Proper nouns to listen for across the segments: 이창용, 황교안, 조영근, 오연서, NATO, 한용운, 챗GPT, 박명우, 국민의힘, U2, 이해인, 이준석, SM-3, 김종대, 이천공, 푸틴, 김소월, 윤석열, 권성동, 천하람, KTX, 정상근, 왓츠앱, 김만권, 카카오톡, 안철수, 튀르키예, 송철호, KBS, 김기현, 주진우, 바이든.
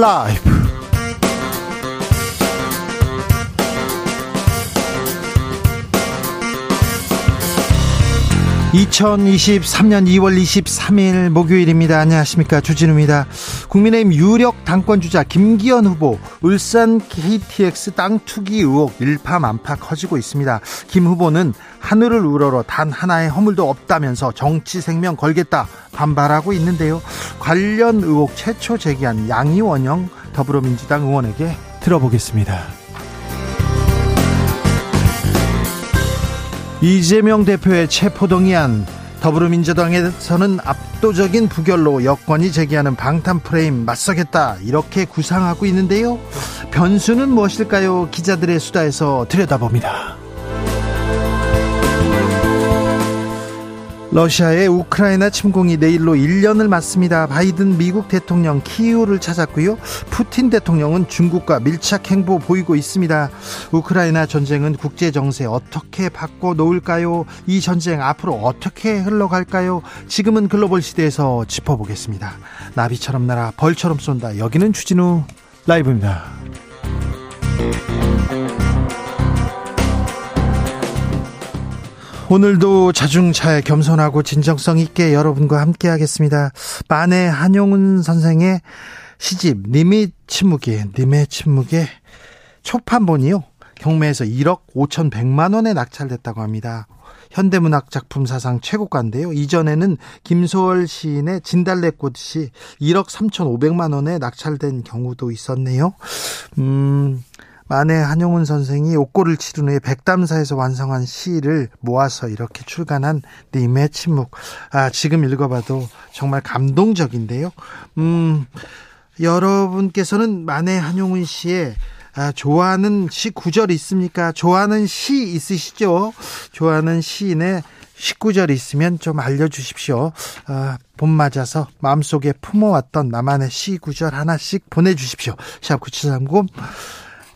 라이브 2023년 2월 23일 목요일입니다. 안녕하십니까, 주진우입니다. 국민의힘 유력 당권주자 김기현 후보 울산 KTX 땅 투기 의혹 일파만파 커지고 있습니다. 김 후보는 하늘을 우러러 단 하나의 허물도 없다면서 정치 생명 걸겠다 반발하고 있는데요. 관련 의혹 최초 제기한 양이원영 더불어민주당 의원에게 들어보겠습니다. 이재명 대표의 체포동의안, 더불어민주당에서는 압도적인 부결로 여권이 제기하는 방탄 프레임 맞서겠다 이렇게 구상하고 있는데요. 변수는 무엇일까요? 기자들의 수다에서 들여다봅니다. 러시아의 우크라이나 침공이 내일로 1년을 맞습니다. 바이든 미국 대통령 키이우를 찾았고요. 푸틴 대통령은 중국과 밀착 행보 보이고 있습니다. 우크라이나 전쟁은 국제 정세 어떻게 바꿔놓을까요? 이 전쟁 앞으로 어떻게 흘러갈까요? 지금은 글로벌 시대에서 짚어보겠습니다. 나비처럼 날아 벌처럼 쏜다. 여기는 주진우 라이브입니다. 오늘도 자중차에 겸손하고 진정성 있게 여러분과 함께 하겠습니다. 만해 한용운 선생의 시집 님의 침묵에 초판본이요, 경매에서 1억 5,100만 원에 낙찰됐다고 합니다. 현대문학 작품 사상 최고가인데요. 이전에는 김소월 시인의 진달래꽃이 1억 3,500만 원에 낙찰된 경우도 있었네요. 만해 한용운 선생이 옥고를 치른 후에 백담사에서 완성한 시를 모아서 이렇게 출간한 님의 침묵. 아, 지금 읽어봐도 정말 감동적인데요. 여러분께서는 만해 한용운 씨의 좋아하는 시 구절이 있습니까? 좋아하는 시 있으시죠? 좋아하는 시인의 19절이 있으면 좀 알려주십시오. 봄 맞아서 마음속에 품어왔던 나만의 시 구절 하나씩 보내주십시오. 샵 9730.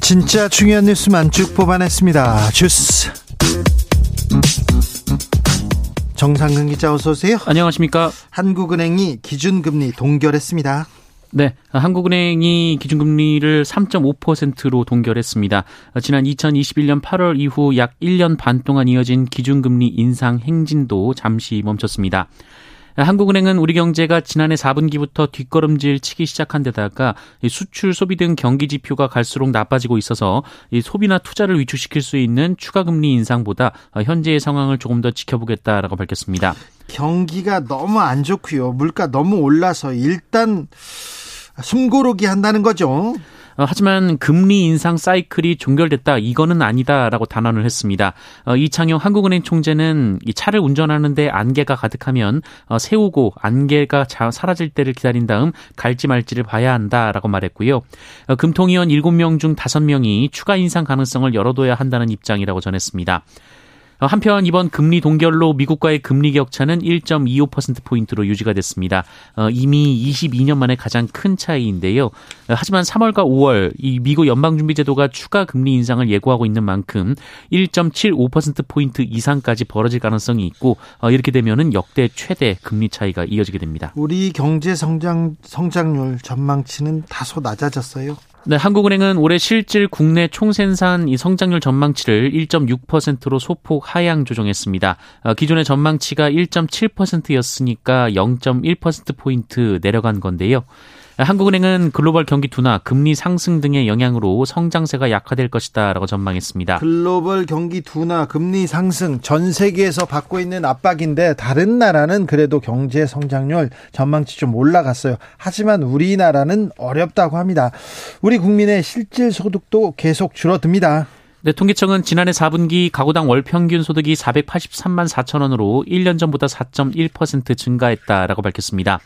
진짜 중요한 뉴스만 쭉 뽑아냈습니다. 주스 정상근 기자, 어서 오세요. 안녕하십니까. 한국은행이 기준금리 동결했습니다. 네, 한국은행이 기준금리를 3.5%로 동결했습니다. 지난 2021년 8월 이후 약 1년 반 동안 이어진 기준금리 인상 행진도 잠시 멈췄습니다. 한국은행은 우리 경제가 지난해 4분기부터 뒷걸음질 치기 시작한 데다가 수출, 소비 등 경기 지표가 갈수록 나빠지고 있어서 소비나 투자를 위축시킬 수 있는 추가 금리 인상보다 현재의 상황을 조금 더 지켜보겠다라고 밝혔습니다. 경기가 너무 안 좋고요. 물가 너무 올라서 일단 숨고르기 한다는 거죠. 하지만 금리 인상 사이클이 종결됐다, 이거는 아니다라고 단언을 했습니다. 이창용 한국은행 총재는 이 차를 운전하는데 안개가 가득하면 세우고 안개가 사라질 때를 기다린 다음 갈지 말지를 봐야 한다라고 말했고요. 금통위원 7명 중 5명이 추가 인상 가능성을 열어둬야 한다는 입장이라고 전했습니다. 한편 이번 금리 동결로 미국과의 금리 격차는 1.25%포인트로 유지가 됐습니다. 이미 22년 만에 가장 큰 차이인데요. 하지만 3월과 5월 이 미국 연방준비제도가 추가 금리 인상을 예고하고 있는 만큼 1.75%포인트 이상까지 벌어질 가능성이 있고, 이렇게 되면은 역대 최대 금리 차이가 이어지게 됩니다. 우리 경제 성장률 전망치는 다소 낮아졌어요. 네, 한국은행은 올해 실질 국내 총생산 이 성장률 전망치를 1.6%로 소폭 하향 조정했습니다. 기존의 전망치가 1.7%였으니까 0.1%포인트 내려간 건데요. 한국은행은 글로벌 경기 둔화, 금리 상승 등의 영향으로 성장세가 약화될 것이다 라고 전망했습니다. 글로벌 경기 둔화, 금리 상승, 전 세계에서 받고 있는 압박인데 다른 나라는 그래도 경제 성장률 전망치 좀 올라갔어요. 하지만 우리나라는 어렵다고 합니다. 우리 국민의 실질 소득도 계속 줄어듭니다. 네, 통계청은 지난해 4분기 가구당 월 평균 소득이 483만 4천 원으로 1년 전보다 4.1% 증가했다라고 밝혔습니다.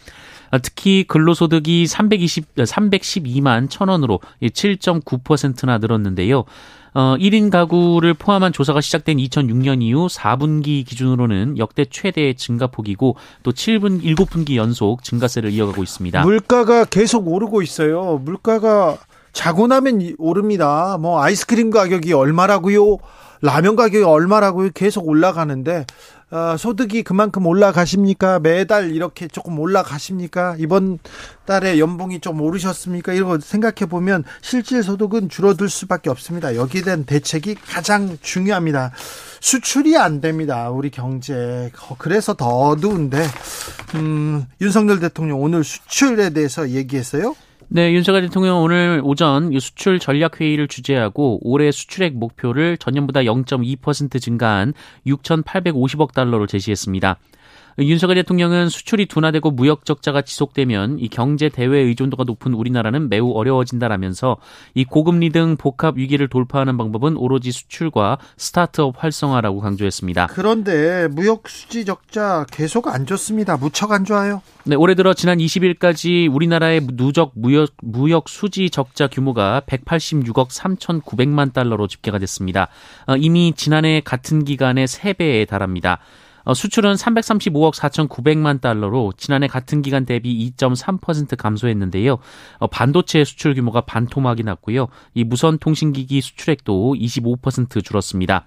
특히 근로소득이 312만 1,000원으로 7.9%나 늘었는데요. 1인 가구를 포함한 조사가 시작된 2006년 이후 4분기 기준으로는 역대 최대의 증가폭이고 또 7분기 연속 증가세를 이어가고 있습니다. 물가가 계속 오르고 있어요. 물가가 자고 나면 오릅니다. 뭐 아이스크림 가격이 얼마라고요? 라면 가격이 얼마라고요? 계속 올라가는데 소득이 그만큼 올라가십니까? 매달 이렇게 조금 올라가십니까? 이번 달에 연봉이 좀 오르셨습니까? 이런 생각해보면 실질 소득은 줄어들 수밖에 없습니다. 여기에 대한 대책이 가장 중요합니다. 수출이 안 됩니다. 우리 경제. 그래서 더 어두운데 윤석열 대통령 오늘 수출에 대해서 얘기했어요? 네, 윤석열 대통령 오늘 오전 수출 전략회의를 주재하고 올해 수출액 목표를 전년보다 0.2% 증가한 6,850억 달러로 제시했습니다. 윤석열 대통령은 수출이 둔화되고 무역 적자가 지속되면 이 경제 대외 의존도가 높은 우리나라는 매우 어려워진다라면서 이 고금리 등 복합 위기를 돌파하는 방법은 오로지 수출과 스타트업 활성화라고 강조했습니다. 그런데 무역 수지 적자 계속 안 좋습니다. 무척 안 좋아요. 네, 올해 들어 지난 20일까지 우리나라의 누적 무역 수지 적자 규모가 186억 3,900만 달러로 집계가 됐습니다. 이미 지난해 같은 기간의 3배에 달합니다. 수출은 335억 4,900만 달러로 지난해 같은 기간 대비 2.3% 감소했는데요. 반도체 수출 규모가 반토막이 났고요. 이 무선 통신기기 수출액도 25% 줄었습니다.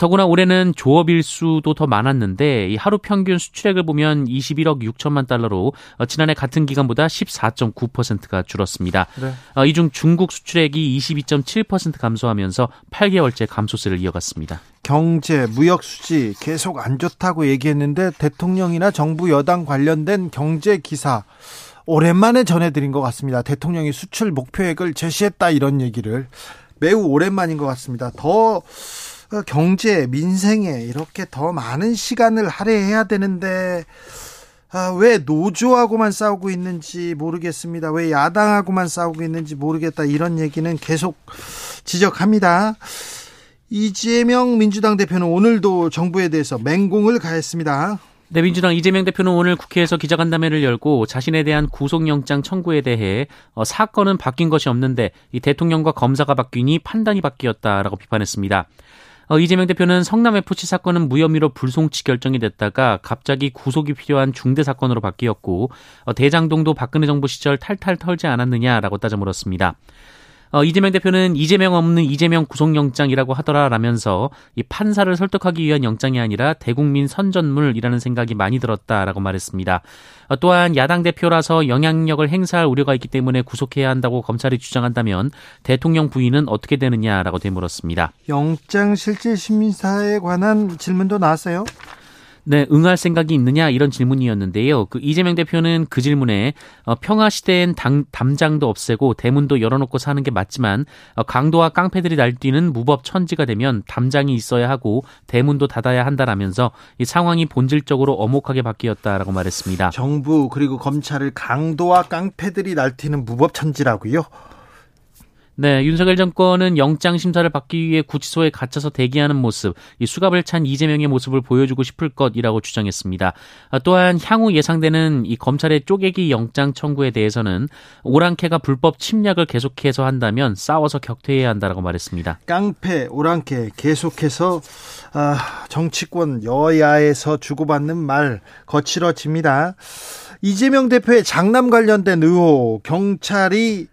더구나 올해는 조업 일수도 더 많았는데 이 하루 평균 수출액을 보면 21억 6천만 달러로 지난해 같은 기간보다 14.9%가 줄었습니다. 네. 이 중 중국 수출액이 22.7% 감소하면서 8개월째 감소세를 이어갔습니다. 경제, 무역 수지 계속 안 좋다고 얘기했는데 대통령이나 정부 여당 관련된 경제 기사 오랜만에 전해드린 것 같습니다. 대통령이 수출 목표액을 제시했다 이런 얘기를 매우 오랜만인 것 같습니다. 더 경제, 민생에 이렇게 더 많은 시간을 할애해야 되는데 왜 노조하고만 싸우고 있는지 모르겠습니다. 왜 야당하고만 싸우고 있는지 모르겠다. 이런 얘기는 계속 지적합니다. 이재명 민주당 대표는 오늘도 정부에 대해서 맹공을 가했습니다. 네, 민주당 이재명 대표는 오늘 국회에서 기자간담회를 열고 자신에 대한 구속영장 청구에 대해 사건은 바뀐 것이 없는데 이 대통령과 검사가 바뀌니 판단이 바뀌었다라고 비판했습니다. 이재명 대표는 성남FC 사건은 무혐의로 불송치 결정이 됐다가 갑자기 구속이 필요한 중대 사건으로 바뀌었고 대장동도 박근혜 정부 시절 탈탈 털지 않았느냐라고 따져 물었습니다. 이재명 대표는 이재명 없는 이재명 구속영장이라고 하더라라면서 이 판사를 설득하기 위한 영장이 아니라 대국민 선전물이라는 생각이 많이 들었다라고 말했습니다. 또한 야당 대표라서 영향력을 행사할 우려가 있기 때문에 구속해야 한다고 검찰이 주장한다면 대통령 부인은 어떻게 되느냐라고 되물었습니다. 영장실질심사에 관한 질문도 나왔어요? 네, 응할 생각이 있느냐 이런 질문이었는데요. 이재명 대표는 그 질문에 평화 시대엔 담장도 없애고 대문도 열어놓고 사는 게 맞지만 강도와 깡패들이 날뛰는 무법 천지가 되면 담장이 있어야 하고 대문도 닫아야 한다라면서 이 상황이 본질적으로 엄혹하게 바뀌었다라고 말했습니다. 정부 그리고 검찰을 강도와 깡패들이 날뛰는 무법 천지라고요? 네, 윤석열 정권은 영장 심사를 받기 위해 구치소에 갇혀서 대기하는 모습, 이 수갑을 찬 이재명의 모습을 보여주고 싶을 것이라고 주장했습니다. 또한 향후 예상되는 이 검찰의 쪼개기 영장 청구에 대해서는 오랑캐가 불법 침략을 계속해서 한다면 싸워서 격퇴해야 한다라고 말했습니다. 깡패, 오랑캐 계속해서 정치권 여야에서 주고받는 말 거칠어집니다. 이재명 대표의 장남 관련된 의혹, 경찰이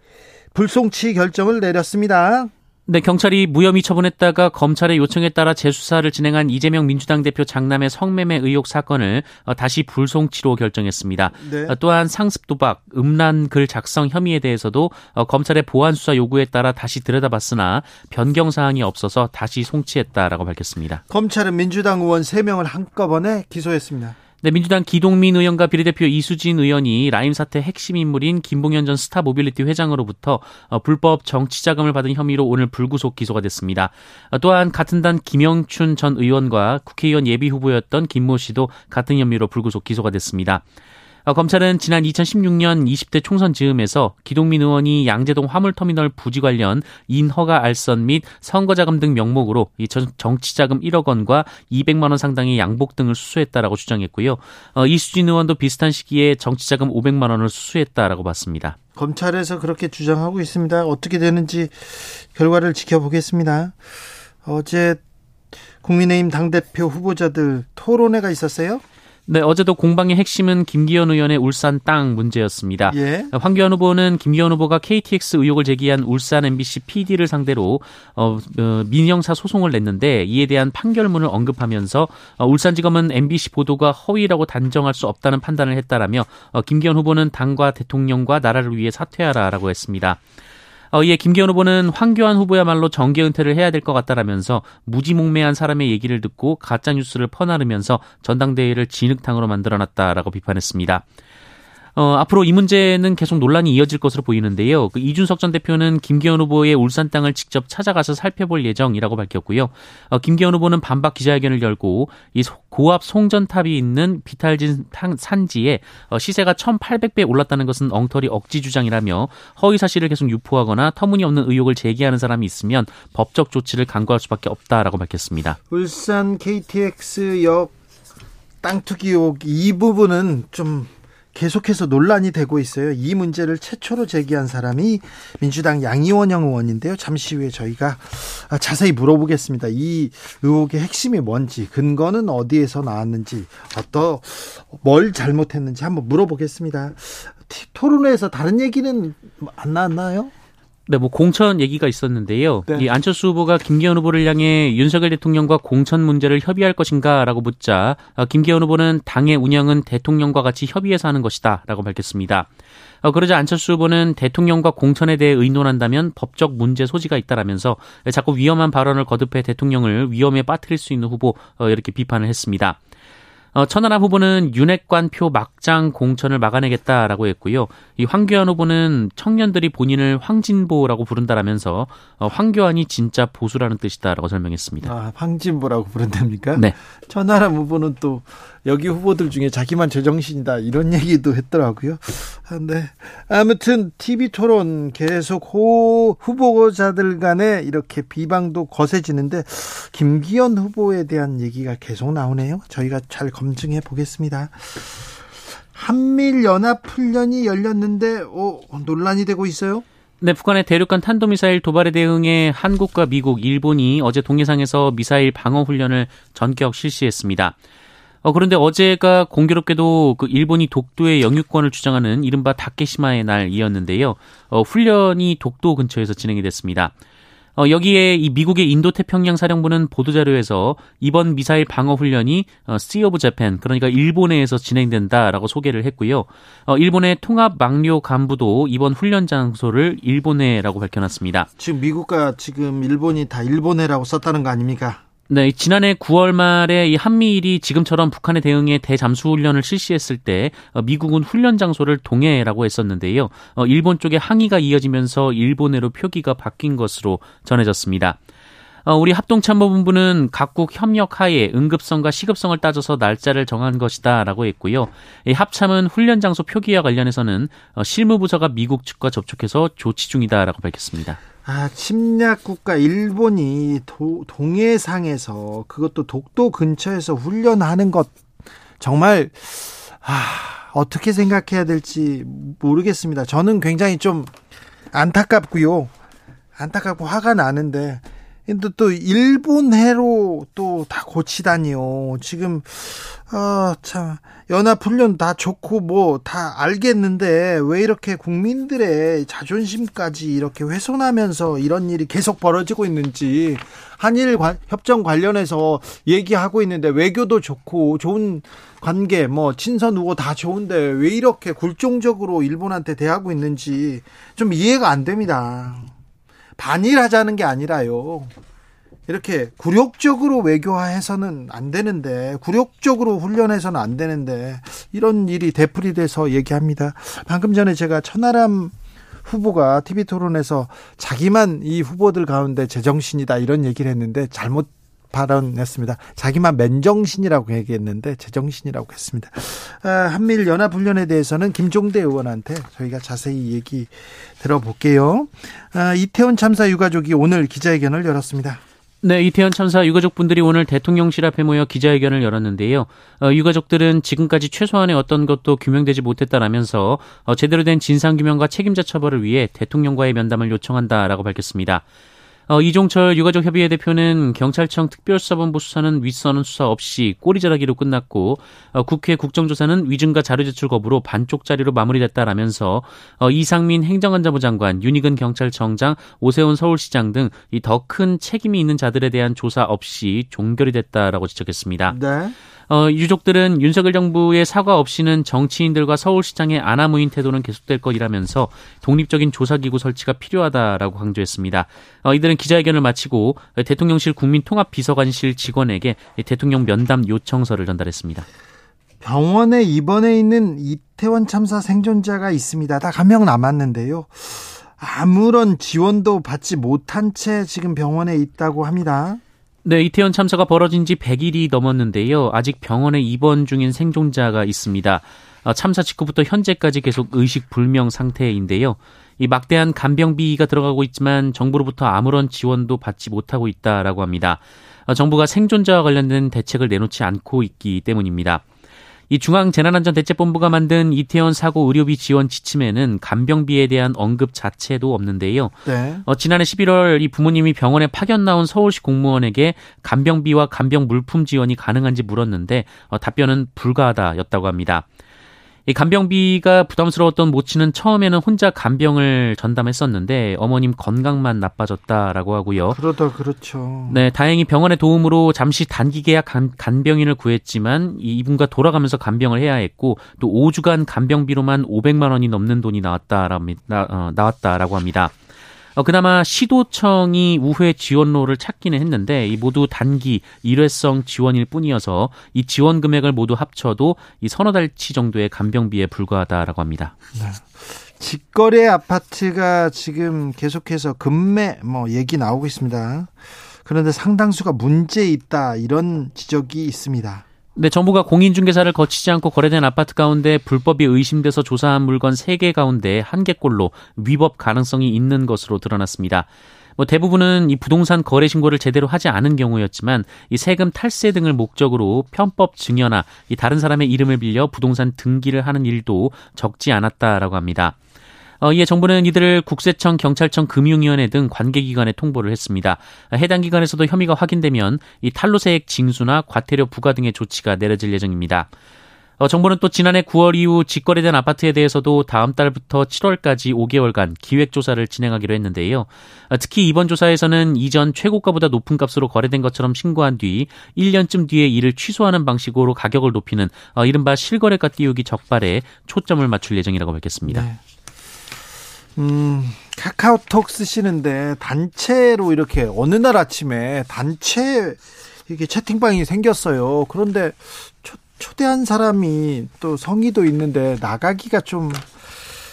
불송치 결정을 내렸습니다. 네, 경찰이 무혐의 처분했다가 검찰의 요청에 따라 재수사를 진행한 이재명 민주당 대표 장남의 성매매 의혹 사건을 다시 불송치로 결정했습니다. 네. 또한 상습 도박, 음란 글 작성 혐의에 대해서도 검찰의 보완 수사 요구에 따라 다시 들여다봤으나 변경 사항이 없어서 다시 송치했다라고 밝혔습니다. 검찰은 민주당 의원 3명을 한꺼번에 기소했습니다. 네, 민주당 기동민 의원과 비례대표 이수진 의원이 라임 사태 핵심 인물인 김봉현 전 스타 모빌리티 회장으로부터 불법 정치자금을 받은 혐의로 오늘 불구속 기소가 됐습니다. 또한 같은 당 김영춘 전 의원과 국회의원 예비후보였던 김모 씨도 같은 혐의로 불구속 기소가 됐습니다. 검찰은 지난 2016년 20대 총선 즈음에서 기동민 의원이 양재동 화물터미널 부지 관련 인허가 알선 및 선거자금 등 명목으로 정치자금 1억 원과 200만 원 상당의 양복 등을 수수했다라고 주장했고요. 이수진 의원도 비슷한 시기에 정치자금 500만 원을 수수했다라고 봤습니다. 검찰에서 그렇게 주장하고 있습니다. 어떻게 되는지 결과를 지켜보겠습니다. 어제 국민의힘 당대표 후보자들 토론회가 있었어요? 네, 어제도 공방의 핵심은 김기현 의원의 울산 땅 문제였습니다. 예. 황교안 후보는 김기현 후보가 KTX 의혹을 제기한 울산 MBC PD를 상대로 민형사 소송을 냈는데 이에 대한 판결문을 언급하면서 울산지검은 MBC 보도가 허위라고 단정할 수 없다는 판단을 했다라며 김기현 후보는 당과 대통령과 나라를 위해 사퇴하라라고 했습니다. 이에 김기현 후보는 황교안 후보야말로 정계 은퇴를 해야 될 것 같다라면서 무지몽매한 사람의 얘기를 듣고 가짜뉴스를 퍼나르면서 전당대회를 진흙탕으로 만들어놨다라고 비판했습니다. 앞으로 이 문제는 계속 논란이 이어질 것으로 보이는데요. 이준석 전 대표는 김기현 후보의 울산 땅을 직접 찾아가서 살펴볼 예정이라고 밝혔고요. 김기현 후보는 반박 기자회견을 열고 이 고압 송전탑이 있는 비탈진 산지에 시세가 1,800배 올랐다는 것은 엉터리 억지 주장이라며 허위 사실을 계속 유포하거나 터무니없는 의혹을 제기하는 사람이 있으면 법적 조치를 강구할 수밖에 없다라고 밝혔습니다. 울산 KTX 역 땅 투기 의혹 이 부분은 좀 계속해서 논란이 되고 있어요. 이 문제를 최초로 제기한 사람이 민주당 양이원영 의원인데요. 잠시 후에 저희가 자세히 물어보겠습니다. 이 의혹의 핵심이 뭔지, 근거는 어디에서 나왔는지, 뭘 잘못했는지 한번 물어보겠습니다. 토론회에서 다른 얘기는 안 나왔나요? 네, 공천 얘기가 있었는데요. 네. 이 안철수 후보가 김기현 후보를 향해 윤석열 대통령과 공천 문제를 협의할 것인가라고 묻자 김기현 후보는 당의 운영은 대통령과 같이 협의해서 하는 것이다라고 밝혔습니다. 그러자 안철수 후보는 대통령과 공천에 대해 의논한다면 법적 문제 소지가 있다라면서 자꾸 위험한 발언을 거듭해 대통령을 위험에 빠뜨릴 수 있는 후보 이렇게 비판을 했습니다. 천하람 후보는 윤핵관 표 막장 공천을 막아내겠다라고 했고요. 이 황교안 후보는 청년들이 본인을 황진보라고 부른다라면서 황교안이 진짜 보수라는 뜻이다라고 설명했습니다. 아, 황진보라고 부른답니까? 네. 천하람 후보는 또 여기 후보들 중에 자기만 제정신이다 이런 얘기도 했더라고요. 아, 네. 아무튼 TV 토론 계속 후보자들 간에 이렇게 비방도 거세지는데 김기현 후보에 대한 얘기가 계속 나오네요. 저희가 잘 검증해 보겠습니다. 한미연합훈련이 열렸는데 논란이 되고 있어요? 네, 북한의 대륙간 탄도미사일 도발에 대응해 한국과 미국, 일본이 어제 동해상에서 미사일 방어훈련을 전격 실시했습니다. 그런데 어제가 공교롭게도 일본이 독도의 영유권을 주장하는 이른바 다케시마의 날이었는데요. 훈련이 독도 근처에서 진행이 됐습니다. 여기에 이 미국의 인도태평양 사령부는 보도자료에서 이번 미사일 방어훈련이 Sea of Japan, 그러니까 일본해에서 진행된다라고 소개를 했고요. 일본의 통합망료 간부도 이번 훈련 장소를 일본해라고 밝혀놨습니다. 지금 미국과 일본이 다 일본해라고 썼다는 거 아닙니까? 네, 지난해 9월 말에 이 한미일이 지금처럼 북한에 대응해 대잠수훈련을 실시했을 때 미국은 훈련 장소를 동해라고 했었는데요. 일본 쪽에 항의가 이어지면서 일본해로 표기가 바뀐 것으로 전해졌습니다. 우리 합동참모본부는 각국 협력하에 응급성과 시급성을 따져서 날짜를 정한 것이다라고 했고요. 이 합참은 훈련 장소 표기와 관련해서는 실무부서가 미국 측과 접촉해서 조치 중이다라고 밝혔습니다. 아, 침략 국가 일본이 동해상에서 그것도 독도 근처에서 훈련하는 것 정말 어떻게 생각해야 될지 모르겠습니다. 저는 굉장히 좀 안타깝고 화가 나는데 근데 또 일본해로 또 다 고치다니요. 지금 참 연합훈련 다 좋고 뭐 다 알겠는데 왜 이렇게 국민들의 자존심까지 이렇게 훼손하면서 이런 일이 계속 벌어지고 있는지 한일 협정 관련해서 얘기하고 있는데 외교도 좋고 좋은 관계 뭐 친선 우호 다 좋은데 왜 이렇게 굴종적으로 일본한테 대하고 있는지 좀 이해가 안 됩니다. 반일하자는 게 아니라요. 이렇게 굴욕적으로 외교화해서는 안 되는데, 굴욕적으로 훈련해서는 안 되는데, 이런 일이 되풀이돼서 얘기합니다. 방금 전에 제가 천하람 후보가 TV 토론에서 자기만 이 후보들 가운데 제정신이다 이런 얘기를 했는데 잘못 발언했습니다. 자기만 맨정신이라고 얘기했는데 제정신이라고 했습니다. 한미일 연합훈련에 대해서는 김종대 의원한테 저희가 자세히 얘기 들어볼게요. 이태원 참사 유가족이 오늘 기자회견을 열었습니다. 네, 이태원 참사 유가족분들이 오늘 대통령실 앞에 모여 기자회견을 열었는데요. 유가족들은 지금까지 최소한의 어떤 것도 규명되지 못했다라면서 제대로 된 진상규명과 책임자 처벌을 위해 대통령과의 면담을 요청한다라고 밝혔습니다. 이종철 유가족협의회 대표는 경찰청 특별수사본부 수사는 윗선 수사 없이 꼬리자르기로 끝났고 국회 국정조사는 위증과 자료 제출 거부로 반쪽짜리로 마무리됐다라면서 이상민 행정안전부 장관, 윤희근 경찰청장, 오세훈 서울시장 등 이 더 큰 책임이 있는 자들에 대한 조사 없이 종결이 됐다라고 지적했습니다. 네. 유족들은 윤석열 정부의 사과 없이는 정치인들과 서울시장의 안하무인 태도는 계속될 것이라면서 독립적인 조사기구 설치가 필요하다라고 강조했습니다. 이들은 기자회견을 마치고 대통령실 국민통합비서관실 직원에게 대통령 면담 요청서를 전달했습니다. 병원에 입원해 있는 이태원 참사 생존자가 있습니다. 다 한 명 남았는데요. 아무런 지원도 받지 못한 채 지금 병원에 있다고 합니다. 네, 이태원 참사가 벌어진 지 100일이 넘었는데요. 아직 병원에 입원 중인 생존자가 있습니다. 참사 직후부터 현재까지 계속 의식불명 상태인데요. 이 막대한 간병비가 들어가고 있지만 정부로부터 아무런 지원도 받지 못하고 있다라고 합니다. 정부가 생존자와 관련된 대책을 내놓지 않고 있기 때문입니다. 이 중앙재난안전대책본부가 만든 이태원 사고 의료비 지원 지침에는 간병비에 대한 언급 자체도 없는데요. 네. 지난해 11월 이 부모님이 병원에 파견 나온 서울시 공무원에게 간병비와 간병 물품 지원이 가능한지 물었는데 답변은 불가하다였다고 합니다. 이 간병비가 부담스러웠던 모친은 처음에는 혼자 간병을 전담했었는데 어머님 건강만 나빠졌다라고 하고요. 그러다 그렇죠. 네, 다행히 병원의 도움으로 잠시 단기 계약 간병인을 구했지만 이분과 돌아가면서 간병을 해야 했고 또 5주간 간병비로만 500만 원이 넘는 돈이 나왔다라고 합니다. 그나마 시도청이 우회 지원로를 찾기는 했는데 이 모두 단기 일회성 지원일 뿐이어서 이 지원 금액을 모두 합쳐도 이 서너 달치 정도의 간병비에 불과하다라고 합니다. 네. 직거래 아파트가 지금 계속해서 급매 얘기 나오고 있습니다. 그런데 상당수가 문제 있다 이런 지적이 있습니다. 네, 정부가 공인중개사를 거치지 않고 거래된 아파트 가운데 불법이 의심돼서 조사한 물건 3개 가운데 1개꼴로 위법 가능성이 있는 것으로 드러났습니다. 대부분은 이 부동산 거래 신고를 제대로 하지 않은 경우였지만 이 세금 탈세 등을 목적으로 편법 증여나 이 다른 사람의 이름을 빌려 부동산 등기를 하는 일도 적지 않았다라고 합니다. 이에 정부는 이들을 국세청, 경찰청, 금융위원회 등 관계기관에 통보를 했습니다. 해당 기관에서도 혐의가 확인되면 이 탈루세액 징수나 과태료 부과 등의 조치가 내려질 예정입니다. 정부는 또 지난해 9월 이후 직거래된 아파트에 대해서도 다음 달부터 7월까지 5개월간 기획조사를 진행하기로 했는데요. 특히 이번 조사에서는 이전 최고가보다 높은 값으로 거래된 것처럼 신고한 뒤 1년쯤 뒤에 이를 취소하는 방식으로 가격을 높이는 이른바 실거래가 띄우기 적발에 초점을 맞출 예정이라고 밝혔습니다. 네. 카카오톡 쓰시는데 단체로 이렇게 어느 날 아침에 단체 이게 채팅방이 생겼어요. 그런데 초대한 사람이 또 성의도 있는데 나가기가 좀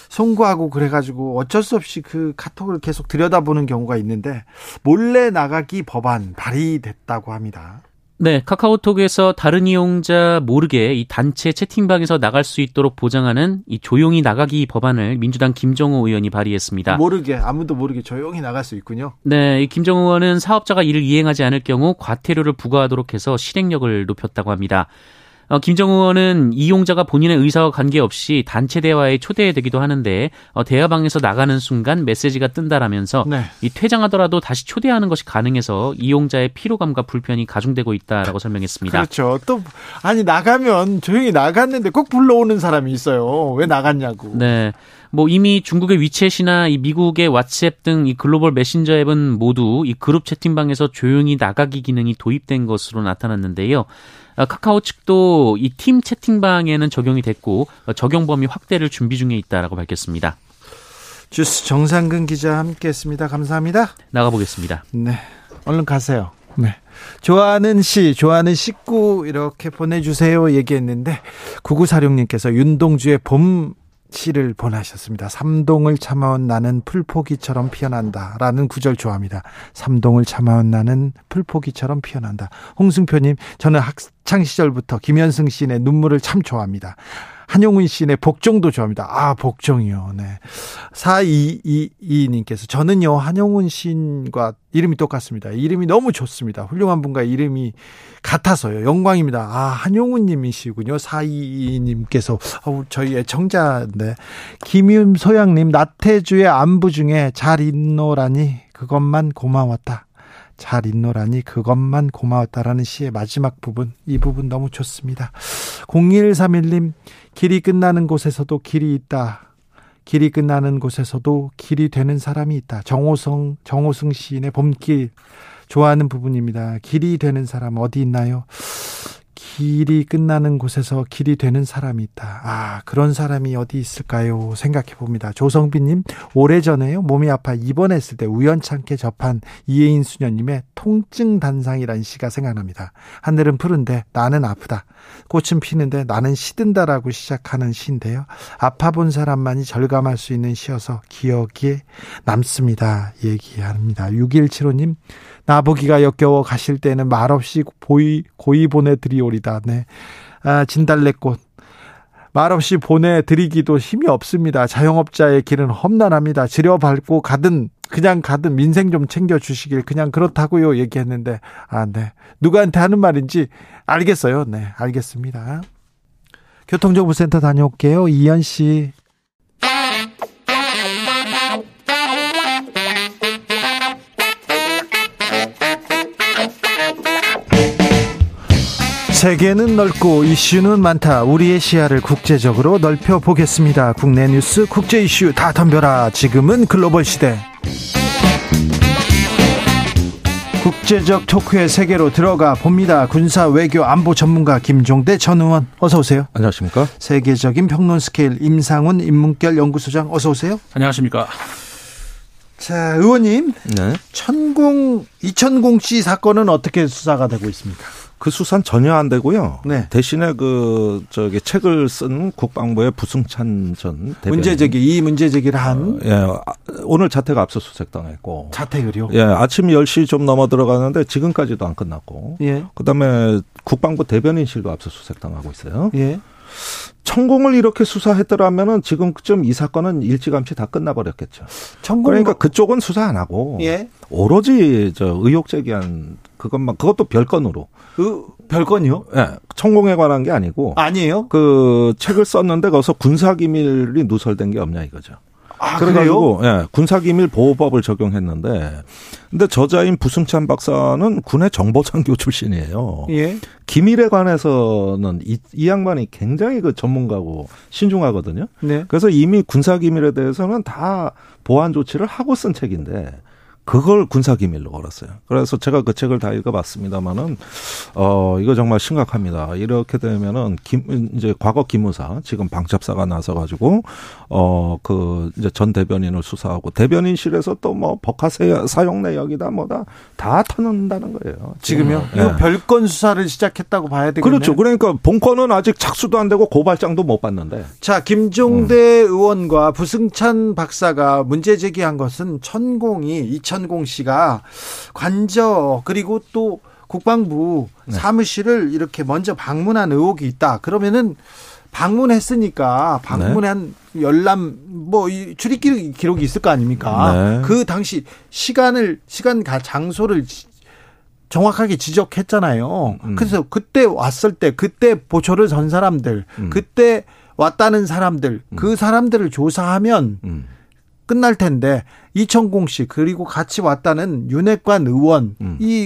송구하고 그래가지고 어쩔 수 없이 그 카톡을 계속 들여다보는 경우가 있는데 몰래 나가기 법안 발의됐다고 합니다. 네, 카카오톡에서 다른 이용자 모르게 이 단체 채팅방에서 나갈 수 있도록 보장하는 이 조용히 나가기 법안을 민주당 김정호 의원이 발의했습니다. 모르게, 아무도 모르게 조용히 나갈 수 있군요. 네, 이 김정호 의원은 사업자가 이를 이행하지 않을 경우 과태료를 부과하도록 해서 실행력을 높였다고 합니다. 김정우 의원은 이용자가 본인의 의사와 관계없이 단체 대화에 초대되기도 하는데 대화방에서 나가는 순간 메시지가 뜬다라면서 네. 이 퇴장하더라도 다시 초대하는 것이 가능해서 이용자의 피로감과 불편이 가중되고 있다라고 설명했습니다. 그렇죠. 또 아니 나가면 조용히 나갔는데 꼭 불러오는 사람이 있어요. 왜 나갔냐고. 네. 이미 중국의 위챗이나 이 미국의 왓츠앱 등 이 글로벌 메신저 앱은 모두 이 그룹 채팅방에서 조용히 나가기 기능이 도입된 것으로 나타났는데요. 카카오 측도 이 팀 채팅방에는 적용이 됐고 적용 범위 확대를 준비 중에 있다라고 밝혔습니다. 주스 정상근 기자 함께했습니다. 감사합니다. 나가보겠습니다. 네, 얼른 가세요. 네, 좋아하는 시, 좋아하는 식구 이렇게 보내주세요 얘기했는데 9946님께서 윤동주의 봄 시를 보내셨습니다. 삼동을 참아온 나는 풀포기처럼 피어난다라는 구절 좋아합니다. 삼동을 참아온 나는 풀포기처럼 피어난다. 홍승표님, 저는 학창시절부터 김현승 시인의 눈물을 참 좋아합니다. 한용운 시인의 복종도 좋아합니다. 아, 복종이요. 네. 4222님께서 저는요, 한용운 시인과 이름이 똑같습니다. 이름이 너무 좋습니다. 훌륭한 분과 이름이 같아서요. 영광입니다. 아, 한용운 님이시군요. 4222님께서 저희 애청자인데. 김윤소양님, 나태주의 안부 중에 잘 있노라니 그것만 고마웠다. 잘 있노라니 그것만 고마웠다라는 시의 마지막 부분, 이 부분 너무 좋습니다. 0131님, 길이 끝나는 곳에서도 길이 있다. 길이 끝나는 곳에서도 길이 되는 사람이 있다. 정호승 시인의 봄길 좋아하는 부분입니다. 길이 되는 사람 어디 있나요? 길이 끝나는 곳에서 길이 되는 사람이 있다. 아, 그런 사람이 어디 있을까요? 생각해 봅니다. 조성빈님, 오래전에요, 몸이 아파 입원했을 때 우연찮게 접한 이해인 수녀님의 통증 단상이란 시가 생각납니다. 하늘은 푸른데 나는 아프다. 꽃은 피는데 나는 시든다라고 시작하는 시인데요. 아파 본 사람만이 절감할 수 있는 시여서 기억에 남습니다. 얘기합니다. 6175님, 나보기가 역겨워 가실 때는 말없이 고이 보내드리오리다. 네. 아, 진달래꽃. 말없이 보내드리기도 힘이 없습니다. 자영업자의 길은 험난합니다. 지려밟고 가든 그냥 가든 민생 좀 챙겨주시길 그냥 그렇다고요 얘기했는데, 아, 네, 누구한테 하는 말인지 알겠어요. 네, 알겠습니다. 교통정보센터 다녀올게요. 이현 씨. 세계는 넓고 이슈는 많다. 우리의 시야를 국제적으로 넓혀보겠습니다. 국내 뉴스, 국제 이슈 다 덤벼라. 지금은 글로벌 시대. 국제적 토크의 세계로 들어가 봅니다. 군사, 외교, 안보 전문가 김종대 전 의원, 어서 오세요. 안녕하십니까. 세계적인 평론 스케일 임상훈 인문결 연구소장, 어서 오세요. 안녕하십니까. 자, 의원님, 네. 2000시 사건은 어떻게 수사가 되고 있습니까? 그 수사는 전혀 안 되고요. 네. 대신에 책을 쓴 국방부의 부승찬 전 대변인. 문제 제기를 한. 오늘 자택 압수수색당했고. 자택을요? 예, 아침 10시 좀 넘어 들어가는데 지금까지도 안 끝났고. 예. 그다음에 국방부 대변인실도 압수수색당하고 있어요. 예. 천공을 이렇게 수사했더라면은 지금쯤 이 사건은 일찌감치 다 끝나버렸겠죠. 그러니까 그쪽은 수사 안 하고, 예, 오로지 의혹 제기한 그것만, 그것도 별건으로. 별건이요? 예, 천공에 관한 게 아니고. 아니에요? 그 책을 썼는데 거기서 군사 기밀이 누설된 게 없냐 이거죠. 아, 그래요? 예, 군사기밀 보호법을 적용했는데, 근데 저자인 부승찬 박사는 군의 정보장교 출신이에요. 예. 기밀에 관해서는 이 양반이 굉장히 그 전문가고 신중하거든요. 네. 그래서 이미 군사기밀에 대해서는 다 보안 조치를 하고 쓴 책인데, 그걸 군사기밀로 걸었어요. 그래서 제가 그 책을 다 읽어봤습니다만은, 이거 정말 심각합니다. 이렇게 되면은, 과거 기무사, 지금 방첩사가 나서가지고, 전 대변인을 수사하고, 대변인실에서 또 뭐, 법학 사용 내역이다 뭐다, 다 터놓는다는 거예요. 지금요? 네. 이거 별건 수사를 시작했다고 봐야 되겠네요. 그렇죠. 그러니까 본건은 아직 착수도 안 되고 고발장도 못 받는데. 자, 김종대 의원과 부승찬 박사가 문제 제기한 것은 이천공 씨가 관저 그리고 또 국방부, 네, 사무실을 이렇게 먼저 방문한 의혹이 있다. 그러면은 방문했으니까 방문한, 네, 열람 뭐 출입 기록이 있을 거 아닙니까? 네. 그 당시 장소를 정확하게 지적했잖아요. 그래서 그때 왔을 때 그때 보초를 선 사람들, 그때 왔다는 사람들, 그 사람들을 조사하면 끝날 텐데, 이천공 씨 그리고 같이 왔다는 윤핵관 의원,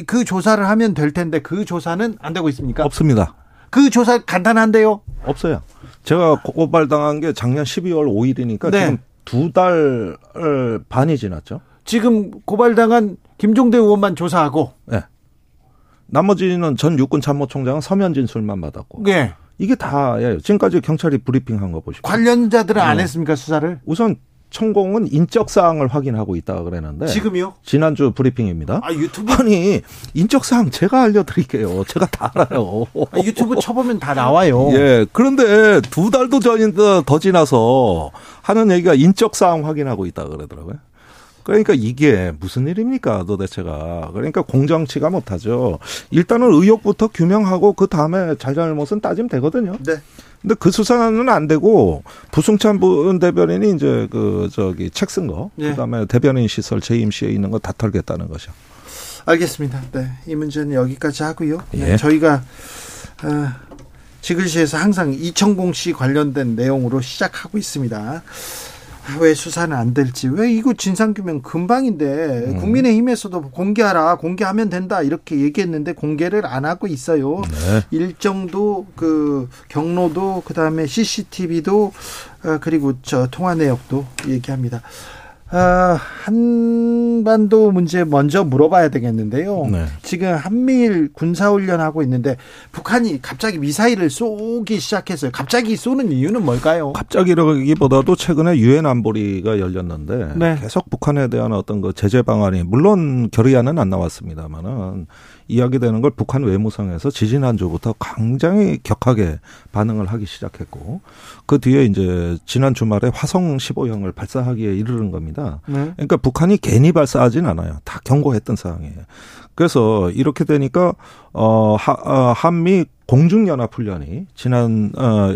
그 조사를 하면 될 텐데 그 조사는 안 되고 있습니까? 없습니다. 그 조사 간단한데요? 없어요. 제가 고발당한 게 작년 12월 5일이니까 네, 지금 2달 반이 지났죠. 지금 고발당한 김종대 의원만 조사하고, 네, 나머지는 전 육군참모총장은 서면 진술만 받았고, 네, 이게 다예요. 지금까지 경찰이 브리핑한 거 보시고. 관련자들은 안 했습니까, 수사를? 우선 천공은 인적 사항을 확인하고 있다 그러는데. 지금요? 지난주 브리핑입니다. 아, 유튜브? 아니, 인적 사항 제가 알려드릴게요. 제가 다 알아요. 아, 유튜브 쳐보면 다 나와요. 예. 그런데 두 달도 더 지나서 하는 얘기가 인적 사항 확인하고 있다 그러더라고요. 그러니까 이게 무슨 일입니까 도대체가. 그러니까 공정치가 못하죠. 일단은 의혹부터 규명하고 그다음에 잘잘못은 따지면 되거든요. 네. 근데 그 수사는 안 되고 부승찬 분 대변인이 이제 책 쓴 거, 네. 그다음에 대변인 시설 재임 시에 있는 거 다 털겠다는 것이요. 알겠습니다. 네, 이 문제는 여기까지 하고요. 예. 네, 저희가 지글시에서 항상 이천공 씨 관련된 내용으로 시작하고 있습니다. 왜 수사는 안 될지, 왜 이거 진상규명 금방인데 국민의힘에서도 공개하라, 공개하면 된다 이렇게 얘기했는데 공개를 안 하고 있어요. 네. 일정도 경로도 그다음에 CCTV도 그리고 저 통화 내역도 얘기합니다. 한반도 문제 먼저 물어봐야 되겠는데요. 네. 지금 한미일 군사훈련하고 있는데 북한이 갑자기 미사일을 쏘기 시작했어요. 갑자기 쏘는 이유는 뭘까요? 갑자기라기보다도 최근에 유엔 안보리가 열렸는데 네. 계속 북한에 대한 어떤 그 제재 방안이 물론 결의안은 안 나왔습니다만은 이야기되는 걸 북한 외무성에서 지지난주부터 굉장히 격하게 반응을 하기 시작했고 그 뒤에 이제 지난 주말에 화성 15형을 발사하기에 이르는 겁니다. 네. 그러니까 북한이 괜히 발사하진 않아요. 다 경고했던 사항이에요. 그래서 이렇게 되니까 한미 공중연합훈련이 지난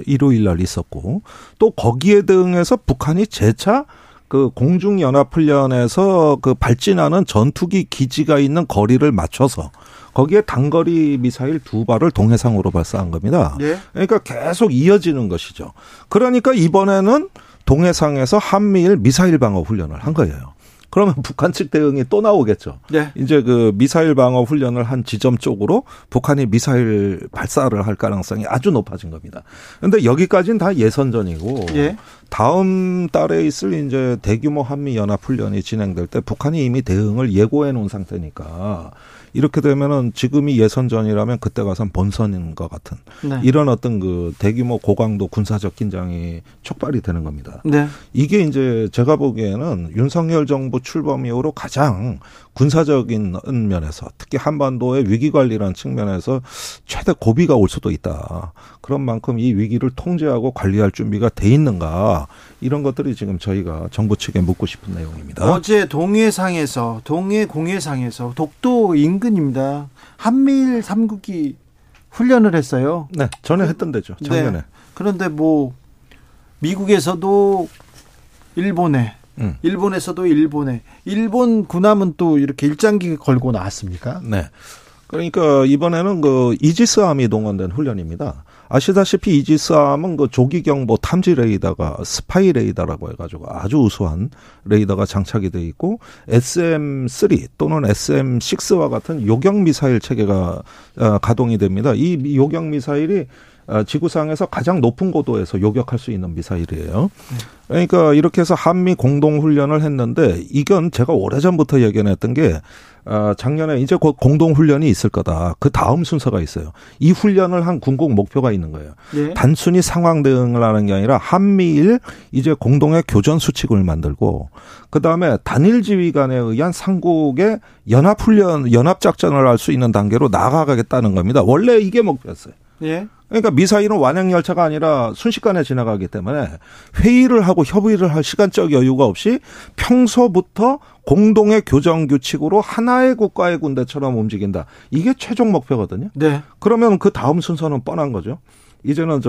일요일 날 있었고 또 거기에 대응해서 북한이 재차 그 공중연합훈련에서 그 발진하는 전투기 기지가 있는 거리를 맞춰서 거기에 단거리 미사일 2발을 동해상으로 발사한 겁니다. 네. 그러니까 계속 이어지는 것이죠. 그러니까 이번에는 동해상에서 한미일 미사일 방어 훈련을 한 거예요. 그러면 북한 측 대응이 또 나오겠죠. 네. 이제 그 미사일 방어 훈련을 한 지점 쪽으로 북한이 미사일 발사를 할 가능성이 아주 높아진 겁니다. 그런데 여기까지는 다 예선전이고 네. 다음 달에 있을 이제 대규모 한미 연합 훈련이 진행될 때 북한이 이미 대응을 예고해 놓은 상태니까 이렇게 되면은 지금이 예선전이라면 그때 가선 본선인 것 같은 네. 이런 어떤 그 대규모 고강도 군사적 긴장이 촉발이 되는 겁니다. 네. 이게 이제 제가 보기에는 윤석열 정부 출범 이후로 가장 군사적인 면에서 특히 한반도의 위기 관리라는 측면에서 최대 고비가 올 수도 있다. 그런 만큼 이 위기를 통제하고 관리할 준비가 돼 있는가 이런 것들이 지금 저희가 정부 측에 묻고 싶은 내용입니다. 어제 동해 공해상에서 독도 인근입니다. 한미일 3국이 훈련을 했어요. 네, 전에 했던 데죠. 작년에. 네. 그런데 뭐 미국에서도 일본에 일본에서도 일본에 일본 군함은 또 이렇게 일장기 걸고 나왔습니까? 네. 그러니까 이번에는 그 이지스함이 동원된 훈련입니다. 아시다시피 이지스함은 그 조기 경보 탐지 레이더가 스파이 레이더라고 해가지고 아주 우수한 레이더가 장착이 돼 있고 SM-3 또는 SM-6와 같은 요격 미사일 체계가 가동이 됩니다. 이 요격 미사일이 지구상에서 가장 높은 고도에서 요격할 수 있는 미사일이에요. 그러니까 이렇게 해서 한미 공동훈련을 했는데 이건 제가 오래전부터 예견했던 게 작년에 이제 곧 공동훈련이 있을 거다. 그 다음 순서가 있어요. 이 훈련을 한 궁극 목표가 있는 거예요. 네. 단순히 상황 대응을 하는 게 아니라 한미일 이제 공동의 교전 수칙을 만들고 그다음에 단일 지휘관에 의한 3국의 연합훈련, 연합작전을 할 수 있는 단계로 나아가겠다는 겁니다. 원래 이게 목표였어요. 예. 그러니까 미사일은 완행열차가 아니라 순식간에 지나가기 때문에 회의를 하고 협의를 할 시간적 여유가 없이 평소부터 공동의 교정규칙으로 하나의 국가의 군대처럼 움직인다. 이게 최종 목표거든요. 네. 그러면 그 다음 순서는 뻔한 거죠. 이제는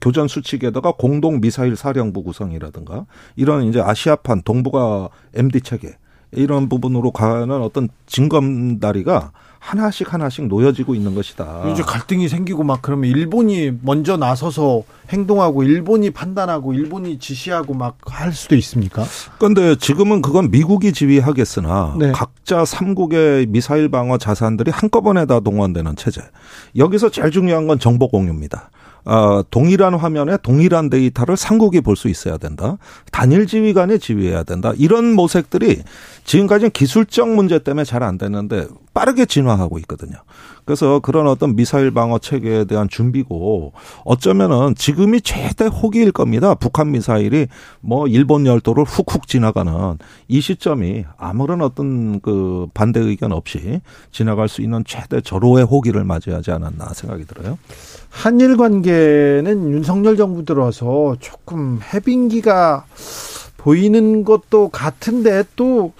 교전 수칙에다가 공동 미사일 사령부 구성이라든가 이런 이제 아시아판 동북아 MD 체계 이런 부분으로 가는 어떤 징검다리가 하나씩 놓여지고 있는 것이다. 이제 갈등이 생기고 막 그러면 일본이 먼저 나서서 행동하고 일본이 판단하고 일본이 지시하고 막 할 수도 있습니까? 그런데 지금은 그건 미국이 지휘하겠으나 네. 각자 3국의 미사일 방어 자산들이 한꺼번에 다 동원되는 체제. 여기서 제일 중요한 건 정보 공유입니다. 동일한 화면에 동일한 데이터를 3국이 볼 수 있어야 된다. 단일 지휘관이 지휘해야 된다. 이런 모색들이 지금까지는 기술적 문제 때문에 잘 안 됐는데 빠르게 진화하고 있거든요. 그래서 그런 어떤 미사일 방어 체계에 대한 준비고 어쩌면은 지금이 최대 호기일 겁니다. 북한 미사일이 뭐 일본 열도를 훅훅 지나가는 이 시점이 아무런 어떤 그 반대 의견 없이 지나갈 수 있는 최대 절호의 호기를 맞이하지 않았나 생각이 들어요. 한일 관계는 윤석열 정부 들어와서 조금 해빙기가 보이는 것도 같은데 또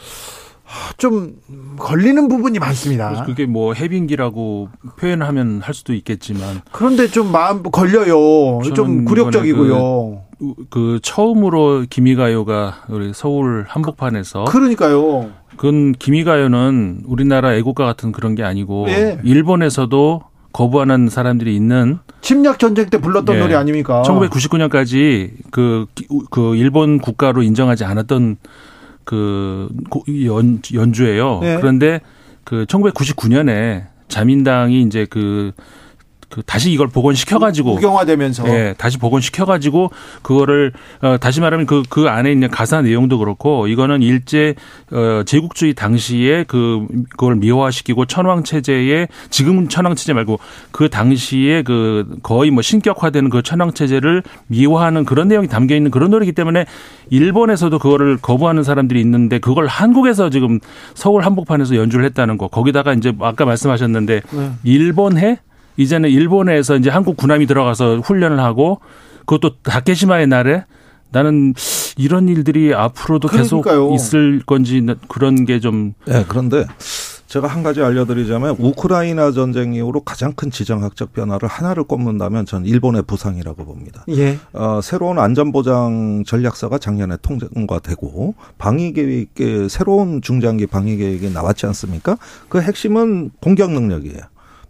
좀 걸리는 부분이 많습니다. 그게 뭐 해빙기라고 표현하면 할 수도 있겠지만 그런데 좀 마음 걸려요. 좀 굴욕적이고요. 그 처음으로 김희가요가 우리 서울 한복판에서 그러니까요. 그건 김희가요는 우리나라 애국가 같은 그런 게 아니고 예. 일본에서도 거부하는 사람들이 있는 침략 전쟁 때 불렀던 예. 노래 아닙니까? 1999년까지 그 일본 국가로 인정하지 않았던 그 연주예요. 네. 그런데 그 1999년에 자민당이 이제 그 다시 이걸 복원시켜 가지고 우경화되면서 예, 다시 복원시켜 가지고 그거를 다시 말하면 그 안에 있는 가사 내용도 그렇고 이거는 일제 제국주의 당시에 그걸 미화시키고 천황 체제에 지금 천황 체제 말고 그 당시에 그 거의 뭐 신격화되는 그 천황 체제를 미화하는 그런 내용이 담겨 있는 그런 노래이기 때문에 일본에서도 그거를 거부하는 사람들이 있는데 그걸 한국에서 지금 서울 한복판에서 연주를 했다는 거. 거기다가 이제 아까 말씀하셨는데 네. 일본해 이제는 일본에서 이제 한국 군함이 들어가서 훈련을 하고 그것도 다케시마의 날에 나는 이런 일들이 앞으로도 그러니까요. 계속 있을 건지 그런 게 좀. 네, 그런데 제가 한 가지 알려드리자면 우크라이나 전쟁 이후로 가장 큰 지정학적 변화를 하나를 꼽는다면 전 일본의 부상이라고 봅니다. 예. 새로운 안전보장 전략서가 작년에 통과되고 방위계획, 새로운 중장기 방위계획이 나왔지 않습니까? 그 핵심은 공격 능력이에요.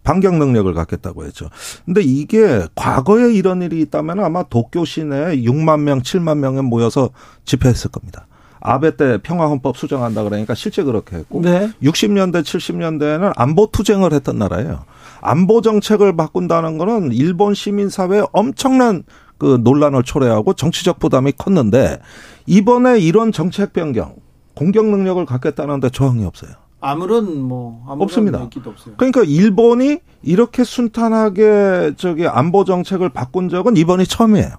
반격 능력을 갖겠다고 했죠. 그런데 이게 과거에 이런 일이 있다면 아마 도쿄 시내에 6만 명, 7만 명에 모여서 집회했을 겁니다. 아베 때 평화헌법 수정한다 그러니까 실제 그렇게 했고 네. 60년대, 70년대에는 안보 투쟁을 했던 나라예요. 안보 정책을 바꾼다는 거는 일본 시민사회에 엄청난 그 논란을 초래하고 정치적 부담이 컸는데 이번에 이런 정책 변경, 공격 능력을 갖겠다는데 저항이 없어요. 아무런 없습니다. 얘기도 없어요. 그러니까 일본이 이렇게 순탄하게 안보 정책을 바꾼 적은 이번이 처음이에요.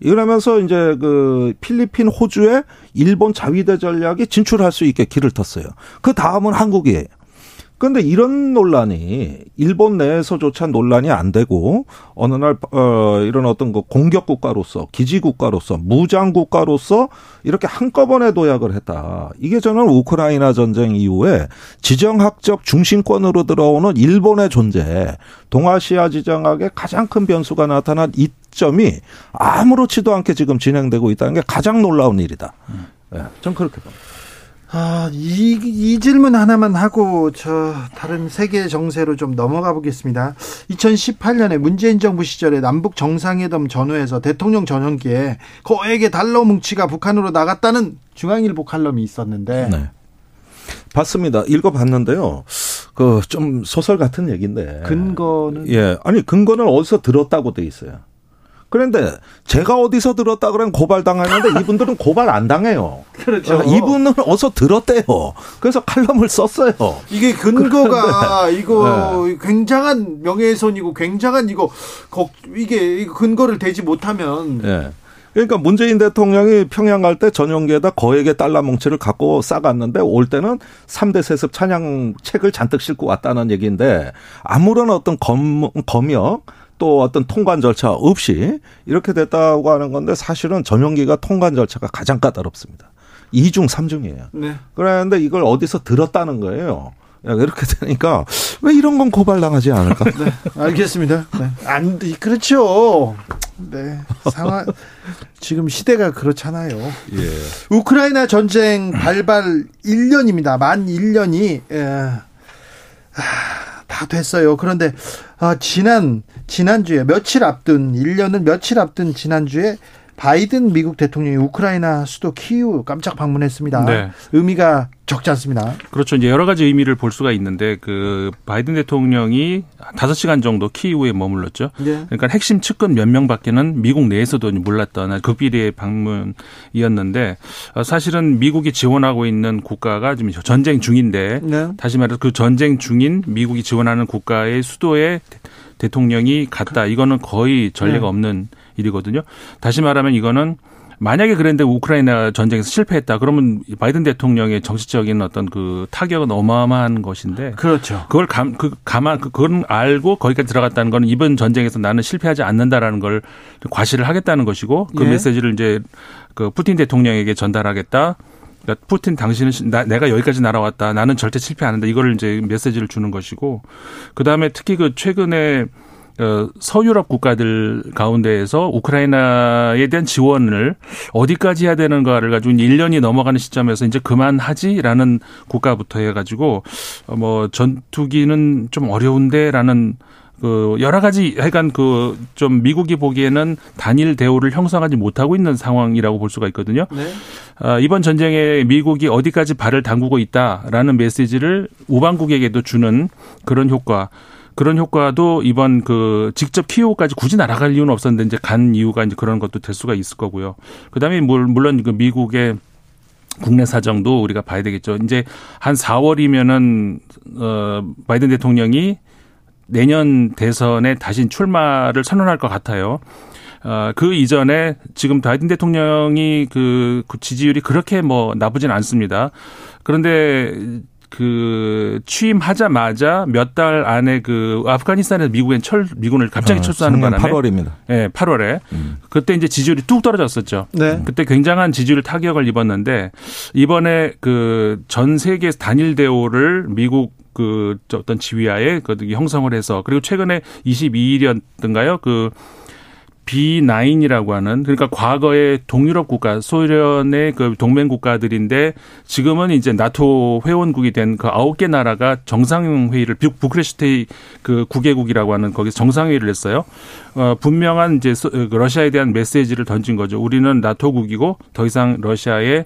이러면서 이제 그 필리핀, 호주에 일본 자위대 전략이 진출할 수 있게 길을 텄어요. 그 다음은 한국이에요. 그런데 이런 논란이 일본 내에서조차 논란이 안 되고 어느 날 이런 어떤 그 공격 국가로서 기지 국가로서 무장 국가로서 이렇게 한꺼번에 도약을 했다. 이게 저는 우크라이나 전쟁 이후에 지정학적 중심권으로 들어오는 일본의 존재, 동아시아 지정학의 가장 큰 변수가 나타난 이점이 아무렇지도 않게 지금 진행되고 있다는 게 가장 놀라운 일이다. 네, 전 그렇게 봅니다. 이 질문 하나만 하고 저 다른 세계 정세로 좀 넘어가 보겠습니다. 2018년에 문재인 정부 시절에 남북 정상회담 전후에서 대통령 전용기에 거액의 달러 뭉치가 북한으로 나갔다는 중앙일보 칼럼이 있었는데 네. 봤습니다. 읽어봤는데요. 그 좀 소설 같은 얘기인데 근거는 예 아니 근거는 어디서 들었다고 돼 있어요. 그런데 제가 어디서 들었다 그러면 고발당하는데 이분들은 고발 안 당해요. 그렇죠. 이분은 어디서 들었대요. 그래서 칼럼을 썼어요. 이게 근거가 이거 네. 굉장한 명예훼손이고 굉장한 이게 근거를 대지 못하면. 네. 그러니까 문재인 대통령이 평양 갈 때 전용기에다 거액의 달러 뭉치를 갖고 싸갔는데 올 때는 3대 세습 찬양 책을 잔뜩 싣고 왔다는 얘기인데 아무런 어떤 검역. 또 어떤 통관 절차 없이 이렇게 됐다고 하는 건데 사실은 전용기가 통관 절차가 가장 까다롭습니다. 2중, 3중이에요. 네. 그런데 이걸 어디서 들었다는 거예요. 이렇게 되니까 왜 이런 건 고발당하지 않을까? 네, 알겠습니다. 네. 안, 그렇죠. 네, 상황 지금 시대가 그렇잖아요. 예. 우크라이나 전쟁 발발 1년입니다. 만 1년이 다 됐어요. 그런데 지난주에 며칠 앞둔 1년은 며칠 앞둔 지난주에 바이든 미국 대통령이 우크라이나 수도 키이우 깜짝 방문했습니다. 네. 의미가 적지 않습니다. 그렇죠. 이제 여러 가지 의미를 볼 수가 있는데 그 바이든 대통령이 5시간 정도 키이우에 머물렀죠. 네. 그러니까 핵심 측근 몇 명밖에는 미국 내에서도 몰랐던 극비리의 방문이었는데 사실은 미국이 지원하고 있는 국가가 지금 전쟁 중인데 네. 다시 말해서 그 전쟁 중인 미국이 지원하는 국가의 수도에 대통령이 갔다. 이거는 거의 전례가 네. 없는 일이거든요. 다시 말하면 이거는 만약에 그랬는데 우크라이나 전쟁에서 실패했다. 그러면 바이든 대통령의 정치적인 어떤 그 타격은 어마어마한 것인데. 그렇죠. 그걸 그건 알고 거기까지 들어갔다는 건 이번 전쟁에서 나는 실패하지 않는다라는 걸 과시를 하겠다는 것이고 그 예. 메시지를 이제 그 푸틴 대통령에게 전달하겠다. 그러니까 푸틴 당신은 내가 여기까지 날아왔다. 나는 절대 실패 안 한다. 이거를 이제 메시지를 주는 것이고 그다음에 특히 그 최근에 서유럽 국가들 가운데에서 우크라이나에 대한 지원을 어디까지 해야 되는가를 가지고 1년이 넘어가는 시점에서 이제 그만하지라는 국가부터 해가지고 뭐 전투기는 좀 어려운데라는 그 여러 가지 약간 그 좀 미국이 보기에는 단일 대우를 형성하지 못하고 있는 상황이라고 볼 수가 있거든요. 네. 이번 전쟁에 미국이 어디까지 발을 담그고 있다라는 메시지를 우방국에게도 주는 그런 효과도 이번 그 직접 키이우까지 굳이 날아갈 이유는 없었는데 이제 간 이유가 이제 그런 것도 될 수가 있을 거고요. 그다음에 물론 그 미국의 국내 사정도 우리가 봐야 되겠죠. 이제 한 4월이면은 바이든 대통령이 내년 대선에 다시 출마를 선언할 것 같아요. 그 이전에 지금 바이든 대통령이 그 지지율이 그렇게 뭐 나쁘진 않습니다. 그런데 그 취임하자마자 몇 달 안에 그 아프가니스탄에서 미국엔 미군을 갑자기 철수하는 바람에 8월입니다. 네, 8월에 그때 이제 지지율이 뚝 떨어졌었죠. 네. 그때 굉장한 지지율 타격을 입었는데 이번에 그 전 세계 단일 대오를 미국 그 어떤 지휘하에 형성을 해서 그리고 최근에 22일이었던가요? 그 B9이라고 하는 그러니까 과거의 동유럽 국가 소련의 그 동맹 국가들인데 지금은 이제 나토 회원국이 된 그 9개 나라가 정상회의를 부크레슈테이 그 9개국이라고 하는 거기서 정상회의를 했어요. 분명한 이제 러시아에 대한 메시지를 던진 거죠. 우리는 나토국이고 더 이상 러시아의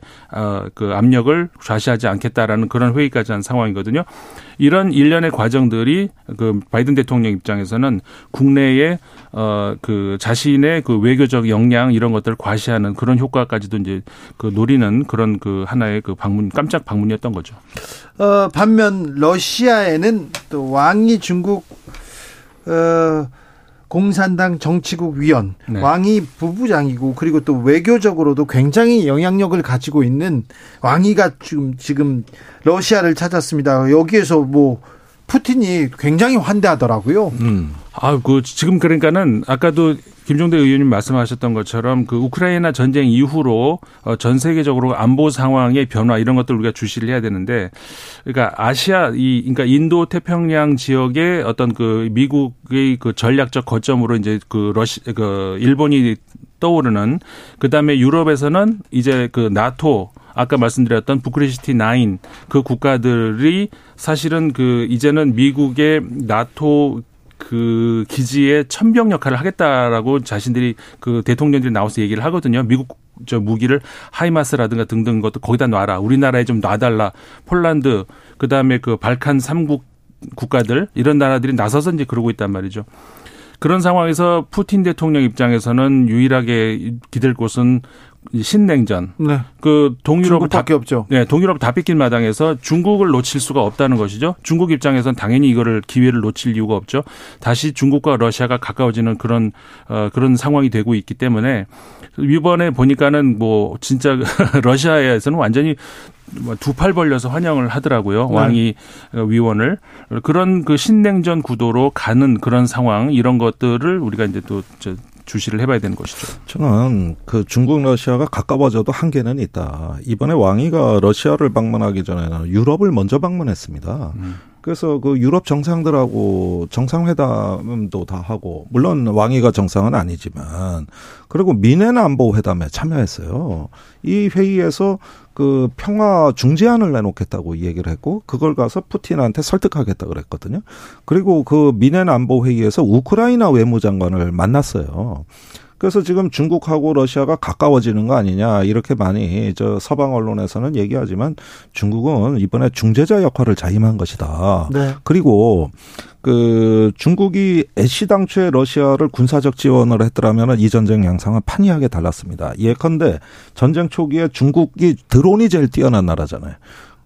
그 압력을 좌시하지 않겠다라는 그런 회의까지 한 상황이거든요. 이런 일련의 과정들이 그 바이든 대통령 입장에서는 국내에 그 자신의 그 외교적 역량 이런 것들을 과시하는 그런 효과까지도 이제 그 노리는 그런 그 하나의 그 방문 깜짝 방문이었던 거죠. 반면 러시아에는 또 왕이 중국 공산당 정치국 위원 네. 왕이 부부장이고 그리고 또 외교적으로도 굉장히 영향력을 가지고 있는 왕이가 지금 러시아를 찾았습니다. 여기에서 뭐 푸틴이 굉장히 환대하더라고요. 그 지금 그러니까는 아까도 김종대 의원님 말씀하셨던 것처럼 그 우크라이나 전쟁 이후로 전 세계적으로 안보 상황의 변화 이런 것들 우리가 주시를 해야 되는데 그러니까 그러니까 인도 태평양 지역의 어떤 그 미국의 그 전략적 거점으로 이제 그 일본이 떠오르는 그다음에 유럽에서는 이제 그 나토 아까 말씀드렸던 부크레시티 9 그 국가들이 사실은 그 이제는 미국의 나토 그 기지의 천병 역할을 하겠다라고 자신들이 그 대통령들이 나와서 얘기를 하거든요. 미국 저 무기를 하이마스라든가 등등 것도 거기다 놔라. 우리나라에 좀 놔달라. 폴란드 그다음에 그 발칸 3국 국가들 이런 나라들이 나서서 이제 그러고 있단 말이죠. 그런 상황에서 푸틴 대통령 입장에서는 유일하게 기댈 곳은 신냉전. 네. 그 중국밖에 없죠. 네, 동유럽 다 뺏긴 마당에서 중국을 놓칠 수가 없다는 것이죠. 중국 입장에서는 당연히 이거를 기회를 놓칠 이유가 없죠. 다시 중국과 러시아가 가까워지는 그런 상황이 되고 있기 때문에 이번에 보니까는 뭐 진짜 러시아에서는 완전히 두 팔 벌려서 환영을 하더라고요. 네. 왕이 위원을 그런 그 신냉전 구도로 가는 그런 상황 이런 것들을 우리가 이제 또 주시를 해봐야 되는 것이죠. 저는 그 중국 러시아가 가까워져도 한계는 있다. 이번에 왕이가 러시아를 방문하기 전에는 유럽을 먼저 방문했습니다. 그래서 그 유럽 정상들하고 정상회담도 다 하고 물론 왕이가 정상은 아니지만 그리고 미넨 안보 회담에 참여했어요. 이 회의에서 그 평화 중재안을 내놓겠다고 얘기를 했고 그걸 가서 푸틴한테 설득하겠다 그랬거든요. 그리고 그 미넨 안보 회의에서 우크라이나 외무장관을 만났어요. 그래서 지금 중국하고 러시아가 가까워지는 거 아니냐 이렇게 많이 저 서방 언론에서는 얘기하지만 중국은 이번에 중재자 역할을 자임한 것이다. 네. 그리고 그 중국이 애시당초에 러시아를 군사적 지원을 했더라면 이 전쟁 양상은 판이하게 달랐습니다. 예컨대 전쟁 초기에 중국이 드론이 제일 뛰어난 나라잖아요.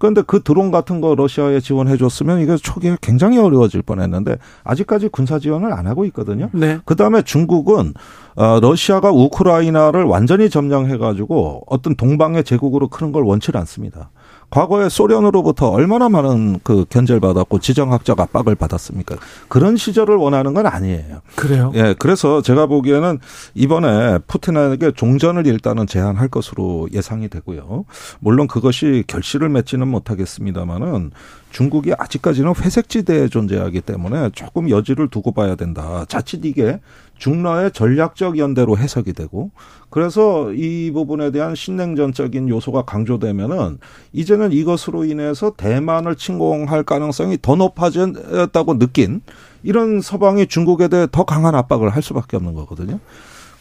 그런데 그 드론 같은 거 러시아에 지원해줬으면 이게 초기에 굉장히 어려워질 뻔했는데 아직까지 군사 지원을 안 하고 있거든요. 네. 그다음에 중국은 러시아가 우크라이나를 완전히 점령해가지고 어떤 동방의 제국으로 크는 걸 원치 않습니다. 과거에 소련으로부터 얼마나 많은 그 견제를 받았고 지정학적 압박을 받았습니까? 그런 시절을 원하는 건 아니에요. 그래요? 예, 그래서 제가 보기에는 이번에 푸틴에게 종전을 일단은 제안할 것으로 예상이 되고요. 물론 그것이 결실을 맺지는 못하겠습니다만은 중국이 아직까지는 회색지대에 존재하기 때문에 조금 여지를 두고 봐야 된다. 자칫 이게 중러의 전략적 연대로 해석이 되고 그래서 이 부분에 대한 신냉전적인 요소가 강조되면은 이제는 이것으로 인해서 대만을 침공할 가능성이 더 높아졌다고 느낀 이런 서방이 중국에 대해 더 강한 압박을 할 수밖에 없는 거거든요.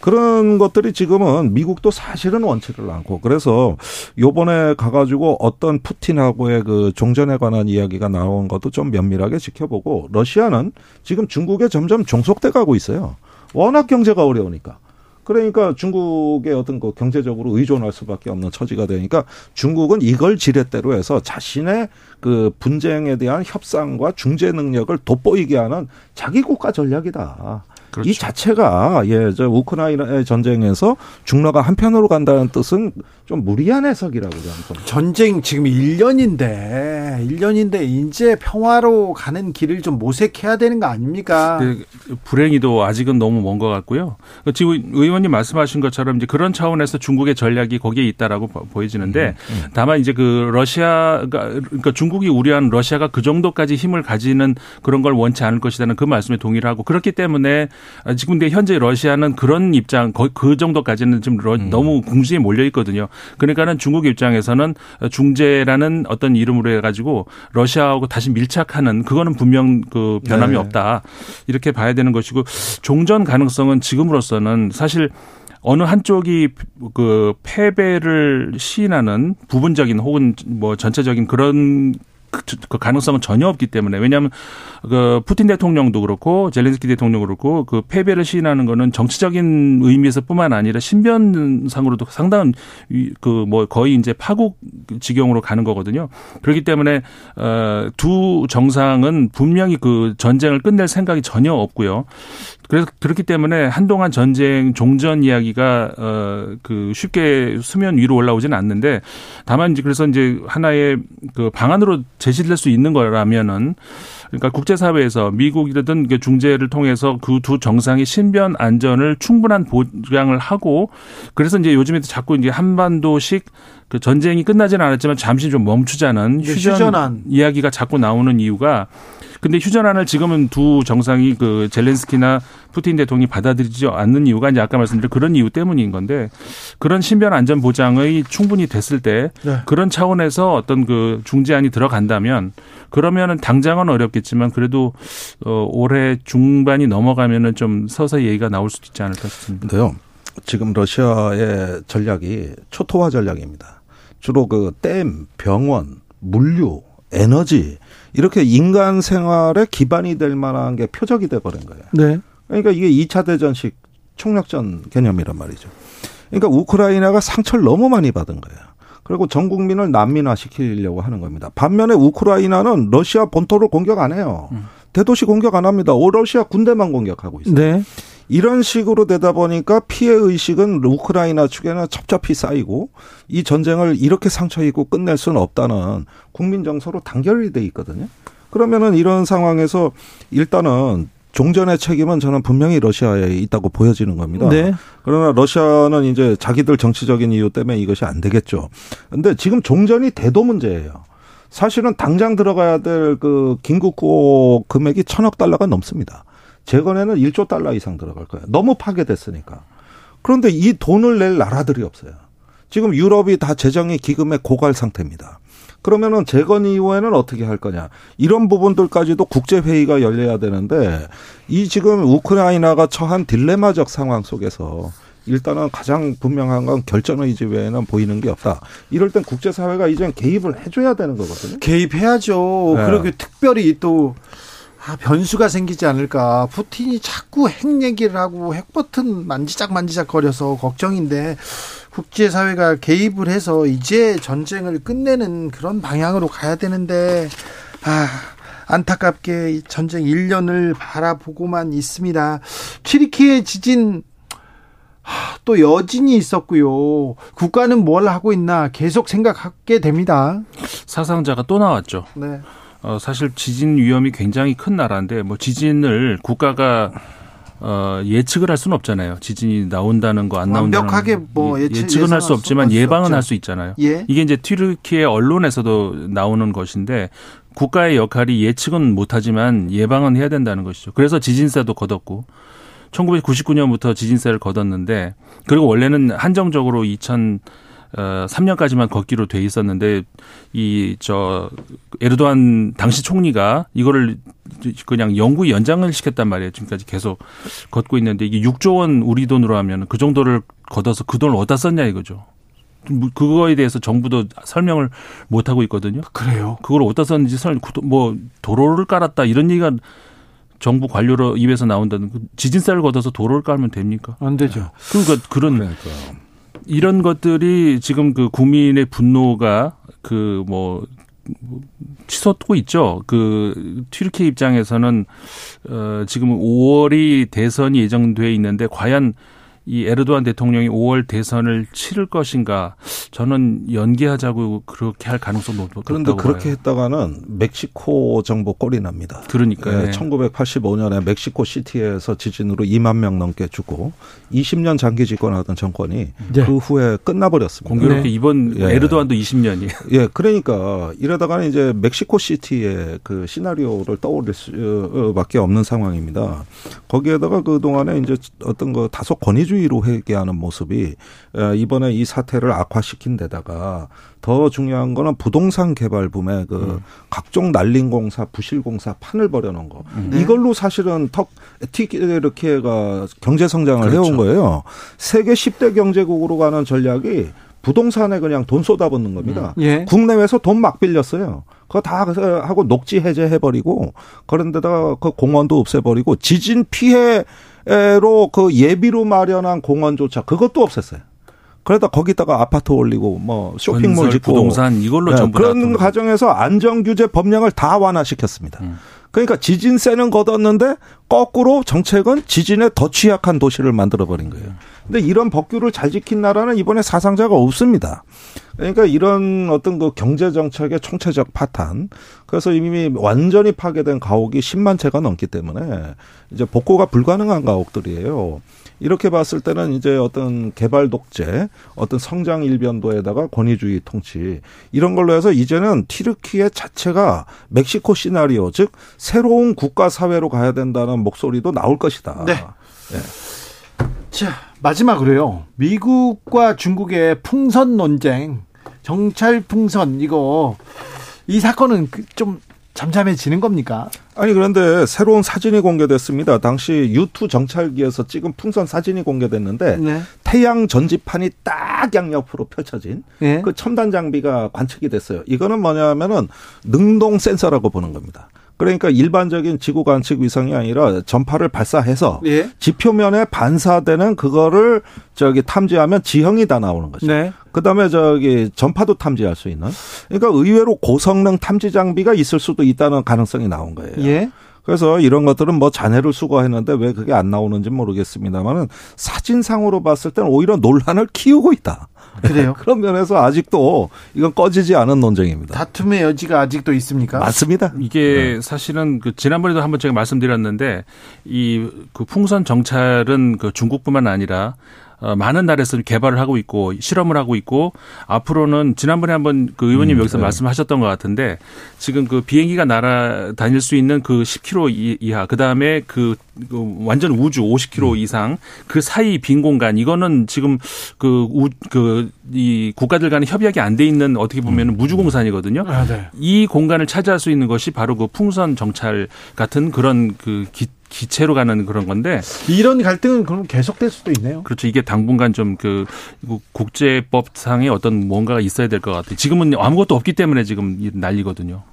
그런 것들이 지금은 미국도 사실은 원치를 않고 그래서 요번에 가가지고 어떤 푸틴하고의 그 종전에 관한 이야기가 나온 것도 좀 면밀하게 지켜보고 러시아는 지금 중국에 점점 종속돼 가고 있어요. 워낙 경제가 어려우니까. 그러니까 중국에 어떤 그 경제적으로 의존할 수밖에 없는 처지가 되니까 중국은 이걸 지렛대로 해서 자신의 그 분쟁에 대한 협상과 중재 능력을 돋보이게 하는 자기 국가 전략이다. 그렇죠. 이 자체가 예, 저 우크라이나 전쟁에서 중러가 한편으로 간다는 뜻은 좀 무리한 해석이라고 저는. 전쟁 지금 1년인데 이제 평화로 가는 길을 좀 모색해야 되는 거 아닙니까? 네, 불행히도 아직은 너무 먼 것 같고요. 지금 의원님 말씀하신 것처럼 이제 그런 차원에서 중국의 전략이 거기에 있다라고 보여지는데 다만 이제 그 러시아가 그러니까 중국이 우려한 러시아가 그 정도까지 힘을 가지는 그런 걸 원치 않을 것이라는 그 말씀에 동의를 하고 그렇기 때문에 지금 현재 러시아는 그런 입장 그 정도까지는 지금 너무 궁지에 몰려 있거든요. 그러니까는 중국 입장에서는 중재라는 어떤 이름으로 해가지고 러시아하고 다시 밀착하는 그거는 분명 그 변함이 네. 없다 이렇게 봐야 되는 것이고 종전 가능성은 지금으로서는 사실 어느 한쪽이 그 패배를 시인하는 부분적인 혹은 뭐 전체적인 그런. 그 가능성은 전혀 없기 때문에 왜냐하면 그 푸틴 대통령도 그렇고 젤렌스키 대통령도 그렇고 그 패배를 시인하는 거는 정치적인 의미에서뿐만 아니라 신변상으로도 상당한 그 뭐 거의 이제 파국 지경으로 가는 거거든요. 그렇기 때문에 두 정상은 분명히 그 전쟁을 끝낼 생각이 전혀 없고요. 그래서 그렇기 때문에 한동안 전쟁 종전 이야기가 그 쉽게 수면 위로 올라오지는 않는데 다만 이제 그래서 이제 하나의 그 방안으로 제시될 수 있는 거라면은 그러니까 국제사회에서 미국이라든 중재를 통해서 그 두 정상의 신변 안전을 충분한 보장을 하고 그래서 이제 요즘에도 자꾸 이제 한반도식 그 전쟁이 끝나지는 않았지만 잠시 좀 멈추자는 휴전안 이야기가 자꾸 나오는 이유가 근데 휴전안을 지금은 두 정상이 그 젤렌스키나 푸틴 대통령이 받아들이지 않는 이유가 이제 아까 말씀드린 그런 이유 때문인 건데 그런 신변 안전 보장이 충분히 됐을 때 네. 그런 차원에서 어떤 그 중재안이 들어간다면 그러면은 당장은 어렵겠지만 그래도 올해 중반이 넘어가면은 좀 서서히 얘기가 나올 수도 있지 않을까 싶습니다. 그래요. 지금 러시아의 전략이 초토화 전략입니다. 주로 그 댐, 병원, 물류, 에너지 이렇게 인간 생활에 기반이 될 만한 게 표적이 돼버린 거예요. 네. 그러니까 이게 2차 대전식 총력전 개념이란 말이죠. 그러니까 우크라이나가 상처를 너무 많이 받은 거예요. 그리고 전 국민을 난민화시키려고 하는 겁니다. 반면에 우크라이나는 러시아 본토를 공격 안 해요. 대도시 공격 안 합니다. 러시아 군대만 공격하고 있어요. 네. 이런 식으로 되다 보니까 피해 의식은 우크라이나 측에는 첩첩히 쌓이고 이 전쟁을 이렇게 상처 입고 끝낼 수는 없다는 국민 정서로 단결이 돼 있거든요. 그러면은 이런 상황에서 일단은 종전의 책임은 저는 분명히 러시아에 있다고 보여지는 겁니다. 네. 그러나 러시아는 이제 자기들 정치적인 이유 때문에 이것이 안 되겠죠. 근데 지금 종전이 대도 문제예요. 사실은 당장 들어가야 될 그 긴급구호 금액이 1,000억 달러가 넘습니다. 재건에는 1조 달러 이상 들어갈 거예요. 너무 파괴됐으니까. 그런데 이 돈을 낼 나라들이 없어요. 지금 유럽이 다 재정의 기금에 고갈 상태입니다. 그러면은 재건 이후에는 어떻게 할 거냐. 이런 부분들까지도 국제회의가 열려야 되는데 이 지금 우크라이나가 처한 딜레마적 상황 속에서 일단은 가장 분명한 건 결전 의지 외에는 보이는 게 없다. 이럴 땐 국제사회가 이젠 개입을 해줘야 되는 거거든요. 개입해야죠. 네. 그리고 특별히 또 변수가 생기지 않을까. 푸틴이 자꾸 핵 얘기를 하고 핵버튼 만지작 거려서 걱정인데 국제사회가 개입을 해서 이제 전쟁을 끝내는 그런 방향으로 가야 되는데 안타깝게 전쟁 1년을 바라보고만 있습니다. 튀르키예 지진 또 여진이 있었고요. 국가는 뭘 하고 있나 계속 생각하게 됩니다. 사상자가 또 나왔죠. 네. 사실 지진 위험이 굉장히 큰 나라인데 뭐 지진을 국가가 예측을 할 수는 없잖아요. 지진이 나온다는 거 안 나온다는 완벽하게 뭐 예측은 할 수 없지만 예방은 할 수 있잖아요. 예? 이게 이제 튀르키예 언론에서도 나오는 것인데 국가의 역할이 예측은 못하지만 예방은 해야 된다는 것이죠. 그래서 지진세도 걷었고 1999년부터 지진세를 걷었는데 그리고 원래는 한정적으로 2003년까지만 걷기로 돼 있었는데 에르도안 당시 총리가 이거를 그냥 영구 연장을 시켰단 말이에요. 지금까지 계속 걷고 있는데 이게 6조 원 우리 돈으로 하면 그 정도를 걷어서 그 돈을 어디다 썼냐 이거죠. 그거에 대해서 정부도 설명을 못 하고 있거든요. 그래요. 그걸 어디다 썼는지 뭐 도로를 깔았다 이런 얘기가 정부 관료로 입에서 나온다는 지진세를 걷어서 도로를 깔면 됩니까? 안 되죠. 그러니까 이런 것들이 지금 그 국민의 분노가 그 뭐 치솟고 있죠. 그 튀르키예 입장에서는 지금 5월이 대선이 예정돼 있는데 과연 이 에르도안 대통령이 5월 대선을 치를 것인가 저는 연기하자고 그렇게 할 가능성도 높다고 그런데 그렇게 봐요. 했다가는 멕시코 정부 꼴이 납니다. 그러니까요. 네, 1985년에 멕시코 시티에서 지진으로 2만 명 넘게 죽고 20년 장기 집권하던 정권이 네. 그 후에 끝나버렸습니다. 공교롭게 네. 이번 예. 에르도안도 20년이에요. 예, 그러니까 이러다가는 이제 멕시코 시티의 그 시나리오를 떠올릴 수밖에 없는 상황입니다. 거기에다가 그 동안에 이제 어떤 거 다소 권위주의 로 회귀하는 모습이 이번에 이 사태를 악화시킨 데다가 더 중요한 거는 부동산 개발 붐에 그 각종 난림공사, 부실공사 판을 벌여놓은 거. 이걸로 사실은 튀르키예가 경제 성장을 그렇죠. 해온 거예요. 세계 10대 경제국으로 가는 전략이 부동산에 그냥 돈 쏟아붓는 겁니다. 예. 국내외에서 돈 막 빌렸어요. 그거 다 하고 녹지 해제해버리고 그런데다가 그 공원도 없애버리고 지진 피해로 그 예비로 마련한 공원조차 그것도 없앴어요. 그러다 거기다가 아파트 올리고 뭐 쇼핑몰 짓고 부동산 이걸로 네, 전부 그런 과정에서 안전규제 법령을 다 완화시켰습니다. 그러니까 지진세는 걷었는데 거꾸로 정책은 지진에 더 취약한 도시를 만들어버린 거예요. 근데 이런 법규를 잘 지킨 나라는 이번에 사상자가 없습니다. 그러니까 이런 어떤 그 경제정책의 총체적 파탄. 그래서 이미 완전히 파괴된 가옥이 10만 채가 넘기 때문에 이제 복구가 불가능한 가옥들이에요. 이렇게 봤을 때는 이제 어떤 개발 독재, 어떤 성장 일변도에다가 권위주의 통치 이런 걸로 해서 이제는 튀르키예 자체가 멕시코 시나리오 즉 새로운 국가 사회로 가야 된다는 목소리도 나올 것이다. 네. 네. 자, 마지막으로요. 미국과 중국의 풍선 논쟁, 정찰 풍선 이거 이 사건은 좀 잠잠해지는 겁니까? 아니 그런데 새로운 사진이 공개됐습니다. 당시 U2 정찰기에서 찍은 풍선 사진이 공개됐는데 네. 태양 전지판이 딱 양옆으로 펼쳐진 네. 그 첨단 장비가 관측이 됐어요. 이거는 뭐냐면은 능동 센서라고 보는 겁니다. 그러니까 일반적인 지구 관측 위성이 아니라 전파를 발사해서 예? 지표면에 반사되는 그거를 탐지하면 지형이 다 나오는 거죠. 네. 그다음에 전파도 탐지할 수 있는. 그러니까 의외로 고성능 탐지 장비가 있을 수도 있다는 가능성이 나온 거예요. 예. 그래서 이런 것들은 뭐 잔해를 수거했는데 왜 그게 안 나오는지 모르겠습니다만은 사진상으로 봤을 때는 오히려 논란을 키우고 있다. 그래요? 그런 면에서 아직도 이건 꺼지지 않은 논쟁입니다. 다툼의 여지가 아직도 있습니까? 맞습니다. 이게 네. 사실은 그 지난번에도 한번 제가 말씀드렸는데 이 그 풍선 정찰은 그 중국뿐만 아니라 많은 나라에서 개발을 하고 있고 실험을 하고 있고 앞으로는 지난번에 한번 그 의원님 여기서 네. 말씀하셨던 것 같은데 지금 그 비행기가 날아다닐 수 있는 그 10km 이하 그다음에 그 완전 우주 50km 이상 그 사이 빈 공간 이거는 지금 이 국가들 간에 협약이 안 돼 있는 어떻게 보면 무주공산이거든요. 아, 네. 이 공간을 차지할 수 있는 것이 바로 그 풍선 정찰 같은 그런 그 기체로 가는 그런 건데. 이런 갈등은 그럼 계속될 수도 있네요. 그렇죠. 이게 당분간 좀 그 국제법상의 어떤 뭔가가 있어야 될 것 같아요. 지금은 아무것도 없기 때문에 지금 난리거든요.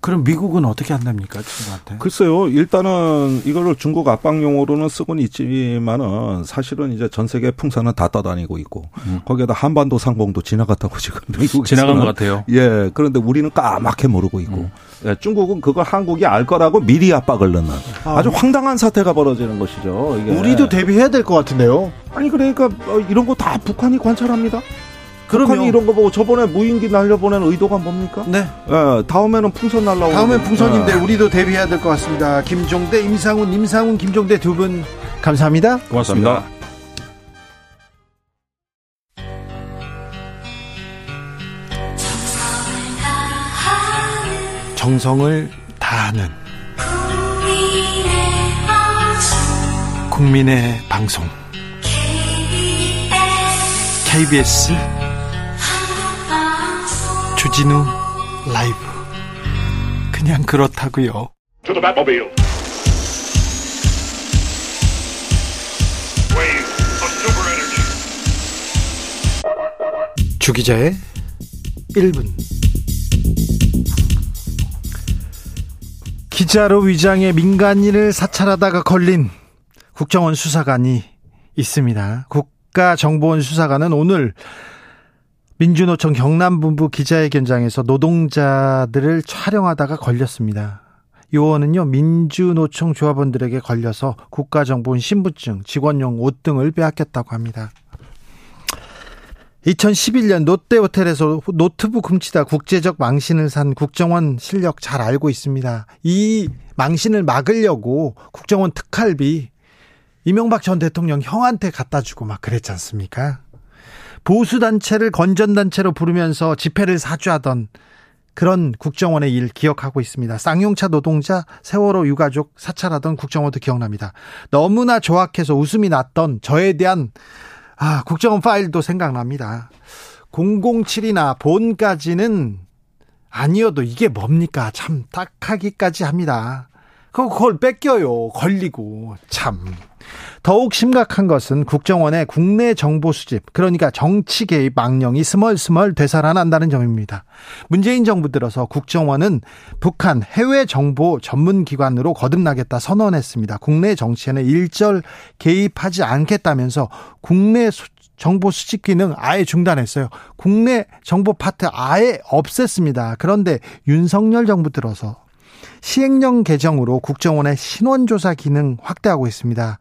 그럼 미국은 어떻게 한답니까? 중국한테? 글쎄요. 일단은 이걸 중국 압박용어로는 쓰고는 있지만은 사실은 이제 전 세계 풍선은 다 떠다니고 있고 거기에다 한반도 상봉도 지나갔다고 지금 미국에서는. 지나간 것 같아요. 예. 그런데 우리는 까맣게 모르고 있고 예, 중국은 그걸 한국이 알 거라고 미리 압박을 넣는 아주 황당한 사태가 벌어지는 것이죠. 이게. 우리도 대비해야 될 것 같은데요. 아니 그러니까 이런 거 다 북한이 관찰합니다. 북한이 이런 거 보고 저번에 무인기 날려보낸 의도가 뭡니까? 네. 예, 다음에는 풍선 날라오고. 다음엔 풍선인데 예. 우리도 대비해야 될 것 같습니다. 김종대, 임상훈, 김종대 두 분 감사합니다. 고맙습니다. 정성을 다하는 국민의 방송 KBS 주진우 라이브 그냥 그렇다고요. 주 기자의 1분. 기자로 위장해 민간인을 사찰하다가 걸린 국정원 수사관이 있습니다. 국가정보원 수사관은 오늘 민주노총 경남본부 기자회견장에서 노동자들을 촬영하다가 걸렸습니다. 요원은요, 민주노총 조합원들에게 걸려서 국가정보원 신분증, 직원용 옷 등을 빼앗겼다고 합니다. 2011년 롯데호텔에서 노트북 훔치다 국제적 망신을 산 국정원 실력 잘 알고 있습니다. 이 망신을 막으려고 국정원 특활비 이명박 전 대통령 형한테 갖다 주고 막 그랬지 않습니까? 보수단체를 건전단체로 부르면서 집회를 사주하던 그런 국정원의 일 기억하고 있습니다. 쌍용차 노동자, 세월호 유가족 사찰하던 국정원도 기억납니다. 너무나 조악해서 웃음이 났던 저에 대한 국정원 파일도 생각납니다. 007이나 본까지는 아니어도 이게 뭡니까? 참 딱하기까지 합니다. 그걸 뺏겨요. 걸리고 참. 더욱 심각한 것은 국정원의 국내 정보 수집, 그러니까 정치 개입 망령이 스멀스멀 되살아난다는 점입니다. 문재인 정부 들어서 국정원은 북한 해외 정보 전문기관으로 거듭나겠다 선언했습니다. 국내 정치에는 일절 개입하지 않겠다면서 국내 정보 수집 기능 아예 중단했어요. 국내 정보 파트 아예 없앴습니다. 그런데 윤석열 정부 들어서 시행령 개정으로 국정원의 신원조사 기능 확대하고 있습니다.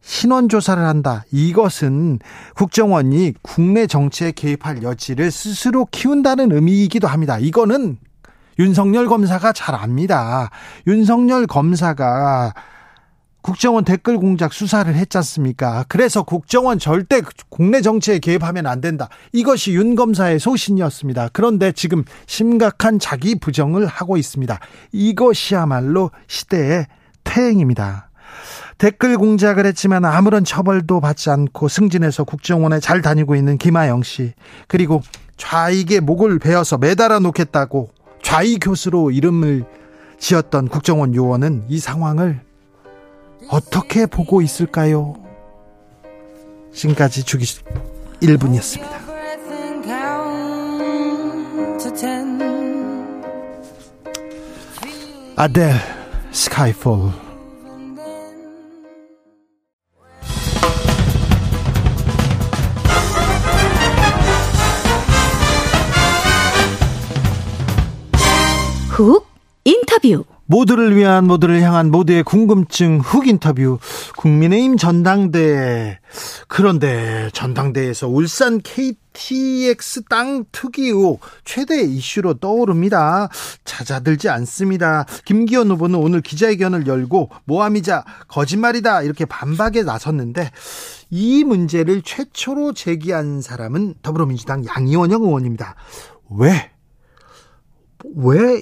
신원조사를 한다. 이것은 국정원이 국내 정치에 개입할 여지를 스스로 키운다는 의미이기도 합니다. 이거는 윤석열 검사가 잘 압니다. 윤석열 검사가 국정원 댓글 공작 수사를 했지 않습니까? 그래서 국정원 절대 국내 정치에 개입하면 안 된다. 이것이 윤 검사의 소신이었습니다. 그런데 지금 심각한 자기 부정을 하고 있습니다. 이것이야말로 시대의 태행입니다. 댓글 공작을 했지만 아무런 처벌도 받지 않고 승진해서 국정원에 잘 다니고 있는 김아영 씨. 그리고 좌익의 목을 베어서 매달아 놓겠다고 좌익 교수로 이름을 지었던 국정원 요원은 이 상황을 어떻게 보고 있을까요? 지금까지 주기 1분이었습니다. 아델 스카이폴. 훅 인터뷰. 모두를 위한, 모두를 향한, 모두의 궁금증 훅 인터뷰. 국민의힘 전당대회. 그런데 전당대회에서 울산 KTX 땅 투기 의혹 최대 이슈로 떠오릅니다. 찾아들지 않습니다. 김기현 후보는 오늘 기자회견을 열고 모함이자 거짓말이다 이렇게 반박에 나섰는데, 이 문제를 최초로 제기한 사람은 더불어민주당 양이원영 의원입니다. 왜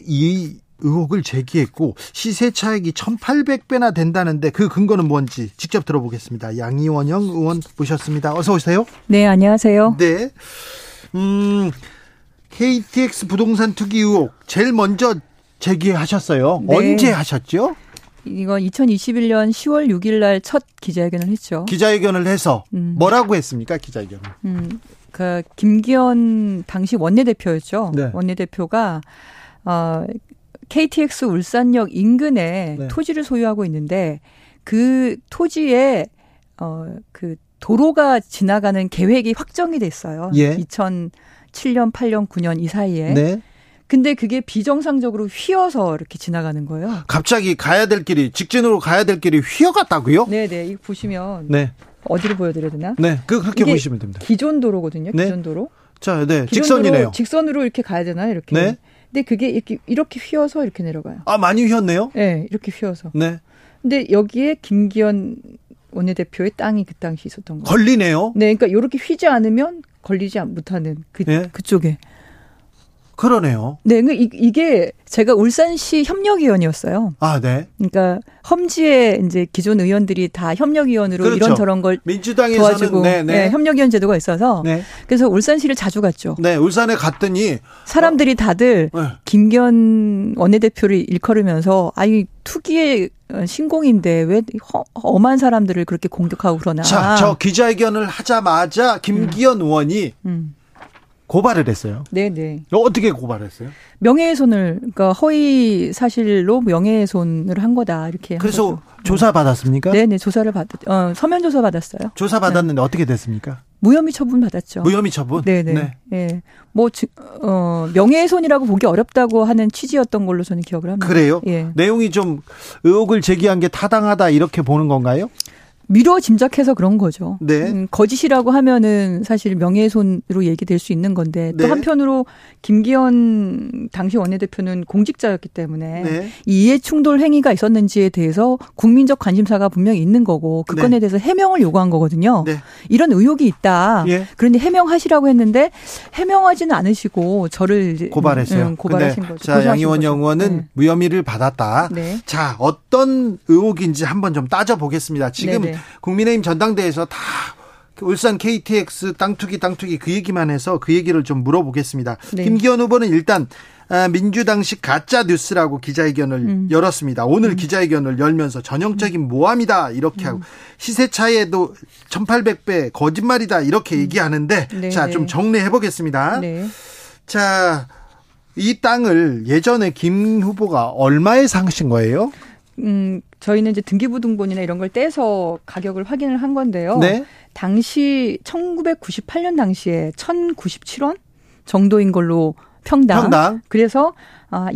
이 의혹을 제기했고 시세 차익이 1800배나 된다는데 그 근거는 뭔지 직접 들어보겠습니다. 양이원영 의원 모셨습니다. 어서 오세요. 네, 안녕하세요. 네. KTX 부동산 투기 의혹 제일 먼저 제기하셨어요. 네. 언제 하셨죠? 이건 2021년 10월 6일 날 첫 기자회견을 했죠. 기자회견을 해서 뭐라고 했습니까? 기자회견을. 그 김기현 당시 원내대표였죠. 네. 원내대표가 KTX 울산역 인근에 네. 토지를 소유하고 있는데 그 토지에 그 도로가 지나가는 계획이 확정이 됐어요. 예. 2007년, 8년, 9년 이 사이에. 네. 근데 그게 비정상적으로 휘어서 이렇게 지나가는 거예요. 갑자기 가야 될 길이, 직진으로 가야 될 길이 휘어갔다고요? 네네. 이거 보시면. 네. 어디로 보여드려야 되나? 네. 그렇게 보시면 됩니다. 기존 도로거든요. 네. 기존 도로. 자, 네. 직선이네요. 직선으로 이렇게 가야 되나? 이렇게. 네. 근데 그게 이렇게 휘어서 이렇게 내려가요. 아, 많이 휘었네요? 네. 이렇게 휘어서. 네. 근데 여기에 김기현 원내대표의 땅이 그 당시 있었던 거예요. 걸리네요? 네. 그러니까 이렇게 휘지 않으면 걸리지 못하는 네. 그쪽에. 그러네요. 네, 이게 제가 울산시 협력위원이었어요. 아, 네. 그러니까 험지에 이제 기존 의원들이 다 협력위원으로 그렇죠. 이런 저런 걸 민주당에서는 도와주고 네, 네. 네, 협력위원 제도가 있어서 네. 그래서 울산시를 자주 갔죠. 네, 울산에 갔더니 사람들이 다들 네. 김기현 원내대표를 일컬으면서 아니 투기의 신공인데 왜 엄한 사람들을 그렇게 공격하고 그러나. 자, 저 기자회견을 하자마자 김기현 의원이 고발을 했어요. 네네. 어떻게 고발했어요? 명예훼손을, 그러니까 허위 사실로 명예훼손을 한 거다 이렇게. 그래서 조사 받았습니까? 네네, 조사를 서면 조사 받았어요. 조사 받았는데 네. 어떻게 됐습니까? 무혐의 처분 받았죠. 무혐의 처분? 네네. 네. 네. 뭐 명예훼손이라고 보기 어렵다고 하는 취지였던 걸로 저는 기억을 합니다. 그래요? 예. 내용이 좀 의혹을 제기한 게 타당하다 이렇게 보는 건가요? 미뤄 짐작해서 그런 거죠. 네. 거짓이라고 하면은 사실 명예훼손으로 얘기될 수 있는 건데 네. 또 한편으로 김기현 당시 원내대표는 공직자였기 때문에 네. 이 이해충돌 행위가 있었는지에 대해서 국민적 관심사가 분명히 있는 거고 그 네. 건에 대해서 해명을 요구한 거거든요. 네. 이런 의혹이 있다. 예. 그런데 해명하시라고 했는데 해명하지는 않으시고 저를 고발했어요. 고발하신 거죠. 자, 양이원영 의원은 네. 무혐의를 받았다. 네. 자, 어떤 의혹인지 한번 좀 따져보겠습니다. 지금 네네. 국민의힘 전당대회에서 다 울산 KTX 땅 투기 그 얘기만 해서 그 얘기를 좀 물어보겠습니다. 네. 김기현 후보는 일단 민주당식 가짜 뉴스라고 기자회견을 열었습니다. 오늘 기자회견을 열면서 전형적인 모함이다 이렇게 하고 시세 차이에도 1800배 거짓말이다 이렇게 얘기하는데 네. 자, 좀 정리해 보겠습니다. 네. 자, 이 땅을 예전에 김 후보가 얼마에 사신 거예요? 저희는 이제 등기부등본이나 이런 걸 떼서 가격을 확인을 한 건데요. 네. 당시 1998년 당시에 1,097원 정도인 걸로 평당. 그래서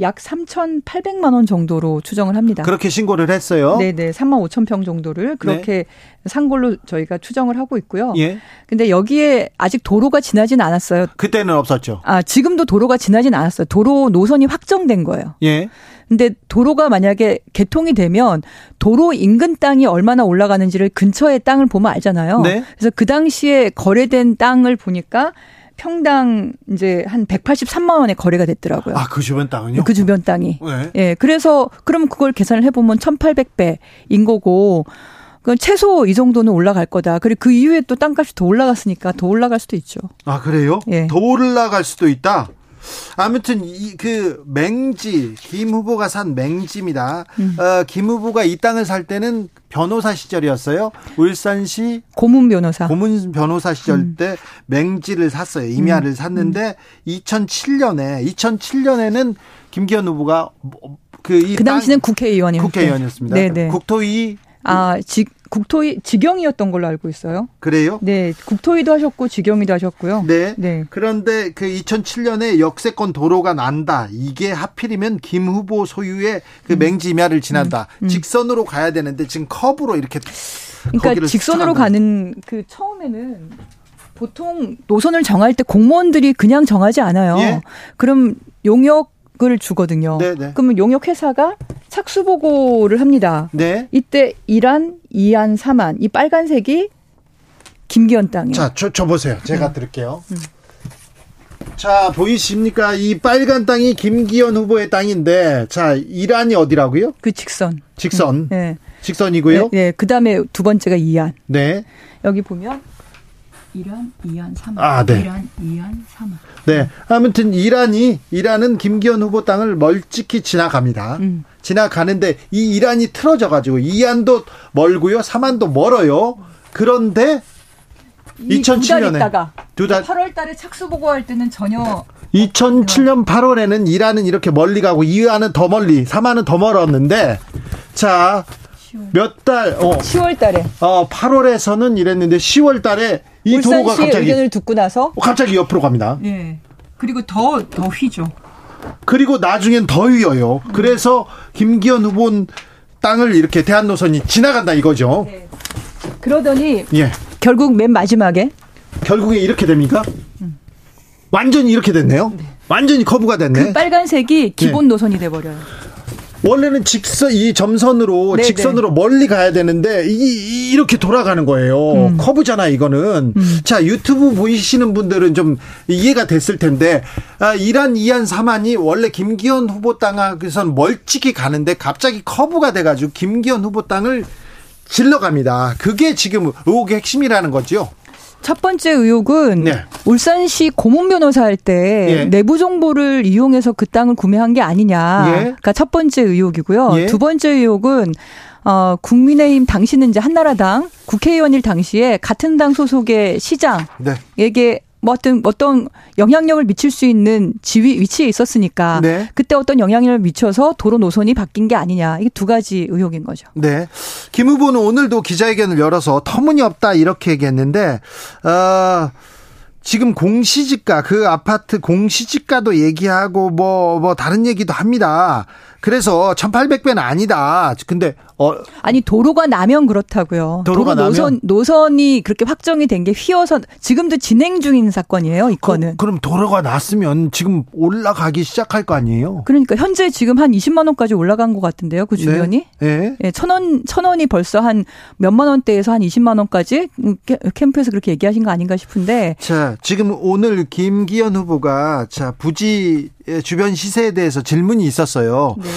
약 3,800만 원 정도로 추정을 합니다. 그렇게 신고를 했어요. 네네. 35,000평 정도를 그렇게 네. 산 걸로 저희가 추정을 하고 있고요. 예. 근데 여기에 아직 도로가 지나진 않았어요. 그때는 없었죠. 아, 지금도 도로가 지나진 않았어요. 도로 노선이 확정된 거예요. 예. 근데 도로가 만약에 개통이 되면 도로 인근 땅이 얼마나 올라가는지를 근처의 땅을 보면 알잖아요. 네. 그래서 그 당시에 거래된 땅을 보니까 평당 이제 한 183만 원에 거래가 됐더라고요. 아, 그 주변 땅은요? 그 주변 땅이. 네. 예. 그래서 그럼 그걸 계산을 해보면 1,800배인 거고 최소 이 정도는 올라갈 거다. 그리고 그 이후에 또 땅값이 더 올라갔으니까 더 올라갈 수도 있죠. 아, 그래요? 예. 더 올라갈 수도 있다. 아무튼 그 맹지 김 후보가 산 맹지입니다. 김 후보가 이 땅을 살 때는 변호사 시절이었어요. 울산시 고문 변호사 시절 때 맹지를 샀어요. 임야를 샀는데 2007년에는 김기현 후보가 그 당시는 국회의원이었습니다. 네네. 국토위 직영이었던 걸로 알고 있어요. 그래요? 네, 국토위도 하셨고 직영이도 하셨고요. 네. 네. 그런데 그 2007년에 역세권 도로가 난다. 이게 하필이면 김 후보 소유의 그 맹지 임야를 지난다. 직선으로 가야 되는데 지금 커브로 이렇게. 그러니까 직선으로 가는 그 처음에는 보통 노선을 정할 때 공무원들이 그냥 정하지 않아요. 예? 그럼 용역을 주거든요. 네네. 그러면 용역 회사가 착수 보고를 합니다. 네. 이때 1안, 2안, 3안 이 빨간색이 김기현 땅이에요. 자, 저 보세요. 제가 들을게요. 자, 보이십니까? 이 빨간 땅이 김기현 후보의 땅인데, 자, 1안이 어디라고요? 그 직선. 네. 직선이고요. 네. 그다음에 두 번째가 2안. 네. 여기 보면 1안, 2안, 3안. 아, 네. 1안, 2안, 3안. 네. 아무튼 1안은 김기현 후보 땅을 멀찍이 지나갑니다. 지나가는데 이 1안이 틀어져가지고 2안도 멀고요, 3안도 멀어요. 그런데 2007년에 8월 달에 착수 보고할 때는 전혀 2007년 8월에는 2안은 이렇게 멀리 가고 2안은 더 멀리, 3안은 더 멀었는데 자, 몇 달 10월 달에 8월에서는 이랬는데 10월 달에 이 도로가 갑자기 의견을 듣고 나서 갑자기 옆으로 갑니다. 예. 그리고 더 휘죠. 그리고 나중엔 더 휘어요. 그래서 김기현 후보는 땅을 이렇게 대한노선이 지나간다 이거죠. 네. 그러더니 예. 결국 맨 마지막에 결국에 이렇게 됩니까? 완전히 이렇게 됐네요. 네. 완전히 커브가 됐네. 그 빨간색이 기본 예. 노선이 돼버려요. 원래는 직선 이 점선으로 네네. 직선으로 멀리 가야 되는데 이렇게 돌아가는 거예요. 커브잖아 이거는. 자, 유튜브 보이시는 분들은 좀 이해가 됐을 텐데 1안 2안 3안이 원래 김기현 후보 땅에선 멀찍이 가는데 갑자기 커브가 돼가지고 김기현 후보 땅을 질러갑니다. 그게 지금 의혹의 핵심이라는 거죠. 첫 번째 의혹은 네. 울산시 고문 변호사 할 때 예. 내부 정보를 이용해서 그 땅을 구매한 게 아니냐. 예. 그러니까 첫 번째 의혹이고요. 예. 두 번째 의혹은 국민의힘 당시는 이제 한나라당 국회의원일 당시에 같은 당 소속의 시장에게 네. 뭐 어떤 영향력을 미칠 수 있는 지위 위치에 있었으니까 네. 그때 어떤 영향력을 미쳐서 도로 노선이 바뀐 게 아니냐. 이게 두 가지 의혹인 거죠. 네. 김 후보는 오늘도 기자회견을 열어서 터무니없다 이렇게 얘기했는데 지금 공시지가 그 아파트 공시지가도 얘기하고 뭐 다른 얘기도 합니다. 그래서 1800배는 아니다. 근데 아니 도로가 나면 그렇다고요. 도로 나면 노선이 그렇게 확정이 된 게 휘어서 지금도 진행 중인 사건이에요. 이거는. 그럼 도로가 났으면 지금 올라가기 시작할 거 아니에요. 그러니까 현재 지금 한 20만 원까지 올라간 것 같은데요. 그 주변이. 네. 네. 1,000원이 벌써 한 몇만 원대에서 한 20만 원까지 캠프에서 그렇게 얘기하신 거 아닌가 싶은데. 자, 지금 오늘 김기현 후보가 자, 부지 주변 시세에 대해서 질문이 있었어요. 네.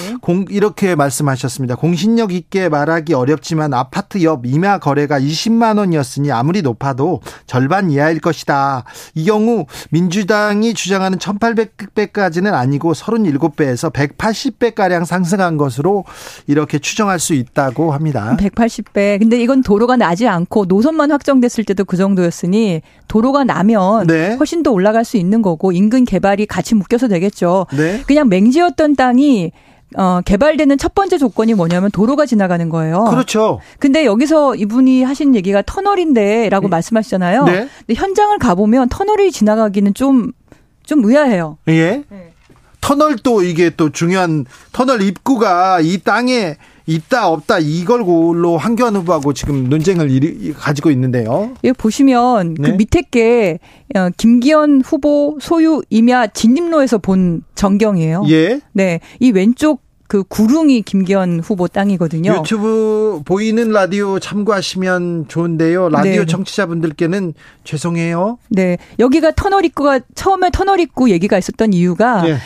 이렇게 말씀하셨습니다. 공신력 있게 말하기 어렵지만 아파트 옆 임야 거래가 20만 원이었으니 아무리 높아도 절반 이하일 것이다. 이 경우 민주당이 주장하는 1800배까지는 아니고 37배에서 180배가량 상승한 것으로 이렇게 추정할 수 있다고 합니다. 180배. 근데 이건 도로가 나지 않고 노선만 확정됐을 때도 그 정도였으니 도로가 나면 네. 훨씬 더 올라갈 수 있는 거고 인근 개발이 같이 묶여서 되겠죠. 네. 그냥 맹지였던 땅이 개발되는 첫 번째 조건이 뭐냐면 도로가 지나가는 거예요. 그렇죠. 근데 여기서 이분이 하신 얘기가 터널인데라고 말씀하시잖아요. 네. 근데 현장을 가보면 터널이 지나가기는 좀 의아해요. 예. 네. 터널도 이게 또 중요한 터널 입구가 이 땅에 있다 없다 이걸 골로 한교안 후보하고 지금 논쟁을 가지고 있는데요. 여기 보시면 네. 그 밑에 게 김기현 후보 소유 임야 진입로에서 본 전경이에요. 예. 네, 이 왼쪽 그 구릉이 김기현 후보 땅이거든요. 유튜브 보이는 라디오 참고하시면 좋은데요. 라디오 네. 청취자분들께는 죄송해요. 네. 여기가 터널 입구가 처음에 터널 입구 얘기가 있었던 이유가 예.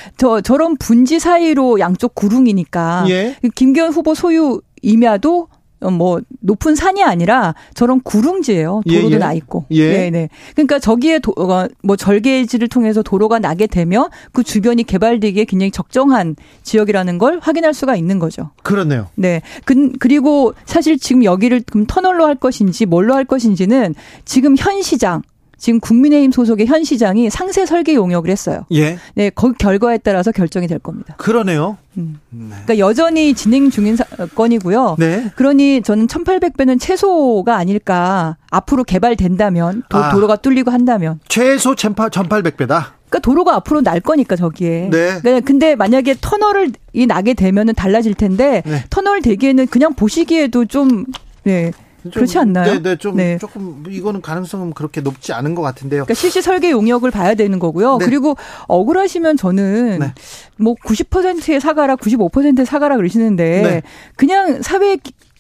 저런 분지 사이로 양쪽 구릉이니까 예. 김기현 후보 소유 임야도 뭐 높은 산이 아니라 저런 구릉지예요. 도로도 나 있고. 예. 네네. 그러니까 저기에 뭐 절개지를 통해서 도로가 나게 되면 그 주변이 개발되기에 굉장히 적정한 지역이라는 걸 확인할 수가 있는 거죠. 그렇네요. 네. 그리고 사실 지금 여기를 그럼 터널로 할 것인지 뭘로 할 것인지는 지금 현 시장. 지금 국민의힘 소속의 현 시장이 상세 설계 용역을 했어요. 예. 네, 그 결과에 따라서 결정이 될 겁니다. 그러네요. 네. 그러니까 여전히 진행 중인 사건이고요. 네. 그러니 저는 1800배는 최소가 아닐까. 앞으로 개발된다면 도로가 뚫리고 한다면 최소 1800배다. 그러니까 도로가 앞으로 날 거니까 저기에. 네. 근데 만약에 터널을 나게 되면은 달라질 텐데 네. 터널 되기에는 그냥 보시기에도 좀 네. 그렇지 않나요? 네네, 네. 조금 이거는 가능성은 그렇게 높지 않은 것 같은데요. 그러니까 실시 설계 용역을 봐야 되는 거고요. 네. 그리고 억울하시면 저는 네. 뭐 90%에 사가라, 95%에 사가라 그러시는데 네. 그냥 사회에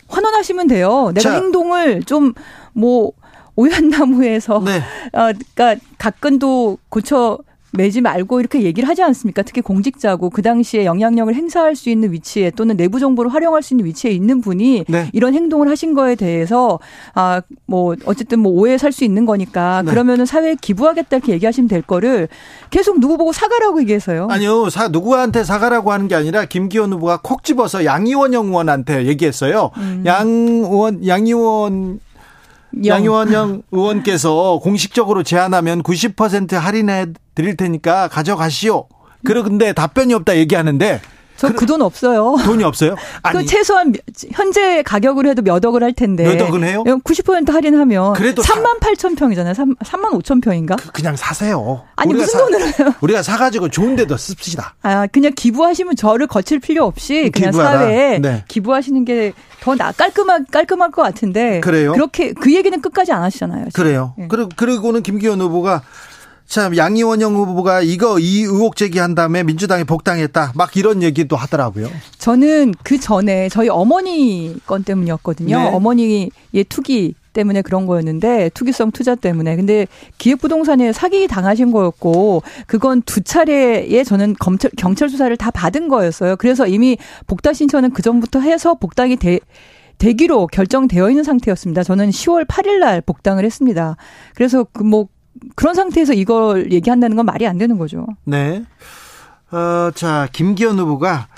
환원하시면 돼요. 내가 행동을 좀 뭐 오얏나무에서 네. 그러니까 가끔도 고쳐 매지 말고 이렇게 얘기를 하지 않습니까? 특히 공직자고 그 당시에 영향력을 행사할 수 있는 위치에 또는 내부 정보를 활용할 수 있는 위치에 있는 분이 네. 이런 행동을 하신 거에 대해서 아, 뭐 어쨌든 뭐 오해 살 수 있는 거니까 네. 그러면은 사회에 기부하겠다 이렇게 얘기하시면 될 거를 계속 누구 보고 사과라고 얘기해서요. 아니요. 누구한테 사과라고 하는 게 아니라 김기현 후보가 콕 집어서 양이원영 의원한테 얘기했어요. 양이원영 의원께서 공식적으로 제안하면 90% 할인해 드릴 테니까 가져가시오. 그런데 답변이 없다 얘기하는데. 저 그 돈 없어요. 돈이 없어요? 아니. 그 최소한 현재 가격으로 해도 몇 억을 할 텐데. 몇 억은 해요? 90% 할인하면. 그래도 38,000평이잖아요. 35,000평인가? 그냥 사세요. 아니 무슨 돈으로 해요? 우리가 사가지고 좋은 데도 씁시다. 아 그냥 기부하시면 저를 거칠 필요 없이 그냥 기부하라. 사회에 네. 기부하시는 게 더 깔끔할 것 같은데. 그래요? 그렇게 그 얘기는 끝까지 안 하시잖아요. 지금. 그래요. 네. 그리고는 김기현 후보가. 참 양이원영 후보가 이 의혹 제기한 다음에 민주당이 복당했다 막 이런 얘기도 하더라고요. 저는 그 전에 저희 어머니 건 때문이었거든요. 네. 어머니의 투기 때문에 그런 거였는데 투기성 투자 때문에. 근데 기획부동산에 사기 당하신 거였고 그건 두 차례에 저는 경찰 수사를 다 받은 거였어요. 그래서 이미 복당 신청은 그 전부터 해서 복당이 되기로 결정되어 있는 상태였습니다. 저는 10월 8일 날 복당을 했습니다. 그래서 그런 상태에서 이걸 얘기한다는 건 말이 안 되는 거죠. 네. 자, 김기현 후보가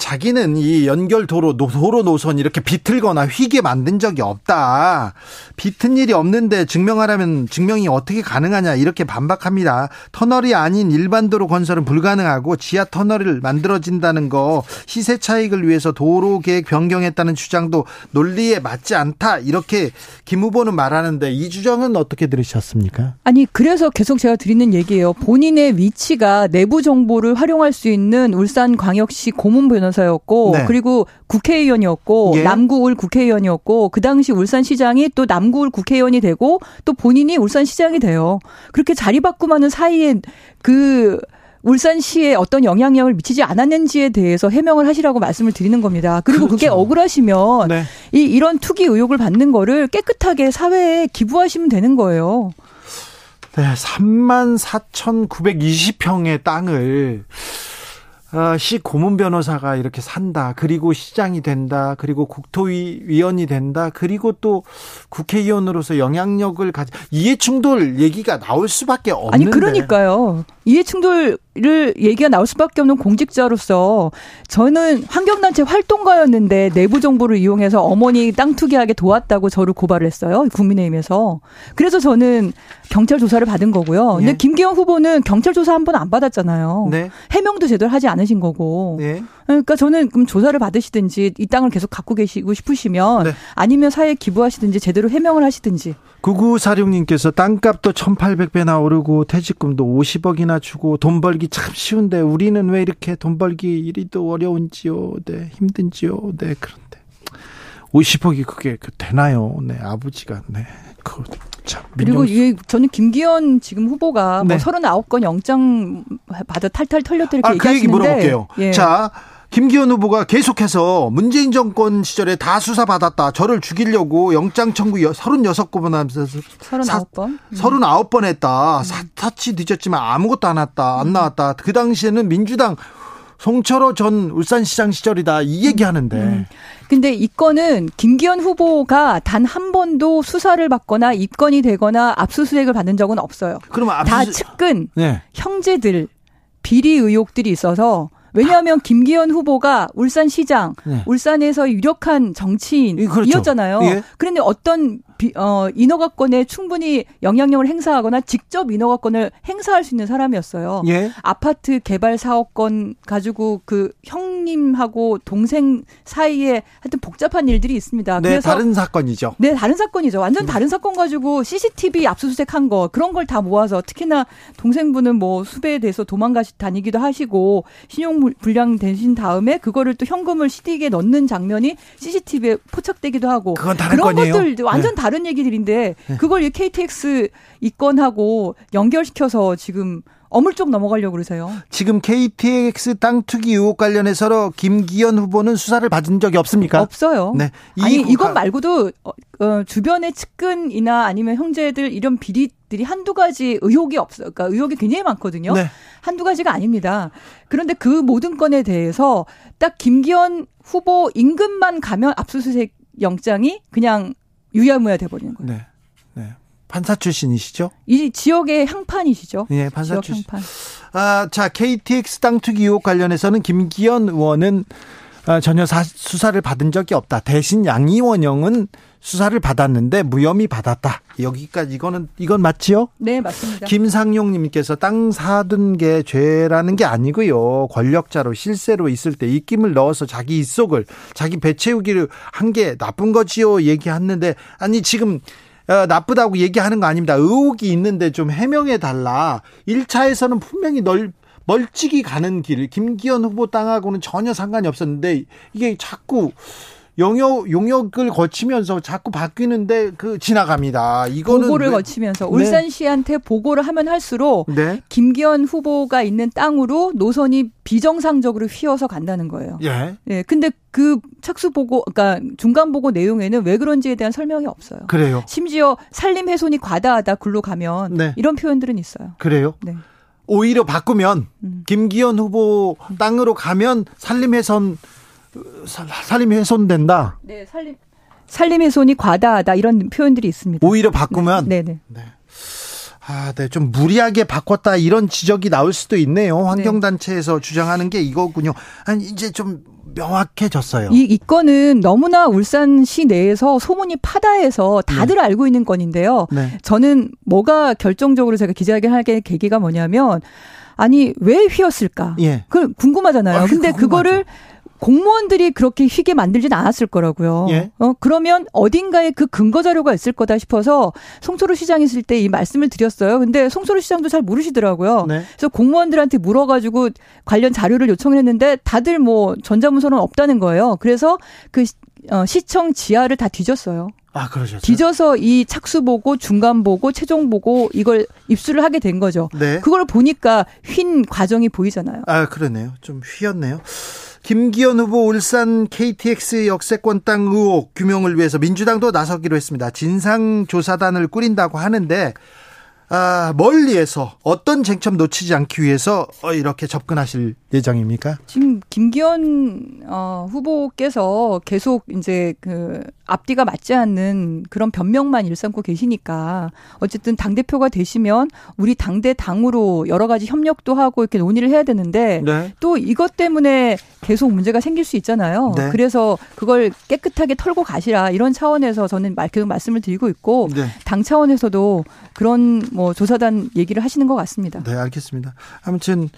자기는 이 연결도로 도로 노선 이렇게 비틀거나 휘게 만든 적이 없다. 비튼 일이 없는데 증명하라면 증명이 어떻게 가능하냐 이렇게 반박합니다. 터널이 아닌 일반 도로 건설은 불가능하고 지하 터널을 만들어진다는 거 시세 차익을 위해서 도로 계획 변경했다는 주장도 논리에 맞지 않다. 이렇게 김 후보는 말하는데 이 주장은 어떻게 들으셨습니까? 아니 그래서 계속 제가 드리는 얘기예요. 본인의 위치가 내부 정보를 활용할 수 있는 울산광역시 고문 변호사였고 네. 그리고 국회의원이었고 예. 남구울 국회의원이었고 그 당시 울산시장이 또 남구울 국회의원이 되고 또 본인이 울산시장이 돼요. 그렇게 자리바꿈하는 사이에 그 울산시에 어떤 영향력을 미치지 않았는지에 대해서 해명을 하시라고 말씀을 드리는 겁니다. 그리고 그렇죠. 그게 억울하시면 네. 이런 투기 의혹을 받는 거를 깨끗하게 사회에 기부하시면 되는 거예요. 네, 34,920평의 땅을 시 고문 변호사가 이렇게 산다. 그리고 시장이 된다. 그리고 국토위원이 된다. 그리고 또 국회의원으로서 영향력을 이해충돌 얘기가 나올 수밖에 없는데. 아니 그러니까요. 이해충돌을 얘기가 나올 수밖에 없는 공직자로서 저는 환경단체 활동가였는데 내부 정보를 이용해서 어머니 땅 투기하게 도왔다고 저를 고발을 했어요. 국민의힘에서. 그래서 저는 경찰 조사를 받은 거고요. 근데 네. 김기현 후보는 경찰 조사 한 번 안 받았잖아요. 네. 해명도 제대로 하지 않으신 거고. 네. 그러니까 저는 그럼 조사를 받으시든지 이 땅을 계속 갖고 계시고 싶으시면 네. 아니면 사회에 기부하시든지 제대로 해명을 하시든지. 9946님께서 땅값도 1,800배나 오르고 퇴직금도 50억이나 주고 돈 벌기 참 쉬운데 우리는 왜 이렇게 돈 벌기 이리도 어려운지요. 네, 힘든지요. 네, 그런데 50억이 그게 되나요? 네, 아버지가 네, 그 참. 그리고 저는 김기현 지금 후보가 네. 뭐 39건 영장 받아 탈탈 털렸다 이렇게 얘기하시는데. 그 얘기 물어볼게요. 예. 자. 김기현 후보가 계속해서 문재인 정권 시절에 다 수사받았다. 저를 죽이려고 영장 청구 36건 하면서 39번 했다. 사타치 뒤졌지만 아무것도 안 나왔다. 그 당시에는 민주당 송철호 전 울산시장 시절이다. 이 얘기하는데. 근데 이 건은 김기현 후보가 단 한 번도 수사를 받거나 입건이 되거나 압수수색을 받는 적은 없어요. 그럼 다 측근, 네. 형제들, 비리 의혹들이 있어서 왜냐하면 김기현 후보가 울산시장, 네. 울산에서 유력한 정치인이었잖아요. 그렇죠. 예. 그런데 어떤 인허가권에 충분히 영향력을 행사하거나 직접 인허가권을 행사할 수 있는 사람이었어요. 예. 아파트 개발 사업권 가지고 그 형님하고 동생 사이에 하여튼 복잡한 일들이 있습니다. 네, 그래서 다른 사건이죠. 네, 다른 사건이죠. 완전 다른 사건 가지고 CCTV 압수수색한 거 그런 걸 다 모아서 특히나 동생분은 뭐 수배에 대해서 도망가시 다니기도 하시고 신용불량 되신 다음에 그거를 또 현금을 CD에 넣는 장면이 CCTV에 포착되기도 하고 그건 다른 건이에요. 그런 것들 완전 네. 다른 다른 얘기들인데 그걸 이 KTX 입건하고 연결시켜서 지금 어물쩍 넘어가려고 그러세요. 지금 KTX 땅 투기 의혹 관련해서 김기현 후보는 수사를 받은 적이 없습니까? 없어요. 네. 이것 말고도 주변의 측근이나 아니면 형제들 이런 비리들이 한두 가지 의혹이 없어요. 그러니까 의혹이 굉장히 많거든요. 네. 한두 가지가 아닙니다. 그런데 그 모든 건에 대해서 딱 김기현 후보 임금만 가면 압수수색 영장이 그냥 유야무야 돼버리는 거예요. 네. 네. 판사 출신이시죠? 이 지역의 향판이시죠? 네, 판사 지역 출신. 향판. 아, 자, KTX 땅 투기 의혹 관련해서는 김기현 의원은 전혀 수사를 받은 적이 없다. 대신 양이원영은 수사를 받았는데 무혐의 받았다. 여기까지 이건 맞지요? 네, 맞습니다. 김상용님께서 땅 사둔 게 죄라는 게 아니고요. 권력자로 실세로 있을 때 입김을 넣어서 자기 입속을 자기 배 채우기를 한 게 나쁜 거지요. 얘기했는데 아니 지금. 나쁘다고 얘기하는 거 아닙니다. 의혹이 있는데 좀 해명해달라. 1차에서는 분명히 멀찍이 가는 길, 김기현 후보 땅하고는 전혀 상관이 없었는데 이게 자꾸 용역을 거치면서 자꾸 바뀌는데 지나갑니다. 이거는 보고를 거치면서 울산시한테 보고를 하면 할수록 김기현 후보가 있는 땅으로 노선이 비정상적으로 휘어서 간다는 거예요. 예. 예. 근데 그 착수 보고, 그러니까 중간 보고 내용에는 왜 그런지에 대한 설명이 없어요. 그래요. 심지어 산림 훼손이 과다하다 글로 가면 이런 표현들은 있어요. 그래요. 네. 오히려 바꾸면 김기현 후보 땅으로 가면 산림훼손된다. 네, 산림훼손이 과다하다 이런 표현들이 있습니다. 오히려 바꾸면, 네. 아, 네, 좀 무리하게 바꿨다 이런 지적이 나올 수도 있네요. 환경단체에서 주장하는 게 이거군요. 아니, 이제 좀 명확해졌어요. 이 건은 너무나 울산시 내에서 소문이 파다해서 다들 알고 있는 건인데요. 네. 저는 뭐가 결정적으로 제가 기자회견하게 계기가 뭐냐면 아니 왜 휘었을까? 그 궁금하잖아요. 근데 그거를 공무원들이 그렇게 휘게 만들진 않았을 거라고요. 예? 그러면 어딘가에 그 근거 자료가 있을 거다 싶어서 송철호 시장 있을 때 이 말씀을 드렸어요. 근데 송철호 시장도 잘 모르시더라고요. 네. 그래서 공무원들한테 물어가지고 관련 자료를 요청했는데 다들 뭐 전자문서는 없다는 거예요. 그래서 그 시청 지하를 다 뒤졌어요. 아, 그러셨어요? 뒤져서 이 착수 보고 중간 보고 최종 보고 이걸 입수를 하게 된 거죠. 네. 그걸 보니까 휜 과정이 보이잖아요. 아, 그러네요. 좀 휘었네요. 김기현 후보 울산 KTX 역세권 땅 의혹 규명을 위해서 민주당도 나서기로 했습니다. 진상조사단을 꾸린다고 하는데 멀리에서 어떤 쟁점 놓치지 않기 위해서 이렇게 접근하실 예정입니까? 지금 김기현 후보께서 계속 이제 그 앞뒤가 맞지 않는 그런 변명만 일삼고 계시니까 어쨌든 당대표가 되시면 우리 당으로 여러 가지 협력도 하고 이렇게 논의를 해야 되는데 또 이것 때문에 계속 문제가 생길 수 있잖아요. 네. 그래서 그걸 깨끗하게 털고 가시라 이런 차원에서 저는 계속 말씀을 드리고 있고 당 차원에서도 그런 뭐 조사단 얘기를 하시는 것 같습니다. 네, 알겠습니다. 아무튼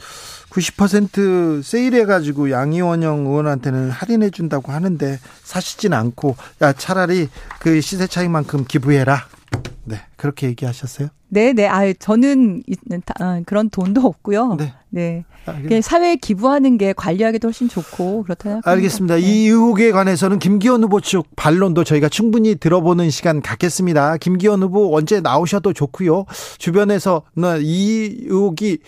90% 세일해가지고 양이원영 의원한테는 할인해준다고 하는데 사시진 않고 야 차라리 그 시세 차익만큼 기부해라. 네, 그렇게 얘기하셨어요? 네. 아, 저는 그런 돈도 없고요. 네. 그냥 사회에 기부하는 게 관리하기도 훨씬 좋고 그렇다요. 알겠습니다. 이 의혹에 관해서는 김기현 후보 측 반론도 저희가 충분히 들어보는 시간 갖겠습니다. 김기현 후보 언제 나오셔도 좋고요. 주변에서 이 의혹이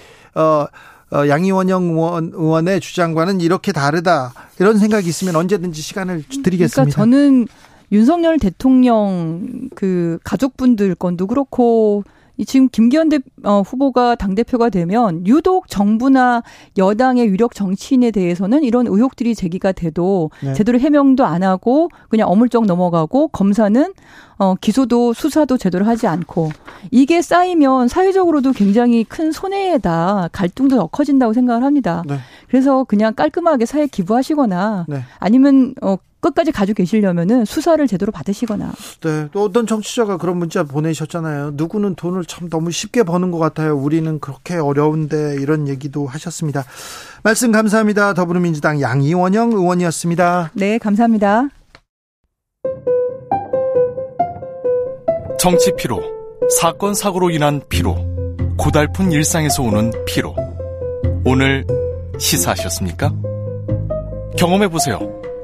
양이원영 의원의 주장과는 이렇게 다르다 이런 생각이 있으면 언제든지 시간을 드리겠습니다. 그러니까 저는 윤석열 대통령 그 가족분들 건도 그렇고 지금 김기현 후보가 당대표가 되면 유독 정부나 여당의 유력 정치인에 대해서는 이런 의혹들이 제기가 돼도 제대로 해명도 안 하고 그냥 어물쩍 넘어가고 검사는 기소도 수사도 제대로 하지 않고 이게 쌓이면 사회적으로도 굉장히 큰 손해에다 갈등도 더 커진다고 생각을 합니다. 그래서 그냥 깔끔하게 사회에 기부하시거나 아니면 끝까지 가지고 계시려면은 수사를 제대로 받으시거나. 네, 또 어떤 청취자가 그런 문자 보내셨잖아요. 누구는 돈을 참 너무 쉽게 버는 것 같아요. 우리는 그렇게 어려운데 이런 얘기도 하셨습니다. 말씀 감사합니다. 더불어민주당 양이원영 의원이었습니다. 네, 감사합니다. 정치 피로, 사건 사고로 인한 피로, 고달픈 일상에서 오는 피로. 오늘 시사하셨습니까? 경험해보세요.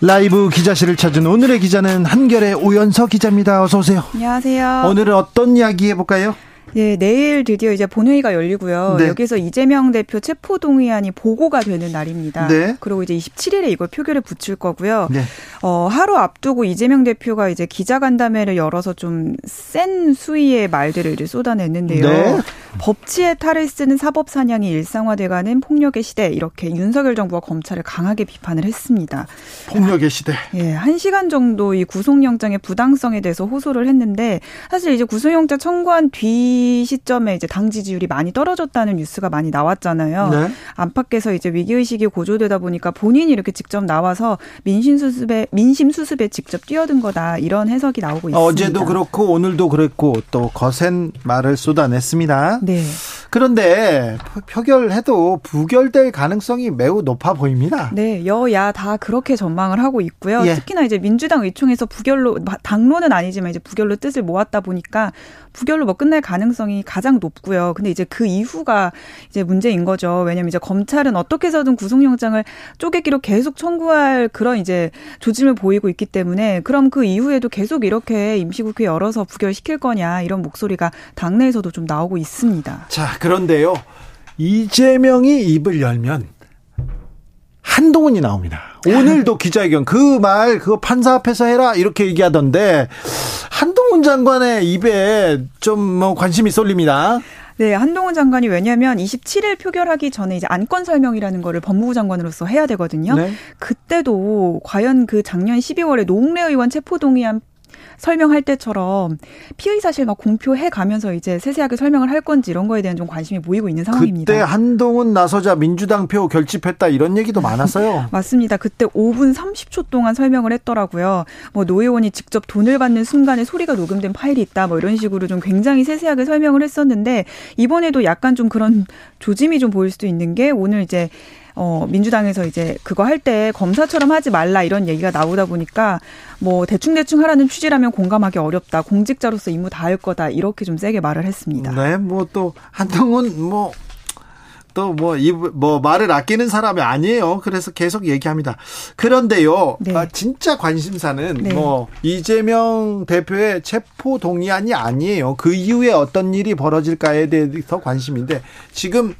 라이브 기자실을 찾은 오늘의 기자는 한겨레 오연서 기자입니다. 어서 오세요. 안녕하세요. 오늘은 어떤 이야기 해볼까요? 네, 내일 드디어 이제 본회의가 열리고요. 네. 여기서 이재명 대표 체포동의안이 보고가 되는 날입니다. 네. 그리고 이제 27일에 이걸 표결에 붙일 거고요. 네. 하루 앞두고 이재명 대표가 이제 기자간담회를 열어서 좀 센 수위의 말들을 이제 쏟아냈는데요. 네. 법치의 탈을 쓰는 사법 사냥이 일상화돼가는 폭력의 시대, 이렇게 윤석열 정부와 검찰을 강하게 비판을 했습니다. 폭력의 시대. 예, 1시간 정도 이 구속영장의 부당성에 대해서 호소를 했는데, 사실 이제 구속영장 청구한 뒤 이 시점에 이제 당 지지율이 많이 떨어졌다는 뉴스가 많이 나왔잖아요. 네. 안팎에서 이제 위기의식이 고조되다 보니까 본인이 이렇게 직접 나와서 민심 수습에 직접 뛰어든 거다, 이런 해석이 나오고 있습니다. 어제도 그렇고 오늘도 그랬고 또 거센 말을 쏟아냈습니다. 네. 그런데 표결해도 부결될 가능성이 매우 높아 보입니다. 네, 여야 다 그렇게 전망을 하고 있고요. 예. 특히나 이제 민주당 의총에서 부결로, 당론은 아니지만 이제 부결로 뜻을 모았다 보니까 부결로 뭐 끝날 가능성이 가장 높고요. 근데 이제 그 이후가 이제 문제인 거죠. 왜냐면 이제 검찰은 어떻게 해서든 구속영장을 쪼개기로 계속 청구할 그런 이제 조짐을 보이고 있기 때문에, 그럼 그 이후에도 계속 이렇게 임시국회 열어서 부결시킬 거냐, 이런 목소리가 당내에서도 좀 나오고 있습니다. 자, 그런데요, 이재명이 입을 열면 한동훈이 나옵니다. 오늘도 기자회견, 그 말 그거 판사 앞에서 해라 이렇게 얘기하던데, 한동훈 장관의 입에 좀 뭐 관심이 쏠립니다. 네, 한동훈 장관이 왜냐하면 27일 표결하기 전에 이제 안건 설명이라는 거를 법무부 장관으로서 해야 되거든요. 네. 그때도 과연 그 작년 12월에 노웅래 의원 체포동의안 설명할 때처럼 피의 사실 막 공표해 가면서 이제 세세하게 설명을 할 건지, 이런 거에 대한 좀 관심이 모이고 있는 상황입니다. 그때 한동훈 나서자 민주당 표 결집했다, 이런 얘기도 많았어요. 맞습니다. 그때 5분 30초 동안 설명을 했더라고요. 뭐 노 의원이 직접 돈을 받는 순간에 소리가 녹음된 파일이 있다, 뭐 이런 식으로 좀 굉장히 세세하게 설명을 했었는데, 이번에도 약간 좀 그런 조짐이 좀 보일 수도 있는 게, 오늘 이제 민주당에서 이제 그거 할 때 검사처럼 하지 말라 이런 얘기가 나오다 보니까, 뭐 대충 하라는 취지라면 공감하기 어렵다, 공직자로서 임무 다할 거다, 이렇게 좀 세게 말을 했습니다. 네, 뭐 또 한동훈 말을 아끼는 사람이 아니에요. 그래서 계속 얘기합니다. 그런데요, 네. 진짜 관심사는, 네, 이재명 대표의 체포동의안이 아니에요. 그 이후에 어떤 일이 벌어질까에 대해서 관심인데, 지금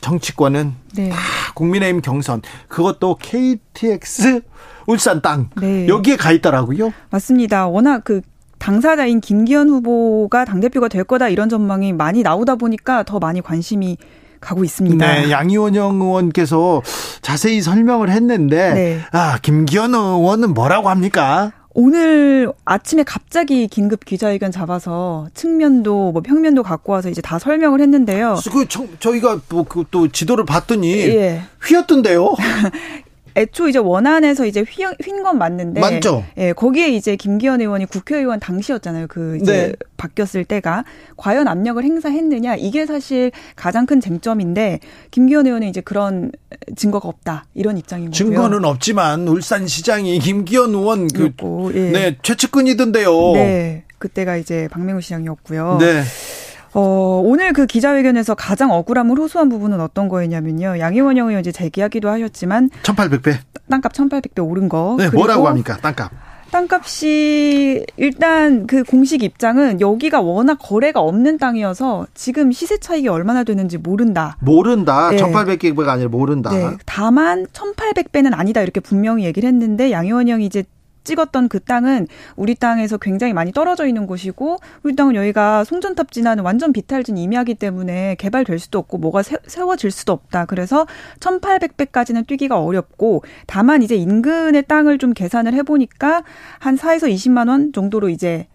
정치권은, 네, 다 국민의힘 경선, 그것도 KTX 울산 땅, 네, 여기에 가 있더라고요. 맞습니다. 워낙 그 당사자인 김기현 후보가 당대표가 될 거다, 이런 전망이 많이 나오다 보니까 더 많이 관심이 가고 있습니다. 네, 양이원영 의원께서 자세히 설명을 했는데, 네, 김기현 의원은 뭐라고 합니까? 오늘 아침에 갑자기 긴급 기자회견 잡아서 측면도 뭐 평면도 갖고 와서 이제 다 설명을 했는데요. 저희가 또 지도를 봤더니, 예, 휘었던데요. 애초 이제 원안에서 이제 휜 건 맞는데, 맞죠? 예, 거기에 이제 김기현 의원이 국회의원 당시였잖아요. 그 이제, 네, 바뀌었을 때가 과연 압력을 행사했느냐, 이게 사실 가장 큰 쟁점인데, 김기현 의원은 이제 그런 증거가 없다, 이런 입장인 거고요. 증거는 없지만 울산시장이 김기현 의원 최측근이던데요. 네, 그때가 이제 박명우 시장이었고요. 네. 오늘 그 기자회견에서 가장 억울함을 호소한 부분은 어떤 거였냐면요, 양이원영 의원이 이제 제기하기도 하셨지만 1800배. 땅값 1800배 오른 거. 네, 뭐라고 합니까? 땅값이 일단 그 공식 입장은 여기가 워낙 거래가 없는 땅이어서 지금 시세 차익이 얼마나 되는지 모른다. 모른다. 네. 1800배가 아니라 모른다. 네. 다만 1800배는 아니다, 이렇게 분명히 얘기를 했는데, 양이원영이 이제 찍었던 그 땅은 우리 땅에서 굉장히 많이 떨어져 있는 곳이고, 우리 땅은 여기가 송전탑 지나는 완전 비탈진 임야이기 때문에 개발될 수도 없고 뭐가 세워질 수도 없다. 그래서 1800배까지는 뛰기가 어렵고, 다만 이제 인근의 땅을 좀 계산을 해보니까 한 4에서 20만 원 정도로 이제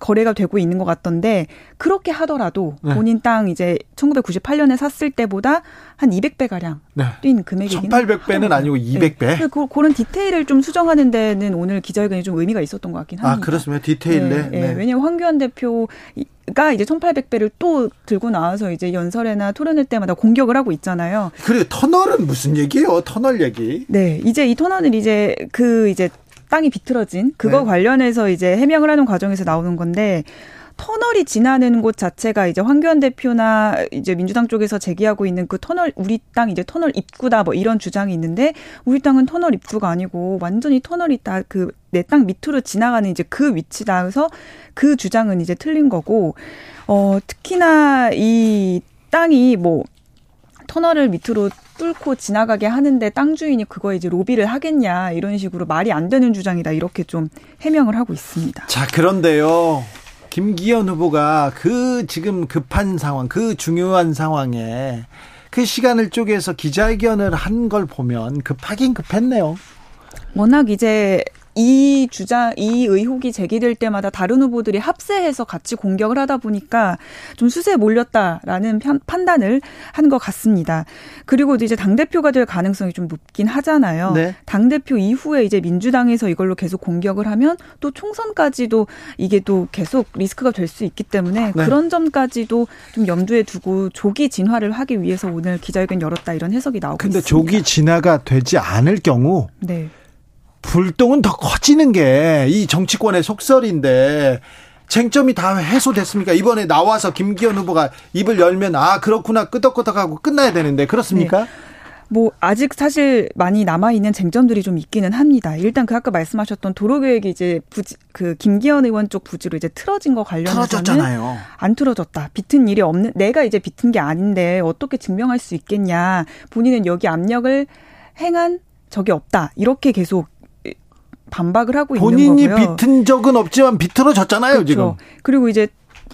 거래가 되고 있는 것 같던데, 그렇게 하더라도 네. 본인 땅 이제 1998년에 샀을 때보다 한 200배가량 네. 뛴 금액이긴 하더라고요. 1800배는 아니고 200배. 네. 그런 디테일을 좀 수정하는 데는 오늘 기자회견이 좀 의미가 있었던 것 같긴 합니다. 아, 그렇습니다. 디테일에. 네. 네. 네. 왜냐하면 황교안 대표가 이제 1800배를 또 들고 나와서 이제 연설회나 토론회 때마다 공격을 하고 있잖아요. 그리고 터널은 무슨 얘기예요? 터널 얘기. 네. 이제 이 터널은 이제 땅이 비틀어진 그거 네. 관련해서 이제 해명을 하는 과정에서 나오는 건데, 터널이 지나는 곳 자체가 이제 황교안 대표나 이제 민주당 쪽에서 제기하고 있는 그 터널, 우리 땅 이제 터널 입구다 뭐 이런 주장이 있는데, 우리 땅은 터널 입구가 아니고 완전히 터널이 다 그 내 땅 밑으로 지나가는 이제 그 위치다. 그래서 그 주장은 이제 틀린 거고, 특히나 이 땅이 뭐 터널을 밑으로 뚫고 지나가게 하는데 땅 주인이 그거에 이제 로비를 하겠냐, 이런 식으로 말이 안 되는 주장이다, 이렇게 좀 해명을 하고 있습니다. 자, 그런데요, 김기현 후보가 그 지금 급한 상황, 그 중요한 상황에 그 시간을 쪼개서 기자회견을 한 걸 보면 급하긴 급했네요. 워낙 이제 이 주장, 이 의혹이 제기될 때마다 다른 후보들이 합세해서 같이 공격을 하다 보니까 좀 수세에 몰렸다라는 판단을 한 것 같습니다. 그리고 이제 당대표가 될 가능성이 좀 높긴 하잖아요. 네. 당대표 이후에 이제 민주당에서 이걸로 계속 공격을 하면 또 총선까지도 이게 또 계속 리스크가 될 수 있기 때문에 네. 그런 점까지도 좀 염두에 두고 조기 진화를 하기 위해서 오늘 기자회견 열었다, 이런 해석이 나오고 근데 있습니다. 근데 조기 진화가 되지 않을 경우 네. 불똥은 더 커지는 게 이 정치권의 속설인데, 쟁점이 다 해소됐습니까? 이번에 나와서 김기현 후보가 입을 열면 아 그렇구나 끄덕끄덕하고 끝나야 되는데 그렇습니까? 네. 뭐 아직 사실 많이 남아있는 쟁점들이 좀 있기는 합니다. 일단 그 아까 말씀하셨던 도로계획이 이제 부지, 그 김기현 의원 쪽 부지로 이제 틀어진 거 관련해서는 틀어졌잖아요. 안 틀어졌다. 빚은 일이 없는, 내가 이제 빚은 게 아닌데 어떻게 증명할 수 있겠냐. 본인은 여기 압력을 행한 적이 없다. 이렇게 계속 반박을 하고 있는 거고요. 본인이 비튼 적은 없지만 비틀어졌잖아요. 그렇죠. 지금. 그리고 이제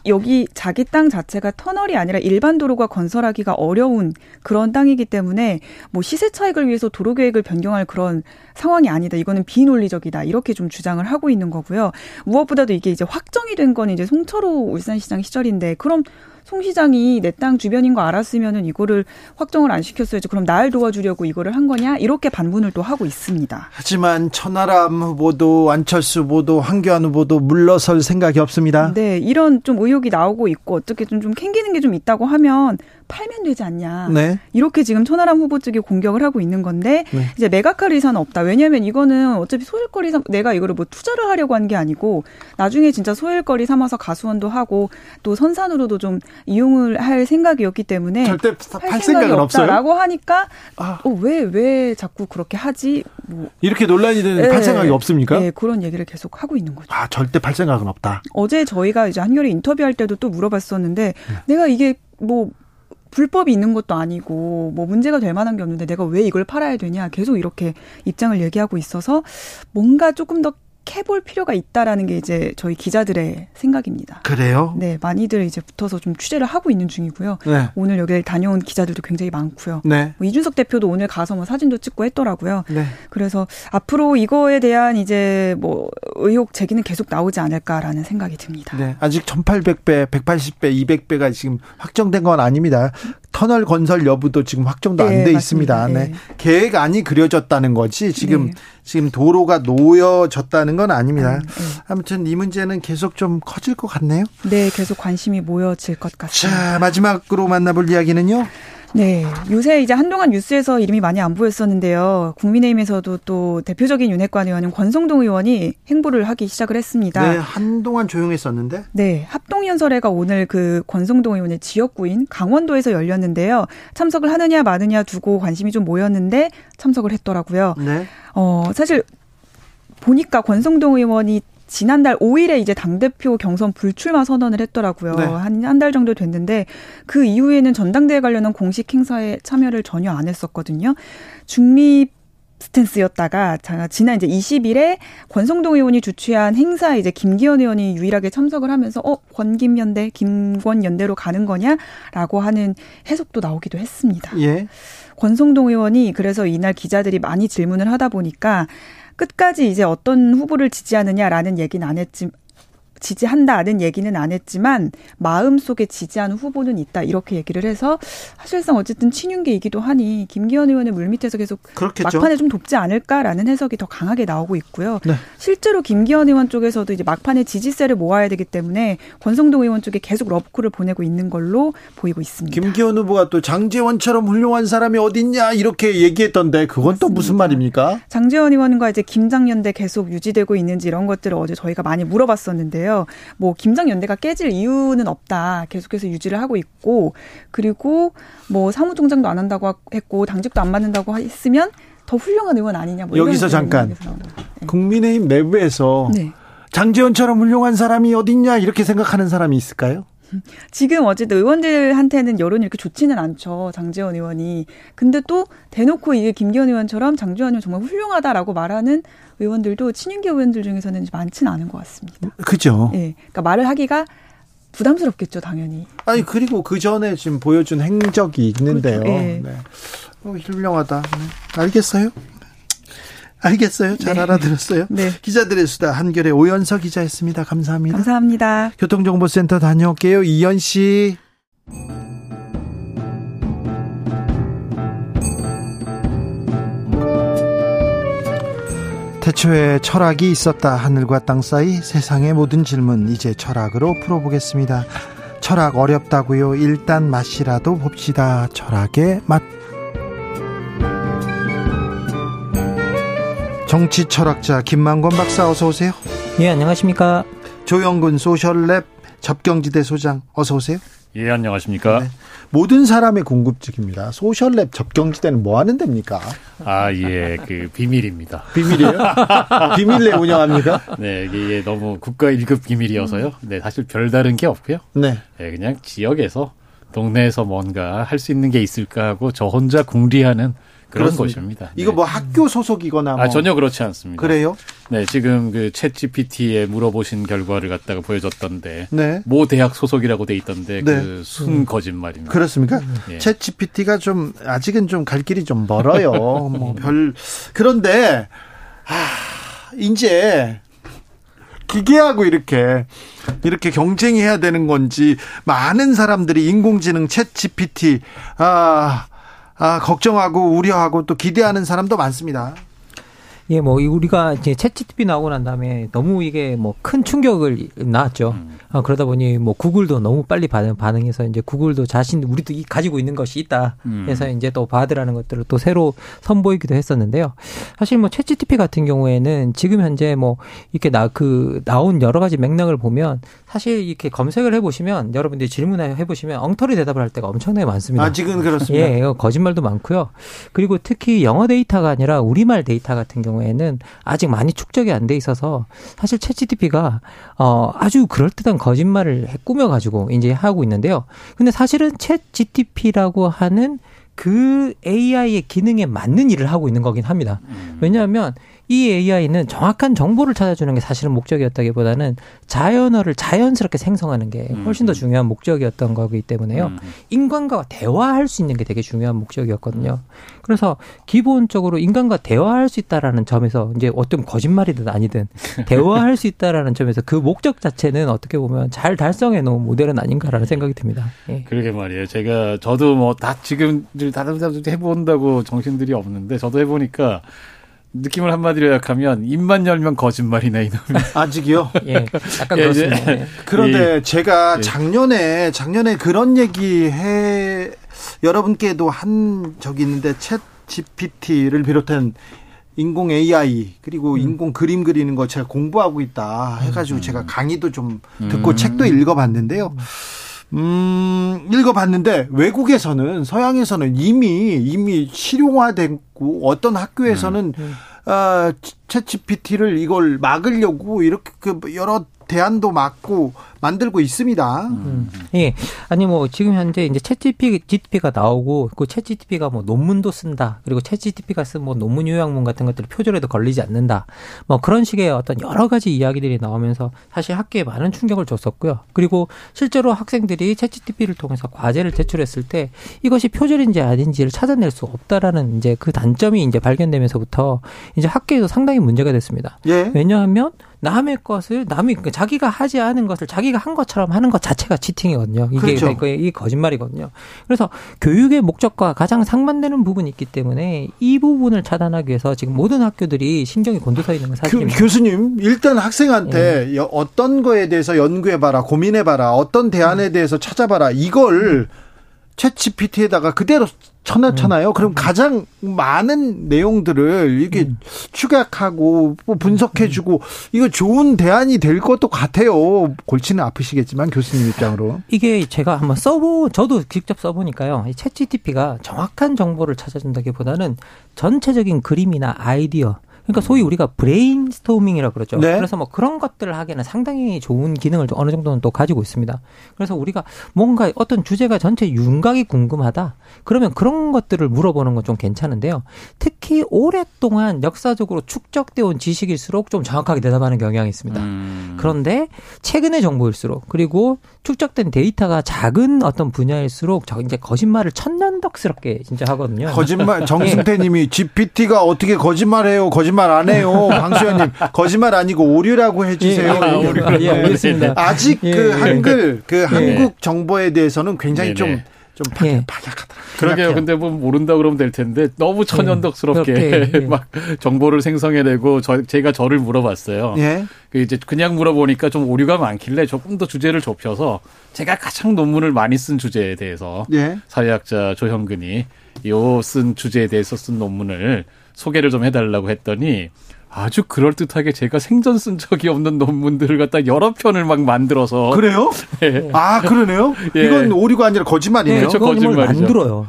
여기 자기 땅 자체가 터널이 아니라 일반 도로가 건설하기가 어려운 그런 땅이기 때문에 뭐 시세 차익을 위해서 도로 계획을 변경할 그런 상황이 아니다. 이거는 비논리적이다. 이렇게 좀 주장을 하고 있는 거고요. 무엇보다도 이게 이제 확정이 된 건 이제 송철호 울산시장 시절인데, 그럼 송 시장이 내 땅 주변인 거 알았으면은 이거를 확정을 안 시켰어야지. 그럼 날 도와주려고 이거를 한 거냐? 이렇게 반문을 또 하고 있습니다. 하지만 천하람 후보도 안철수 후보도 황교안 후보도 물러설 생각이 없습니다. 네, 이런 좀 의혹이 나오고 있고 어떻게 좀 캥기는 게 좀 있다고 하면 팔면 되지 않냐. 네. 이렇게 지금 천하람 후보 측이 공격을 하고 있는 건데 네. 이제 매각할 의사는 없다. 왜냐하면 이거는 어차피 소일거리 내가 이거를 뭐 투자를 하려고 한 게 아니고 나중에 진짜 소일거리 삼아서 가수원도 하고 또 선산으로도 좀 이용을 할 생각이었기 때문에 절대 팔 생각은 없다라고 하니까 왜 자꾸 그렇게 하지? 뭐. 이렇게 논란이 되는 네. 팔 생각이 없습니까? 네, 그런 얘기를 계속 하고 있는 거죠. 아, 절대 팔 생각은 없다. 어제 저희가 이제 한겨레 인터뷰할 때도 또 물어봤었는데 네. 내가 이게 뭐 불법이 있는 것도 아니고 뭐 문제가 될 만한 게 없는데 내가 왜 이걸 팔아야 되냐, 계속 이렇게 입장을 얘기하고 있어서 뭔가 조금 더 해볼 필요가 있다라는 게 이제 저희 기자들의 생각입니다. 그래요? 네, 많이들 이제 붙어서 좀 취재를 하고 있는 중이고요. 네. 오늘 여기를 다녀온 기자들도 굉장히 많고요. 네. 뭐 이준석 대표도 오늘 가서 뭐 사진도 찍고 했더라고요. 네. 그래서 앞으로 이거에 대한 이제 뭐 의혹 제기는 계속 나오지 않을까라는 생각이 듭니다. 네, 아직 1,800배, 180배, 200배가 지금 확정된 건 아닙니다. 터널 건설 여부도 지금 확정도 안 돼 있습니다. 네. 계획 안이 그려졌다는 거지 지금. 네. 지금 도로가 놓여졌다는 건 아닙니다. 아무튼 이 문제는 계속 좀 커질 것 같네요. 네, 계속 관심이 모여질 것 같습니다. 자, 마지막으로 만나볼 이야기는요. 네, 요새 이제 한동안 뉴스에서 이름이 많이 안 보였었는데요. 국민의힘에서도 또 대표적인 윤핵관 의원인 권성동 의원이 행보를 하기 시작을 했습니다. 네, 한동안 조용했었는데. 네, 합동연설회가 오늘 그 권성동 의원의 지역구인 강원도에서 열렸는데요. 참석을 하느냐 마느냐 두고 관심이 좀 모였는데 참석을 했더라고요. 네. 사실 보니까 권성동 의원이 지난달 5일에 이제 당대표 경선 불출마 선언을 했더라고요. 네. 한 달 정도 됐는데 그 이후에는 전당대회 관련한 공식 행사에 참여를 전혀 안 했었거든요. 중립 스탠스였다가 지난 이제 20일에 권성동 의원이 주최한 행사에 이제 김기현 의원이 유일하게 참석을 하면서 권김연대, 김권연대로 가는 거냐라고 하는 해석도 나오기도 했습니다. 예. 권성동 의원이 그래서 이날 기자들이 많이 질문을 하다 보니까 끝까지 이제 어떤 후보를 지지하느냐라는 얘기는 안 했지, 지지한다는 얘기는 안 했지만 마음속에 지지하는 후보는 있다 이렇게 얘기를 해서 사실상 어쨌든 친윤계이기도 하니 김기현 의원의 물밑에서 계속 그렇겠죠. 막판에 좀 돕지 않을까라는 해석이 더 강하게 나오고 있고요. 네. 실제로 김기현 의원 쪽에서도 이제 막판에 지지세를 모아야 되기 때문에 권성동 의원 쪽에 계속 러브콜을 보내고 있는 걸로 보이고 있습니다. 김기현 후보가 또 장제원처럼 훌륭한 사람이 어딨냐 이렇게 얘기했던데 그건 맞습니다. 또 무슨 말입니까? 장제원 의원과 이제 김장연대 계속 유지되고 있는지 이런 것들을 어제 저희가 많이 물어봤었는데요. 뭐 김장연대가 깨질 이유는 없다. 계속해서 유지를 하고 있고 그리고 뭐 사무총장도 안 한다고 했고 당직도 안 맡는다고 했으면 더 훌륭한 의원 아니냐. 뭐 여기서 잠깐 네. 국민의힘 내부에서 네. 장제원처럼 훌륭한 사람이 어딨냐 이렇게 생각하는 사람이 있을까요? 지금 어쨌든 의원들한테는 여론이 이렇게 좋지는 않죠. 장제원 의원이. 근데 또 대놓고 이게 김기현 의원처럼 장제원 의원 정말 훌륭하다라고 말하는 의원들도 친윤계 의원들 중에서는 많지는 않은 것 같습니다. 그죠. 예. 그러니까 말을 하기가 부담스럽겠죠, 당연히. 아니, 그리고 그 전에 지금 보여준 행적이 있는데요. 그렇죠. 예. 네. 훌륭하다. 네. 알겠어요. 잘 네. 알아들었어요. 네. 기자들의 수다 한겨레 오연서 기자였습니다. 감사합니다. 감사합니다. 교통정보센터 다녀올게요. 이현 씨. 태초에 철학이 있었다. 하늘과 땅 사이 세상의 모든 질문 이제 철학으로 풀어보겠습니다. 철학 어렵다고요. 일단 맛이라도 봅시다. 철학의 맛. 정치 철학자 김만권 박사 어서 오세요. 예, 안녕하십니까. 조영근 소셜랩 접경지대 소장 어서 오세요. 예, 안녕하십니까. 네. 모든 사람의 궁금증입니다. 소셜랩 접경지대는 뭐 하는 데입니까? 아, 예, 그 비밀입니다. 비밀이에요? 비밀랩 운영합니다. 네, 이게 너무 국가 1급 비밀이어서요. 네, 사실 별다른 게 없고요. 네, 네 그냥 지역에서 동네에서 뭔가 할 수 있는 게 있을까 하고 저 혼자 궁리하는. 그런 것입니다. 이거 네. 뭐 학교 소속이거나 뭐. 아, 전혀 그렇지 않습니다. 그래요? 네, 지금 그 챗GPT에 물어보신 결과를 갖다가 보여줬던데 네. 모 대학 소속이라고 돼 있던데 네. 그 순 거짓말입니다. 그렇습니까? 네. 챗GPT가 좀 아직은 좀 갈 길이 좀 멀어요. 뭐 별 그런데 이제 기계하고 이렇게 경쟁해야 되는 건지 많은 사람들이 인공지능 챗GPT 걱정하고 우려하고 또 기대하는 사람도 많습니다. 예, 뭐 우리가 이제 챗GPT 나오고 난 다음에 너무 이게 뭐 큰 충격을 낳았죠. 그러다 보니 뭐 구글도 너무 빨리 반응해서 이제 구글도 우리도 가지고 있는 것이 있다 해서 이제 또 바드라는 것들을 또 새로 선보이기도 했었는데요. 사실 뭐 챗GPT 같은 경우에는 지금 현재 뭐 이렇게 나온 여러 가지 맥락을 보면 사실 이렇게 검색을 해보시면 여러분들이 질문을 해보시면 엉터리 대답을 할 때가 엄청나게 많습니다. 아직은 그렇습니다. 예, 거짓말도 많고요. 그리고 특히 영어 데이터가 아니라 우리말 데이터 같은 경우에는 아직 많이 축적이 안 돼 있어서 사실 챗GPT가 아주 그럴듯한 거짓말을 꾸며가지고 이제 하고 있는데요. 근데 사실은 챗GPT라고 하는 그 AI의 기능에 맞는 일을 하고 있는 거긴 합니다. 왜냐하면 이 AI는 정확한 정보를 찾아주는 게 사실은 목적이었다기보다는 자연어를 자연스럽게 생성하는 게 훨씬 더 중요한 목적이었던 거기 때문에요. 인간과 대화할 수 있는 게 되게 중요한 목적이었거든요. 그래서 기본적으로 인간과 대화할 수 있다라는 점에서 이제 어떤 거짓말이든 아니든 대화할 수 있다라는 점에서 그 목적 자체는 어떻게 보면 잘 달성해 놓은 모델은 아닌가라는 생각이 듭니다. 예. 그러게 말이에요. 저도 뭐 다 지금 다른 사람들도 해본다고 정신들이 없는데 저도 해보니까 느낌을 한마디로 약하면 입만 열면 거짓말이네 이놈. 아직이요? 예, 약간 그렇습니다. 예. 그런데 제가 작년에 그런 얘기해 여러분께도 한 적이 있는데 챗 GPT를 비롯한 인공 AI 그리고 인공 그림 그리는 거 제가 공부하고 있다 해가지고 제가 강의도 좀 듣고 책도 읽어봤는데요. 읽어봤는데 외국에서는 서양에서는 이미 실용화됐고 어떤 학교에서는 챗GPT를 이걸 막으려고 이렇게 여러 대안도 막고 만들고 있습니다. 예. 아니 뭐 지금 현재 이제 챗GPT가 나오고 그 챗GPT가 뭐 논문도 쓴다. 그리고 챗GPT가 쓴 뭐 논문 요약문 같은 것들을 표절에도 걸리지 않는다. 뭐 그런 식의 어떤 여러 가지 이야기들이 나오면서 사실 학계에 많은 충격을 줬었고요. 그리고 실제로 학생들이 챗GPT를 통해서 과제를 제출했을 때 이것이 표절인지 아닌지를 찾아낼 수 없다라는 이제 그 단점이 이제 발견되면서부터 이제 학계에도 상당히 문제가 됐습니다. 예. 왜냐하면 남의 것을 남이 자기가 하지 않은 것을 자기가 한 것처럼 하는 것 자체가 치팅이거든요. 이게 그렇죠. 이 거짓말이거든요. 그래서 교육의 목적과 가장 상반되는 부분이 있기 때문에 이 부분을 차단하기 위해서 지금 모든 학교들이 신경이 곤두서 있는 건 사실입니다. 교수님, 일단 학생한테 예. 어떤 거에 대해서 연구해봐라, 고민해봐라, 어떤 대안에 대해서 찾아봐라. 이걸 챗GPT에다가 그대로 쳐놨잖아요. 그럼 가장 많은 내용들을 이게 축약하고 분석해주고 이거 좋은 대안이 될 것도 같아요. 골치는 아프시겠지만 교수님 입장으로 이게 제가 한번 저도 직접 써보니까요. 챗GPT가 정확한 정보를 찾아준다기보다는 전체적인 그림이나 아이디어. 그러니까 소위 우리가 브레인스토밍이라고 그러죠. 네. 그래서 뭐 그런 것들을 하기에는 상당히 좋은 기능을 어느 정도는 또 가지고 있습니다. 그래서 우리가 뭔가 어떤 주제가 전체 윤곽이 궁금하다. 그러면 그런 것들을 물어보는 건 좀 괜찮은데요. 특히 오랫동안 역사적으로 축적되어 온 지식일수록 좀 정확하게 대답하는 경향이 있습니다. 그런데 최근의 정보일수록 그리고 축적된 데이터가 작은 어떤 분야일수록 이제 거짓말을 천연덕스럽게 진짜 하거든요. 거짓말 정승태 님이 GPT가 어떻게 거짓말해요. 거짓말 안 해요. 강수현님 거짓말 아니고 오류라고 해주세요. 오류입니다. 아직 한글 한국 정보에 대해서는 굉장히 좀 바삭하다. 그러게요. 근데 뭐 모른다 그러면 될 텐데 너무 천연덕스럽게 막 정보를 생성해내고 제가 저를 물어봤어요. 예. 이제 그냥 물어보니까 좀 오류가 많길래 조금 더 주제를 좁혀서 제가 가장 논문을 많이 쓴 주제에 대해서 예. 사회학자 조형근이 요 쓴 주제에 대해서 쓴 논문을 소개를 좀 해달라고 했더니 아주 그럴듯하게 제가 생전 쓴 적이 없는 논문들을 갖다 여러 편을 막 만들어서. 그래요? 네. 아, 그러네요? 예. 이건 오류가 아니라 거짓말이네요. 네, 그렇죠. 거짓말이죠. 만들어요.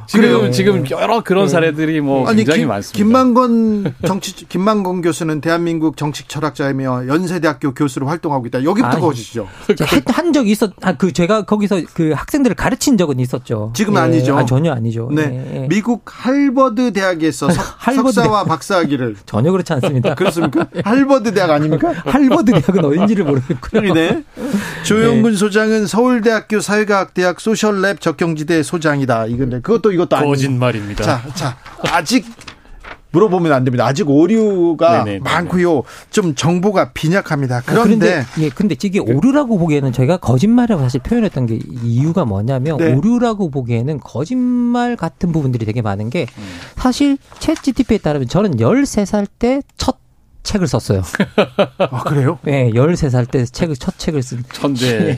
지금 여러 그런 사례들이 뭐 굉장히 많습니다. 김만권 교수는 대한민국 정치 철학자이며 연세대학교 교수로 활동하고 있다. 여기부터 거짓이죠. 한 적이 제가 거기서 그 학생들을 가르친 적은 있었죠. 지금 아니죠. 전혀 아니죠. 네. 예. 미국 할버드 대학에서 석사와 박사학위를. 전혀 그렇지 않습니다. 그렇습니까? 할버드 대학 아닙니까? 할버드 대학은 어딘지를 모르겠고요. 네. 조영근 소장은 서울대학교 사회과학대학 소셜랩 적경지대 소장이다. 이건데 그것도 아니고 거짓말입니다. 자 아직 물어보면 안 됩니다. 아직 오류가 많고요. 좀 정보가 빈약합니다. 그런데 이게 오류라고 보기에는 제가 거짓말이라고 사실 표현했던 게 이유가 뭐냐면 오류라고 보기에는 거짓말 같은 부분들이 되게 많은 게 사실 챗GPT에 따르면 저는 13살 때 첫 책을 썼어요. 아, 그래요? 네, 13살 때 첫 책을 쓴 천재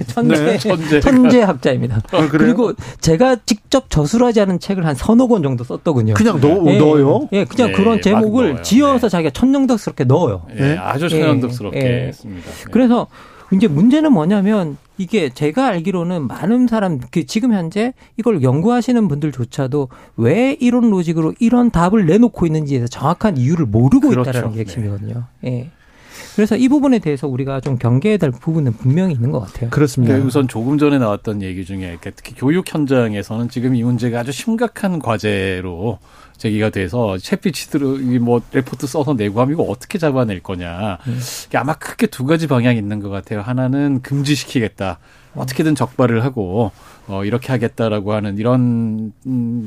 학자입니다. 아, 그리고 제가 직접 저술하지 않은 책을 한 100권 정도 썼더군요. 그냥 넣어요? 예, 그냥 그런 제목을 지어서 자기가 천연덕스럽게 넣어요. 예, 아주 천연덕스럽게 했습니다. 그래서 이제 문제는 뭐냐면 이게 제가 알기로는 많은 사람 지금 현재 이걸 연구하시는 분들조차도 왜 이런 로직으로 이런 답을 내놓고 있는지에서 정확한 이유를 모르고 있다는 게 핵심이거든요. 예. 그래서 이 부분에 대해서 우리가 좀 경계해야 될 부분은 분명히 있는 것 같아요. 그렇습니다. 우선 조금 전에 나왔던 얘기 중에 특히 교육 현장에서는 지금 이 문제가 아주 심각한 과제로 제기가 돼서 챗GPT로 뭐 레포트 써서 내고 하면 이거 어떻게 잡아낼 거냐. 아마 크게 두 가지 방향이 있는 것 같아요. 하나는 금지시키겠다. 어떻게든 적발을 하고 이렇게 하겠다라고 하는 이런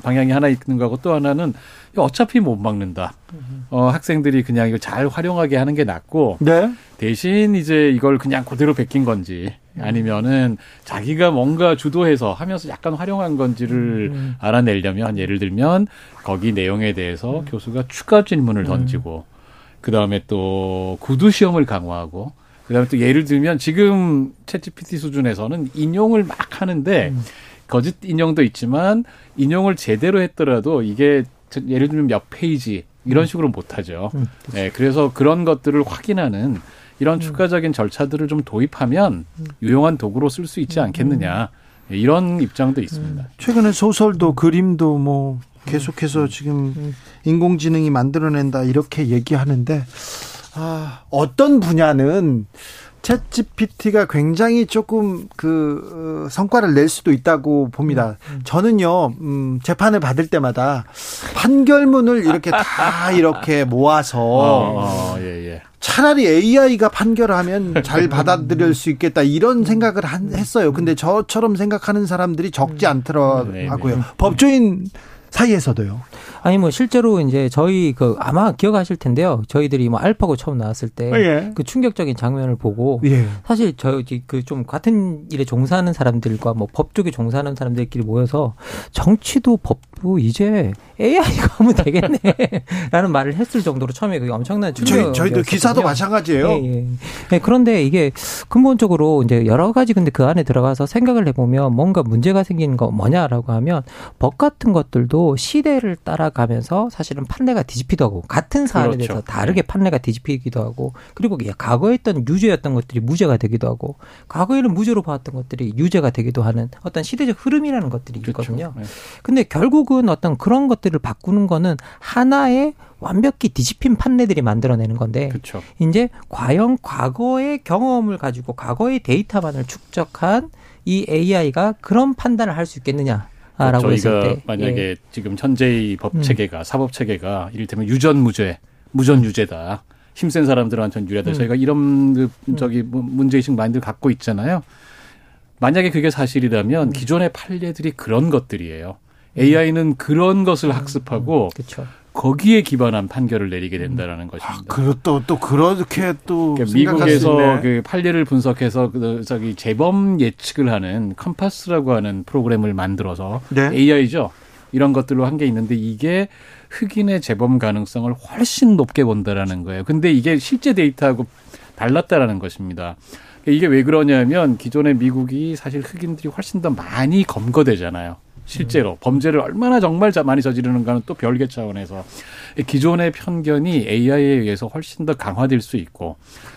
방향이 하나 있는 거고 또 하나는 어차피 못 막는다. 학생들이 그냥 이걸 잘 활용하게 하는 게 낫고 대신 이제 이걸 그냥 그대로 베낀 건지 아니면은 자기가 뭔가 주도해서 하면서 약간 활용한 건지를 알아내려면 예를 들면 거기 내용에 대해서 교수가 추가 질문을 던지고 그다음에 또 구두 시험을 강화하고 그다음에 또 예를 들면 지금 챗GPT 수준에서는 인용을 막 하는데 거짓 인용도 있지만 인용을 제대로 했더라도 이게 예를 들면 몇 페이지 이런 식으로 못하죠. 네, 그래서 그런 것들을 확인하는 이런 추가적인 절차들을 좀 도입하면 유용한 도구로 쓸 수 있지 않겠느냐 이런 입장도 있습니다. 최근에 소설도 그림도 뭐 계속해서 지금 인공지능이 만들어낸다 이렇게 얘기하는데 어떤 분야는 챗GPT가 굉장히 조금 그 성과를 낼 수도 있다고 봅니다. 저는요 재판을 받을 때마다 판결문을 이렇게 다 이렇게 모아서 차라리 AI가 판결을 하면 잘 받아들일 수 있겠다 이런 생각을 했어요. 근데 저처럼 생각하는 사람들이 적지 않더라고요. 법조인 사이에서도요. 아니 뭐 실제로 이제 저희 그 아마 기억하실 텐데요. 저희들이 뭐 알파고 처음 나왔을 때 그 충격적인 장면을 보고 사실 저희 그 좀 같은 일에 종사하는 사람들과 뭐 법 쪽에 종사하는 사람들끼리 모여서 정치도 법도 이제 AI가 하면 되겠네라는 말을 했을 정도로 처음에 그게 엄청난 충격이었어요. 저희도 기사도 마찬가지예요. 그런데 이게 근본적으로 이제 여러 가지 근데 그 안에 들어가서 생각을 해보면 뭔가 문제가 생기는 거 뭐냐라고 하면 법 같은 것들도 시대를 따라가면서 사실은 판례가 뒤집히기도 하고 같은 사안에 대해서 다르게 판례가 뒤집히기도 하고 그리고 과거에 있던 유죄였던 것들이 무죄가 되기도 하고 과거에는 무죄로 봐왔던 것들이 유죄가 되기도 하는 어떤 시대적 흐름이라는 것들이 있거든요. 근데 결국은 어떤 그런 것들을 바꾸는 거는 하나의 완벽히 뒤집힌 판례들이 만들어내는 건데 이제 과연 과거의 경험을 가지고 과거의 데이터만을 축적한 이 AI가 그런 판단을 할 수 있겠느냐. 저희가 만약에 지금 현재의 법 체계가 사법 체계가 이를테면 유전무죄, 무전유죄다. 힘센 사람들한테는 유리하다. 저희가 이런 문제의식 많이들 갖고 있잖아요. 만약에 그게 사실이라면 기존의 판례들이 그런 것들이에요. AI는 그런 것을 학습하고 거기에 기반한 판결을 내리게 된다라는 것입니다. 아, 또 그렇게 또 그러니까 미국에서 그 판례를 분석해서 저기 재범 예측을 하는 컴파스라고 하는 프로그램을 만들어서 AI죠. 이런 것들로 한 게 있는데 이게 흑인의 재범 가능성을 훨씬 높게 본다라는 거예요. 근데 이게 실제 데이터하고 달랐다라는 것입니다. 이게 왜 그러냐면 기존의 미국이 사실 흑인들이 훨씬 더 많이 검거되잖아요. 실제로 범죄를 얼마나 정말 많이 저지르는가는 또 별개 차원에서 기존의 편견이 AI에 의해서 훨씬 더 강화될 수 있고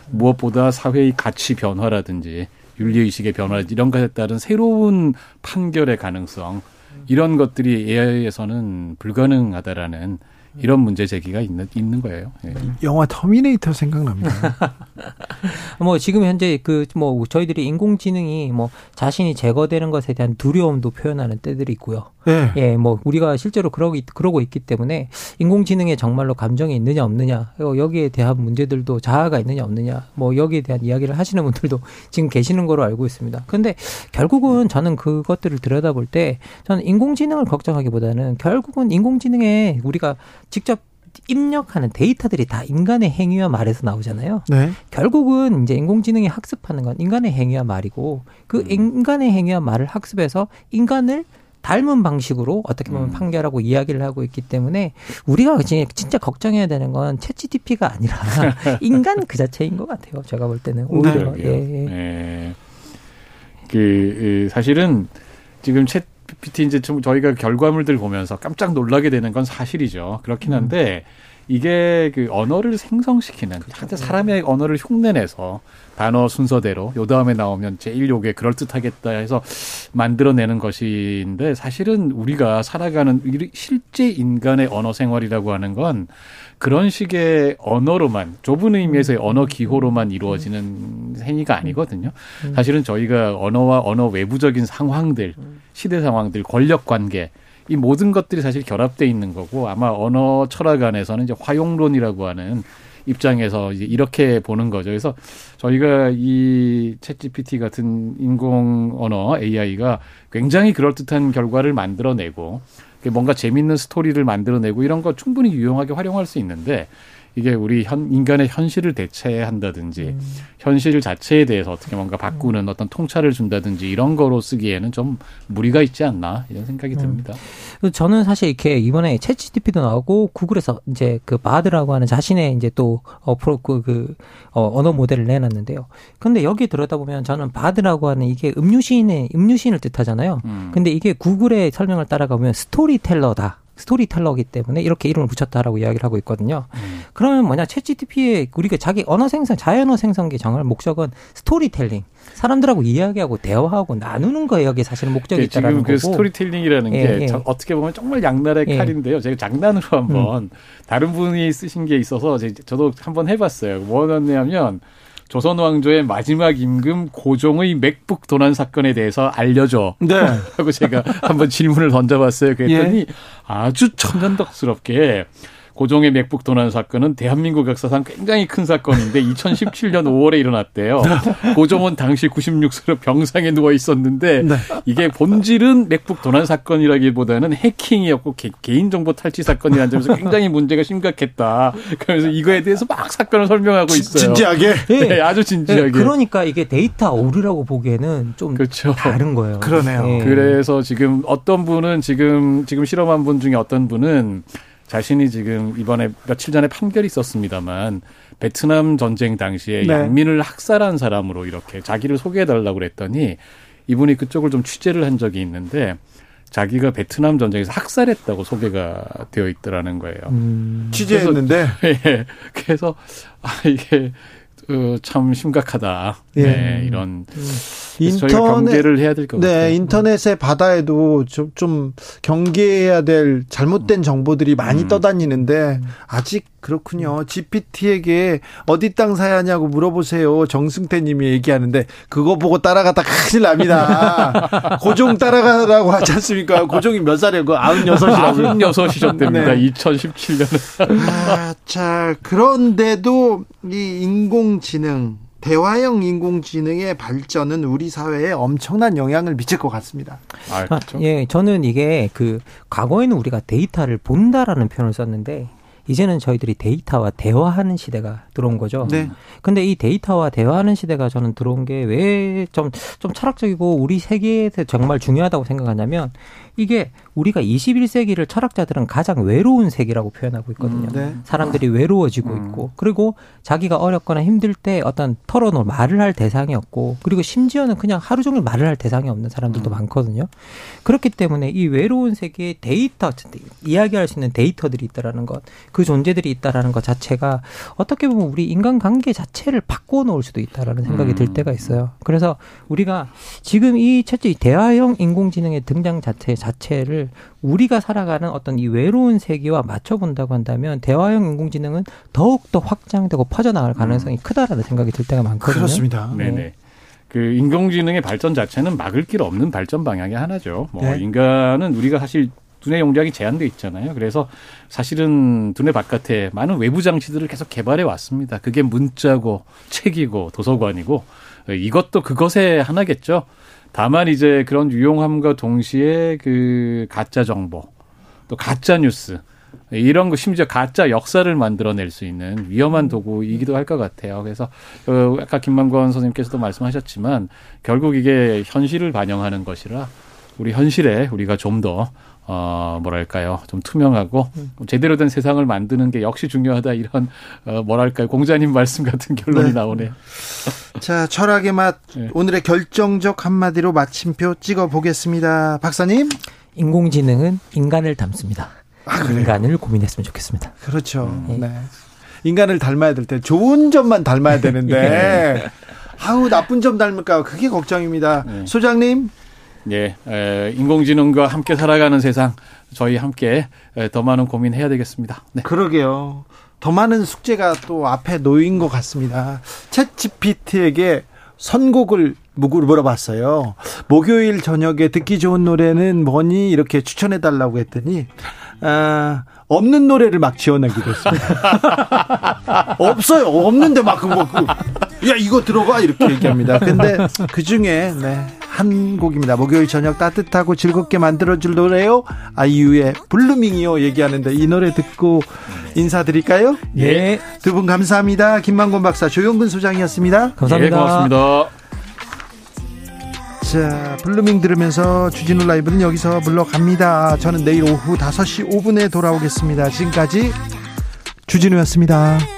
무엇보다 사회의 가치 변화라든지 윤리의식의 변화 이런 것에 따른 새로운 판결의 가능성 이런 것들이 AI에서는 불가능하다라는 이런 문제 제기가 있는 거예요. 예. 영화 터미네이터 생각납니다. 뭐 지금 현재 그 뭐 저희들이 인공지능이 뭐 자신이 제거되는 것에 대한 두려움도 표현하는 때들이 있고요. 예, 뭐 우리가 실제로 그러고 있기 때문에 인공지능에 정말로 감정이 있느냐 없느냐 여기에 대한 문제들도 자아가 있느냐 없느냐 뭐 여기에 대한 이야기를 하시는 분들도 지금 계시는 거로 알고 있습니다. 그런데 결국은 저는 그것들을 들여다볼 때 저는 인공지능을 걱정하기보다는 결국은 인공지능에 우리가 직접 입력하는 데이터들이 다 인간의 행위와 말에서 나오잖아요. 결국은 이제 인공지능이 학습하는 건 인간의 행위와 말이고 그 인간의 행위와 말을 학습해서 인간을 닮은 방식으로 어떻게 보면 판결하고 이야기를 하고 있기 때문에 우리가 진짜 걱정해야 되는 건 챗GPT가 아니라 인간 그 자체인 것 같아요. 제가 볼 때는 오히려. 그 사실은 지금 GPT 이제 좀 저희가 결과물들 보면서 깜짝 놀라게 되는 건 사실이죠. 그렇긴 한데 이게 그 언어를 생성시키는 사람의 언어를 흉내내서 단어 순서대로 요 다음에 나오면 제일 요게 그럴듯하겠다 해서 만들어내는 것인데 사실은 우리가 살아가는 실제 인간의 언어 생활이라고 하는 건 그런 식의 언어로만 좁은 의미에서의 언어 기호로만 이루어지는 행위가 아니거든요. 사실은 저희가 언어와 언어 외부적인 상황들, 시대 상황들, 권력 관계 이 모든 것들이 사실 결합되어 있는 거고 아마 언어 철학 안에서는 이제 화용론이라고 하는 입장에서 이제 이렇게 보는 거죠. 그래서 저희가 이 챗GPT 같은 인공 언어 AI가 굉장히 그럴듯한 결과를 만들어내고 뭔가 재밌는 스토리를 만들어내고 이런 거 충분히 유용하게 활용할 수 있는데 이게 우리 인간의 현실을 대체한다든지 현실 자체에 대해서 어떻게 뭔가 바꾸는 어떤 통찰을 준다든지 이런 거로 쓰기에는 좀 무리가 있지 않나 이런 생각이 듭니다. 저는 사실 이렇게 이번에 챗GPT도 나오고 구글에서 이제 그 바드라고 하는 자신의 이제 또 언어 모델을 내놨는데요. 근데 여기 들여다보면 저는 바드라고 하는 이게 음유시인을 뜻하잖아요. 근데 이게 구글의 설명을 따라가면 스토리텔러다. 스토리텔러이기 때문에 이렇게 이름을 붙였다라고 이야기를 하고 있거든요. 그러면 뭐냐 챗GPT의 우리가 자기 자연어 생성기 정할 목적은 스토리텔링. 사람들하고 이야기하고 대화하고 나누는 거예요. 이게 사실은 목적이 있다라는 거고. 지금 그 스토리텔링이라는 게 어떻게 보면 정말 양날의 칼인데요. 제가 장난으로 한번 다른 분이 쓰신 게 있어서 저도 한번 해봤어요. 뭐였냐면 조선왕조의 마지막 임금 고종의 맥북 도난 사건에 대해서 알려줘. 네. 하고 제가 한번 질문을 던져봤어요. 그랬더니 예. 아주 천연덕스럽게 고종의 맥북 도난 사건은 대한민국 역사상 굉장히 큰 사건인데 2017년 5월에 일어났대요. 고종은 당시 96세로 병상에 누워 있었는데 네. 이게 본질은 맥북 도난 사건이라기보다는 해킹이었고 개인정보 탈취 사건이라는 점에서 굉장히 문제가 심각했다. 그러면서 이거에 대해서 막 사건을 설명하고 있어요. 진지하게? 네. 네, 아주 진지하게. 네, 그러니까 이게 데이터 오류라고 보기에는 좀 그렇죠. 다른 거예요. 그러네요. 네. 그래서 지금 어떤 분은 지금 실험한 분 중에 어떤 분은 자신이 지금 이번에 며칠 전에 판결이 있었습니다만 베트남 전쟁 당시에 네. 양민을 학살한 사람으로 이렇게 자기를 소개해달라고 그랬더니 이분이 그쪽을 좀 취재를 한 적이 있는데 자기가 베트남 전쟁에서 학살했다고 소개가 되어 있더라는 거예요. 취재했는데? 예. 그래서 아 이게 참 심각하다. 예. 네, 이런 인터넷, 저희가 경계를 해야 될 것 네, 같아요. 인터넷의 바다에도 좀 경계해야 될 잘못된 정보들이 많이 떠다니는데 아직 그렇군요. GPT에게 어디 땅 사야 하냐고 물어보세요. 정승태 님이 얘기하는데 그거 보고 따라가다 큰일 납니다. 고종 따라가라고 하지 않습니까? 고종이 몇 살이고 96이라고요. 96이셨답니다. 네. 2017년에. 아, 자, 그런데도 이 인공지능 대화형 인공지능의 발전은 우리 사회에 엄청난 영향을 미칠 것 같습니다. 아, 그렇죠? 예, 저는 이게 과거에는 우리가 데이터를 본다라는 표현을 썼는데 이제는 저희들이 데이터와 대화하는 시대가 들어온 거죠. 네. 근데 이 데이터와 대화하는 시대가 저는 들어온 게 왜 좀 철학적이고 우리 세계에서 정말 중요하다고 생각하냐면 이게 우리가 21세기를 철학자들은 가장 외로운 세기라고 표현하고 있거든요. 네. 사람들이 외로워지고 있고 그리고 자기가 어렵거나 힘들 때 어떤 털어놓을 말을 할 대상이 없고 그리고 심지어는 그냥 하루 종일 말을 할 대상이 없는 사람들도 많거든요. 그렇기 때문에 이 외로운 세계에 데이터, 이야기할 수 있는 데이터들이 있다라는 것, 그 존재들이 있다라는 것 자체가 어떻게 보면 우리 인간관계 자체를 바꿔놓을 수도 있다라는 생각이 들 때가 있어요. 그래서 우리가 지금 이 대화형 인공지능의 등장 자체를 우리가 살아가는 어떤 이 외로운 세계와 맞춰본다고 한다면 대화형 인공지능은 더욱더 확장되고 퍼져나갈 가능성이 크다라는 생각이 들 때가 많거든요. 그렇습니다. 네. 네네. 그 인공지능의 발전 자체는 막을 길 없는 발전 방향의 하나죠. 뭐 네. 인간은 우리가 사실 두뇌 용량이 제한되어 있잖아요. 그래서 사실은 두뇌 바깥에 많은 외부 장치들을 계속 개발해 왔습니다. 그게 문자고 책이고 도서관이고 이것도 그것의 하나겠죠. 다만 이제 그런 유용함과 동시에 그 가짜 정보, 또 가짜 뉴스 이런 거 심지어 가짜 역사를 만들어낼 수 있는 위험한 도구이기도 할 것 같아요. 그래서 아까 김만권 선생님께서도 말씀하셨지만 결국 이게 현실을 반영하는 것이라 우리 현실에 우리가 좀 더 좀 투명하고 제대로 된 세상을 만드는 게 역시 중요하다 이런 공자님 말씀 같은 결론이 네. 나오네요. 자, 철학의 맛 네. 오늘의 결정적 한마디로 마침표 찍어보겠습니다. 박사님. 인공지능은 인간을 닮습니다. 아, 인간을 고민했으면 좋겠습니다. 그렇죠. 네. 인간을 닮아야 될 때 좋은 점만 닮아야 되는데 예. 아우 나쁜 점 닮을까 그게 걱정입니다. 네. 소장님. 예, 인공지능과 함께 살아가는 세상 저희 함께 더 많은 고민해야 되겠습니다. 네. 그러게요. 더 많은 숙제가 또 앞에 놓인 것 같습니다. 챗GPT에게 선곡을 물어봤어요. 목요일 저녁에 듣기 좋은 노래는 뭐니 이렇게 추천해달라고 했더니 없는 노래를 막 지어내기도 했습니다. 없어요. 없는데 막 야 이거 들어가 이렇게 얘기합니다. 근데 그중에 네, 한 곡입니다. 목요일 저녁 따뜻하고 즐겁게 만들어줄 노래요. 아이유의 블루밍이요 얘기하는데 이 노래 듣고 인사드릴까요? 예. 두 분 감사합니다. 김만권 박사, 조영근 소장이었습니다. 감사합니다. 예, 고맙습니다. 자, 블루밍 들으면서 주진우 라이브는 여기서 물러갑니다. 저는 내일 오후 5시 5분에 돌아오겠습니다. 지금까지 주진우였습니다.